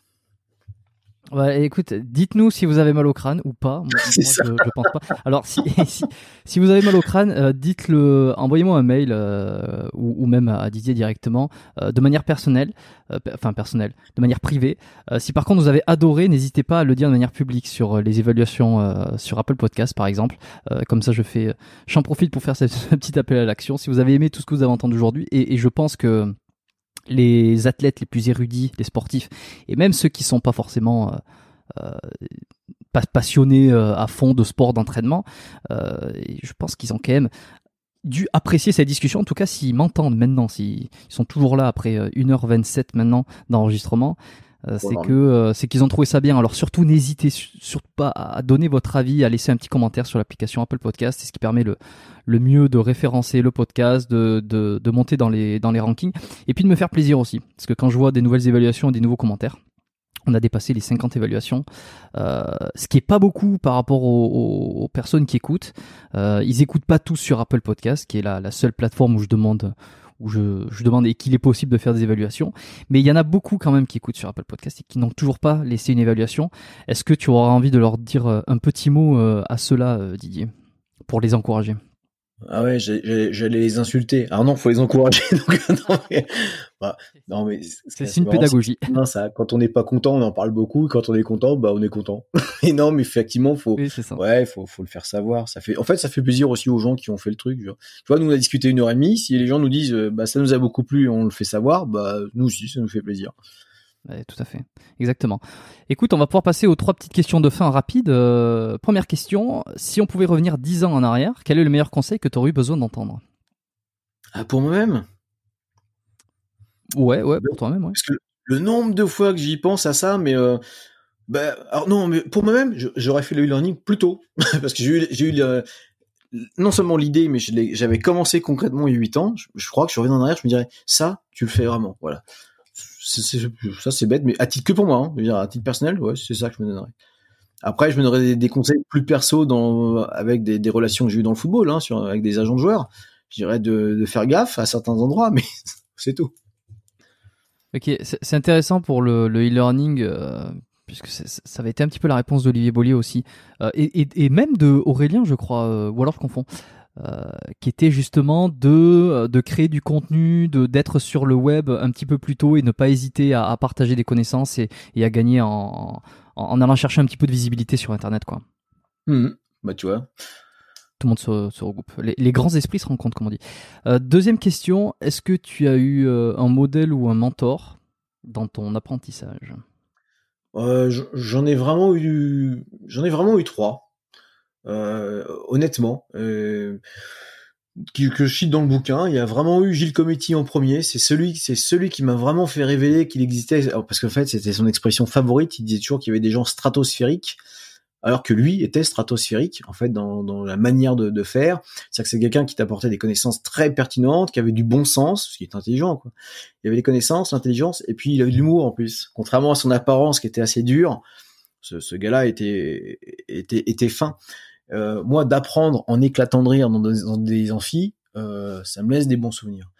Bah, écoute, dites-nous si vous avez mal au crâne ou pas. Moi, moi je, je pense pas. Alors, si, si, si vous avez mal au crâne, euh, dites-le, envoyez-moi un mail euh, ou, ou même à Didier directement, euh, de manière personnelle, euh, enfin personnelle, de manière privée. Euh, si par contre vous avez adoré, n'hésitez pas à le dire de manière publique sur les évaluations euh, sur Apple Podcast par exemple. Euh, comme ça, je fais, j'en profite pour faire ce petit appel à l'action. Si vous avez aimé tout ce que vous avez entendu aujourd'hui, et, et je pense que les athlètes les plus érudits, les sportifs, et même ceux qui ne sont pas forcément euh, euh, pas passionnés euh, à fond de sport, d'entraînement, euh, je pense qu'ils ont quand même dû apprécier cette discussion, en tout cas s'ils m'entendent maintenant, s'ils sont toujours là après une heure vingt-sept maintenant d'enregistrement. Euh, voilà. C'est que euh, c'est qu'ils ont trouvé ça bien. Alors surtout n'hésitez surtout pas à donner votre avis, à laisser un petit commentaire sur l'application Apple Podcast, c'est ce qui permet le le mieux de référencer le podcast, de de de monter dans les dans les rankings et puis de me faire plaisir aussi, parce que quand je vois des nouvelles évaluations et des nouveaux commentaires, on a dépassé les cinquante évaluations, euh, ce qui est pas beaucoup par rapport aux, aux, aux personnes qui écoutent. Euh, ils écoutent pas tous sur Apple Podcast, qui est la la seule plateforme où je demande où je, je demande et qu'il est possible de faire des évaluations. Mais il y en a beaucoup quand même qui écoutent sur Apple Podcast et qui n'ont toujours pas laissé une évaluation. Est-ce que tu auras envie de leur dire un petit mot à ceux-là, Didier, pour les encourager? Ah ouais, j'allais les insulter. Ah non, faut les encourager. Donc, non, mais, bah, non, mais c'est, c'est une marrant, pédagogie. C'est, non, ça, quand on n'est pas content, on en parle beaucoup. Et quand on est content, bah on est content. Et non, mais effectivement, faut, oui, ouais, faut, faut le faire savoir. Ça fait, en fait, ça fait plaisir aussi aux gens qui ont fait le truc. Genre. Tu vois, nous on a discuté une heure et demie. Si les gens nous disent, bah ça nous a beaucoup plu, on le fait savoir, bah nous aussi, ça nous fait plaisir. Ouais, tout à fait, exactement. Écoute, on va pouvoir passer aux trois petites questions de fin rapides. Euh, première question, si on pouvait revenir dix ans en arrière, quel est le meilleur conseil que tu aurais eu besoin d'entendre ? Ah, pour moi-même ? Ouais, ouais, pour toi-même, ouais. Parce que le nombre de fois que j'y pense à ça, mais... Euh, bah, alors non, mais pour moi-même, j'aurais fait le e-learning plus tôt. Parce que j'ai eu, j'ai eu euh, non seulement l'idée, mais je j'avais commencé concrètement il y a huit ans. Je, je crois que je reviens en arrière, je me dirais, ça, tu le fais vraiment, voilà. C'est, c'est, ça c'est bête, mais à titre que pour moi, hein, je veux dire, à titre personnel, ouais, c'est ça que je me donnerais. Après, je me donnerais des, des conseils plus perso dans, avec des, des relations que j'ai eues dans le football, hein, sur, avec des agents de joueurs. Je dirais de, de faire gaffe à certains endroits, mais c'est tout. Ok, c'est, c'est intéressant pour le, le e-learning, euh, puisque c'est, ça avait été un petit peu la réponse d'Olivier Bollier aussi, euh, et, et, et même de Aurélien, je crois, euh, ou alors je confonds. Euh, qui était justement de de créer du contenu, de d'être sur le web un petit peu plus tôt et ne pas hésiter à, à partager des connaissances et, et à gagner en, en en allant chercher un petit peu de visibilité sur Internet, quoi. Mmh. Bah tu vois, tout le monde se, se regroupe, les, les grands esprits se rencontrent, comme on dit. Euh, deuxième question, est-ce que tu as eu euh, un modèle ou un mentor dans ton apprentissage? euh, J'en ai vraiment eu, j'en ai vraiment eu trois. Euh, honnêtement, euh, que, que je cite dans le bouquin, il y a vraiment eu Gilles Cometti en premier. C'est celui, c'est celui qui m'a vraiment fait révéler qu'il existait. Alors, parce qu'en fait, c'était son expression favorite. Il disait toujours qu'il y avait des gens stratosphériques, alors que lui était stratosphérique en fait dans, dans la manière de, de faire. C'est-à-dire que c'est quelqu'un qui t'apportait des connaissances très pertinentes, qui avait du bon sens, ce qui est intelligent, quoi. Il y avait des connaissances, l'intelligence, et puis il avait de l'humour en plus. Contrairement à son apparence qui était assez dure, ce, ce gars-là était, était, était fin. Euh, moi, d'apprendre en éclatant de rire dans des, dans des amphis, euh, ça me laisse des bons souvenirs.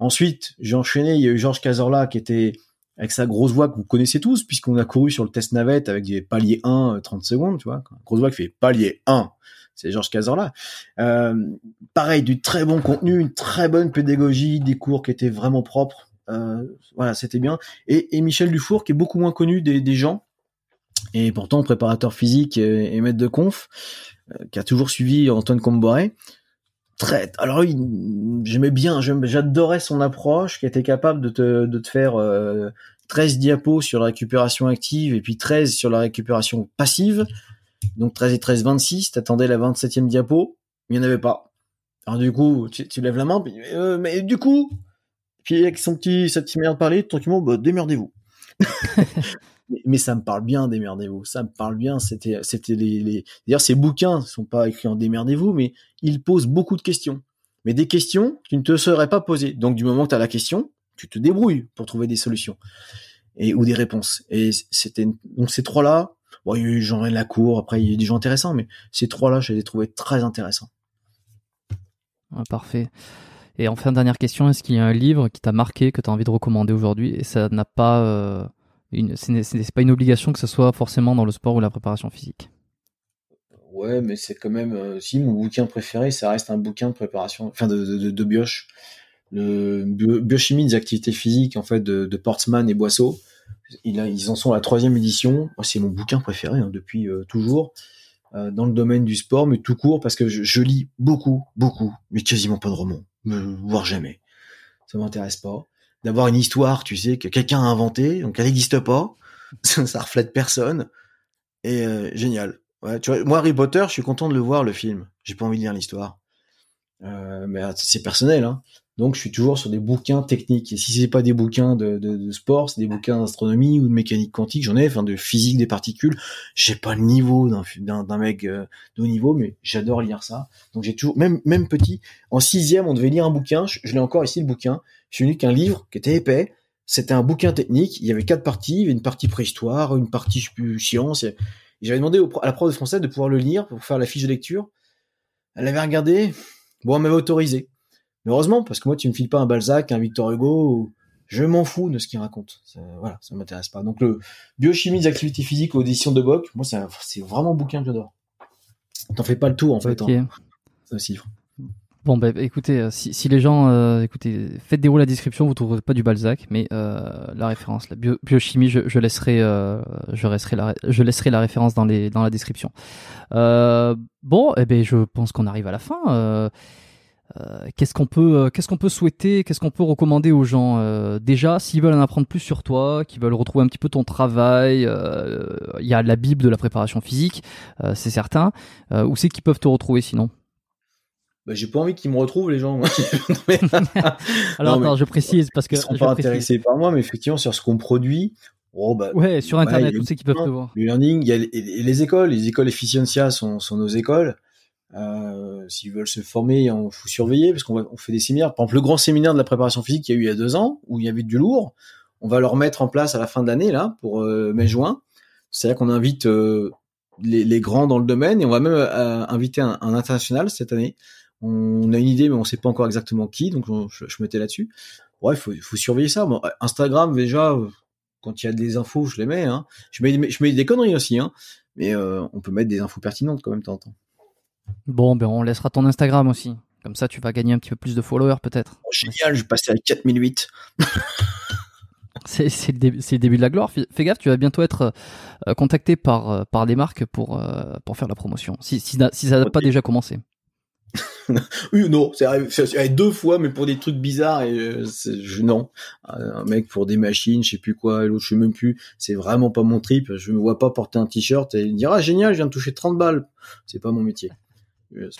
Ensuite, j'ai enchaîné, il y a eu Georges Cazorla qui était avec sa grosse voix que vous connaissez tous, puisqu'on a couru sur le test navette avec des paliers un, trente secondes, tu vois. Grosse voix qui fait palier un, c'est Georges Cazorla. Euh, pareil, du très bon contenu, une très bonne pédagogie, des cours qui étaient vraiment propres. Euh, voilà, c'était bien. Et, et Michel Dufour, qui est beaucoup moins connu des, des gens, et pourtant préparateur physique et, et maître de conf, euh, qui a toujours suivi Antoine Comboré. Très, alors lui, j'aimais bien, j'adorais son approche, qui était capable de te, de te faire euh, treize diapos sur la récupération active et puis treize sur la récupération passive. Donc treize et treize, vingt-six, t'attendais la vingt-septième diapo, il n'y en avait pas. Alors du coup, tu, tu lèves la main, puis, euh, mais du coup, puis avec son petit, sa petite manière de parler, tranquillement, bah, démerdez-vous. Mais ça me parle bien, démerdez-vous. Ça me parle bien. C'était, c'était les, les... D'ailleurs, ces bouquins sont pas écrits en démerdez-vous, mais ils posent beaucoup de questions. Mais des questions qui ne te seraient pas posées. Donc, du moment que tu as la question, tu te débrouilles pour trouver des solutions et ou des réponses. Et c'était donc ces trois-là. Bon, il y a eu Jean-René Lacour. Après, il y a eu des gens intéressants, mais ces trois-là, je les ai trouvés très intéressants. Ouais, parfait. Et enfin, dernière question. Est-ce qu'il y a un livre qui t'a marqué, que tu as envie de recommander aujourd'hui, et ça n'a pas euh... Une, c'est, c'est pas une obligation que ce soit forcément dans le sport ou la préparation physique. Ouais, mais c'est quand même euh, si mon bouquin préféré, ça reste un bouquin de préparation, enfin de, de, de bioche, le bio, biochimie des activités physiques en fait de, de Portsman et Boisseau. Il a, ils en sont à la troisième édition. C'est mon bouquin préféré hein, depuis euh, toujours euh, dans le domaine du sport, mais tout court parce que je, je lis beaucoup, beaucoup, mais quasiment pas de romans, voire jamais. Ça m'intéresse pas. D'avoir une histoire, tu sais, que quelqu'un a inventée, donc elle n'existe pas, ça, ça reflète personne, et euh, génial. Ouais, tu vois, moi, Harry Potter, je suis content de le voir, le film. J'ai pas envie de lire l'histoire. Euh, mais c'est personnel, hein. Donc, je suis toujours sur des bouquins techniques. Et si c'est pas des bouquins de, de, de sport, c'est des bouquins d'astronomie ou de mécanique quantique, j'en ai, enfin, de physique des particules. J'ai pas le niveau d'un, d'un, d'un mec euh, de haut niveau, mais j'adore lire ça. Donc, j'ai toujours, même, même petit, en sixième, on devait lire un bouquin. Je, je l'ai encore ici, le bouquin. Je suis venu qu'un livre qui était épais. C'était un bouquin technique. Il y avait quatre parties. Il y avait une partie préhistoire, une partie science. Et j'avais demandé au, à la prof de français de pouvoir le lire pour faire la fiche de lecture. Elle avait regardé. Bon, elle m'avait autorisé. Mais heureusement, parce que moi, tu me files pas un Balzac, un Victor Hugo, ou... je m'en fous de ce qu'il raconte. Ça, voilà, ça m'intéresse pas. Donc, le Biochimie des activités physiques aux éditions de Bock, moi, ça, c'est vraiment un bouquin que j'adore. T'en fais pas le tour, en fait. Okay. Hein. C'est aussi... Bon, bah, écoutez, si, si les gens, euh, écoutez, faites des roues la description, vous trouverez pas du Balzac, mais euh, la référence, la bio, biochimie, je, je laisserai, euh, je laisserai la, je laisserai la référence dans les, dans la description. Euh, bon, eh ben, je pense qu'on arrive à la fin. Euh, euh, qu'est-ce qu'on peut, euh, qu'est-ce qu'on peut souhaiter, qu'est-ce qu'on peut recommander aux gens euh, déjà, s'ils veulent en apprendre plus sur toi, qu'ils veulent retrouver un petit peu ton travail, il euh, y a la Bible de la préparation physique, euh, c'est certain. Euh, où c'est qu'ils peuvent te retrouver sinon? Bah, j'ai pas envie qu'ils me retrouvent, les gens. Moi. non, mais... Alors, non, attends, mais... je précise parce que. Ils sont pas précise. Intéressés par moi, mais effectivement, sur ce qu'on produit. Oh, bah, ouais, sur Internet, tous ceux qui peuvent te voir. Le learning, il y a les, les écoles. Les écoles Efficiencia sont, sont nos écoles. Euh, s'ils veulent se former, il faut surveiller parce qu'on va, on fait des séminaires. Par exemple, le grand séminaire de la préparation physique qu'il y a eu il y a deux ans, où il y avait du lourd, on va le remettre en place à la fin de l'année, là, pour euh, mai-juin. C'est-à-dire qu'on invite euh, les, les grands dans le domaine et on va même euh, inviter un, un international cette année. On a une idée, mais on sait pas encore exactement qui, donc on, je, je mettais là-dessus. Ouais, il faut, faut surveiller ça. Bon, Instagram, déjà, quand il y a des infos, je les mets. Hein. Je, mets je mets des conneries aussi, hein. Mais euh, on peut mettre des infos pertinentes quand même, de temps en temps. Bon, ben on laissera ton Instagram aussi. Comme ça, tu vas gagner un petit peu plus de followers, peut-être. Oh, génial, je vais passer à quatre mille huit. C'est, c'est, le début, c'est le début de la gloire. Fais gaffe, tu vas bientôt être euh, contacté par, par des marques pour, euh, pour faire la promotion, si, si, si ça n'a pas déjà commencé. Oui, non, c'est arrivé, c'est arrivé deux fois, mais pour des trucs bizarres. Et euh, c'est, je, non, un mec pour des machines, je sais plus quoi, et l'autre, je sais même plus. C'est vraiment pas mon trip. Je me vois pas porter un t-shirt et dire ah génial, je viens de toucher trente balles. C'est pas mon métier. Yes.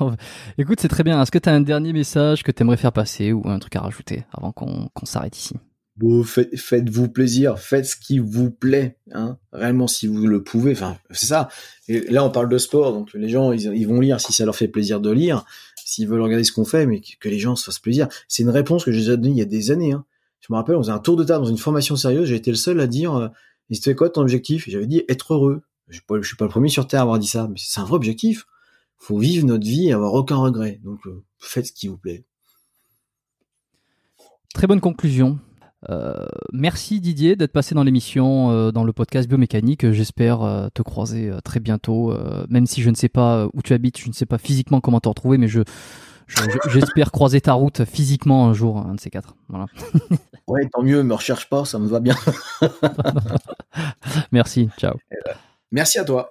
Bon, écoute, c'est très bien. Est-ce que t'as un dernier message que t'aimerais faire passer ou un truc à rajouter avant qu'on, qu'on s'arrête ici? Bon, fait, faites-vous plaisir, faites ce qui vous plaît, hein. Réellement, si vous le pouvez. Enfin, c'est ça. Et là, on parle de sport, donc les gens, ils, ils vont lire si ça leur fait plaisir de lire, s'ils veulent regarder ce qu'on fait, mais que, que les gens se fassent plaisir. C'est une réponse que j'ai déjà donnée il y a des années, hein. Je me rappelle, on faisait un tour de table dans une formation sérieuse, j'ai été le seul à dire, euh, c'était quoi ton objectif? Et j'avais dit être heureux. Je suis pas, je suis pas le premier sur Terre à avoir dit ça, mais c'est un vrai objectif. Faut vivre notre vie et avoir aucun regret. Donc, euh, faites ce qui vous plaît. Très bonne conclusion. Euh, merci Didier d'être passé dans l'émission, euh, dans le podcast Biomécanique. J'espère euh, te croiser euh, très bientôt, euh, même si je ne sais pas où tu habites, je ne sais pas physiquement comment te retrouver, mais je, je, je j'espère croiser ta route physiquement un jour, un de ces quatre. Voilà. Ouais, tant mieux, me recherche pas, ça me va bien. Merci, ciao. Euh, merci à toi.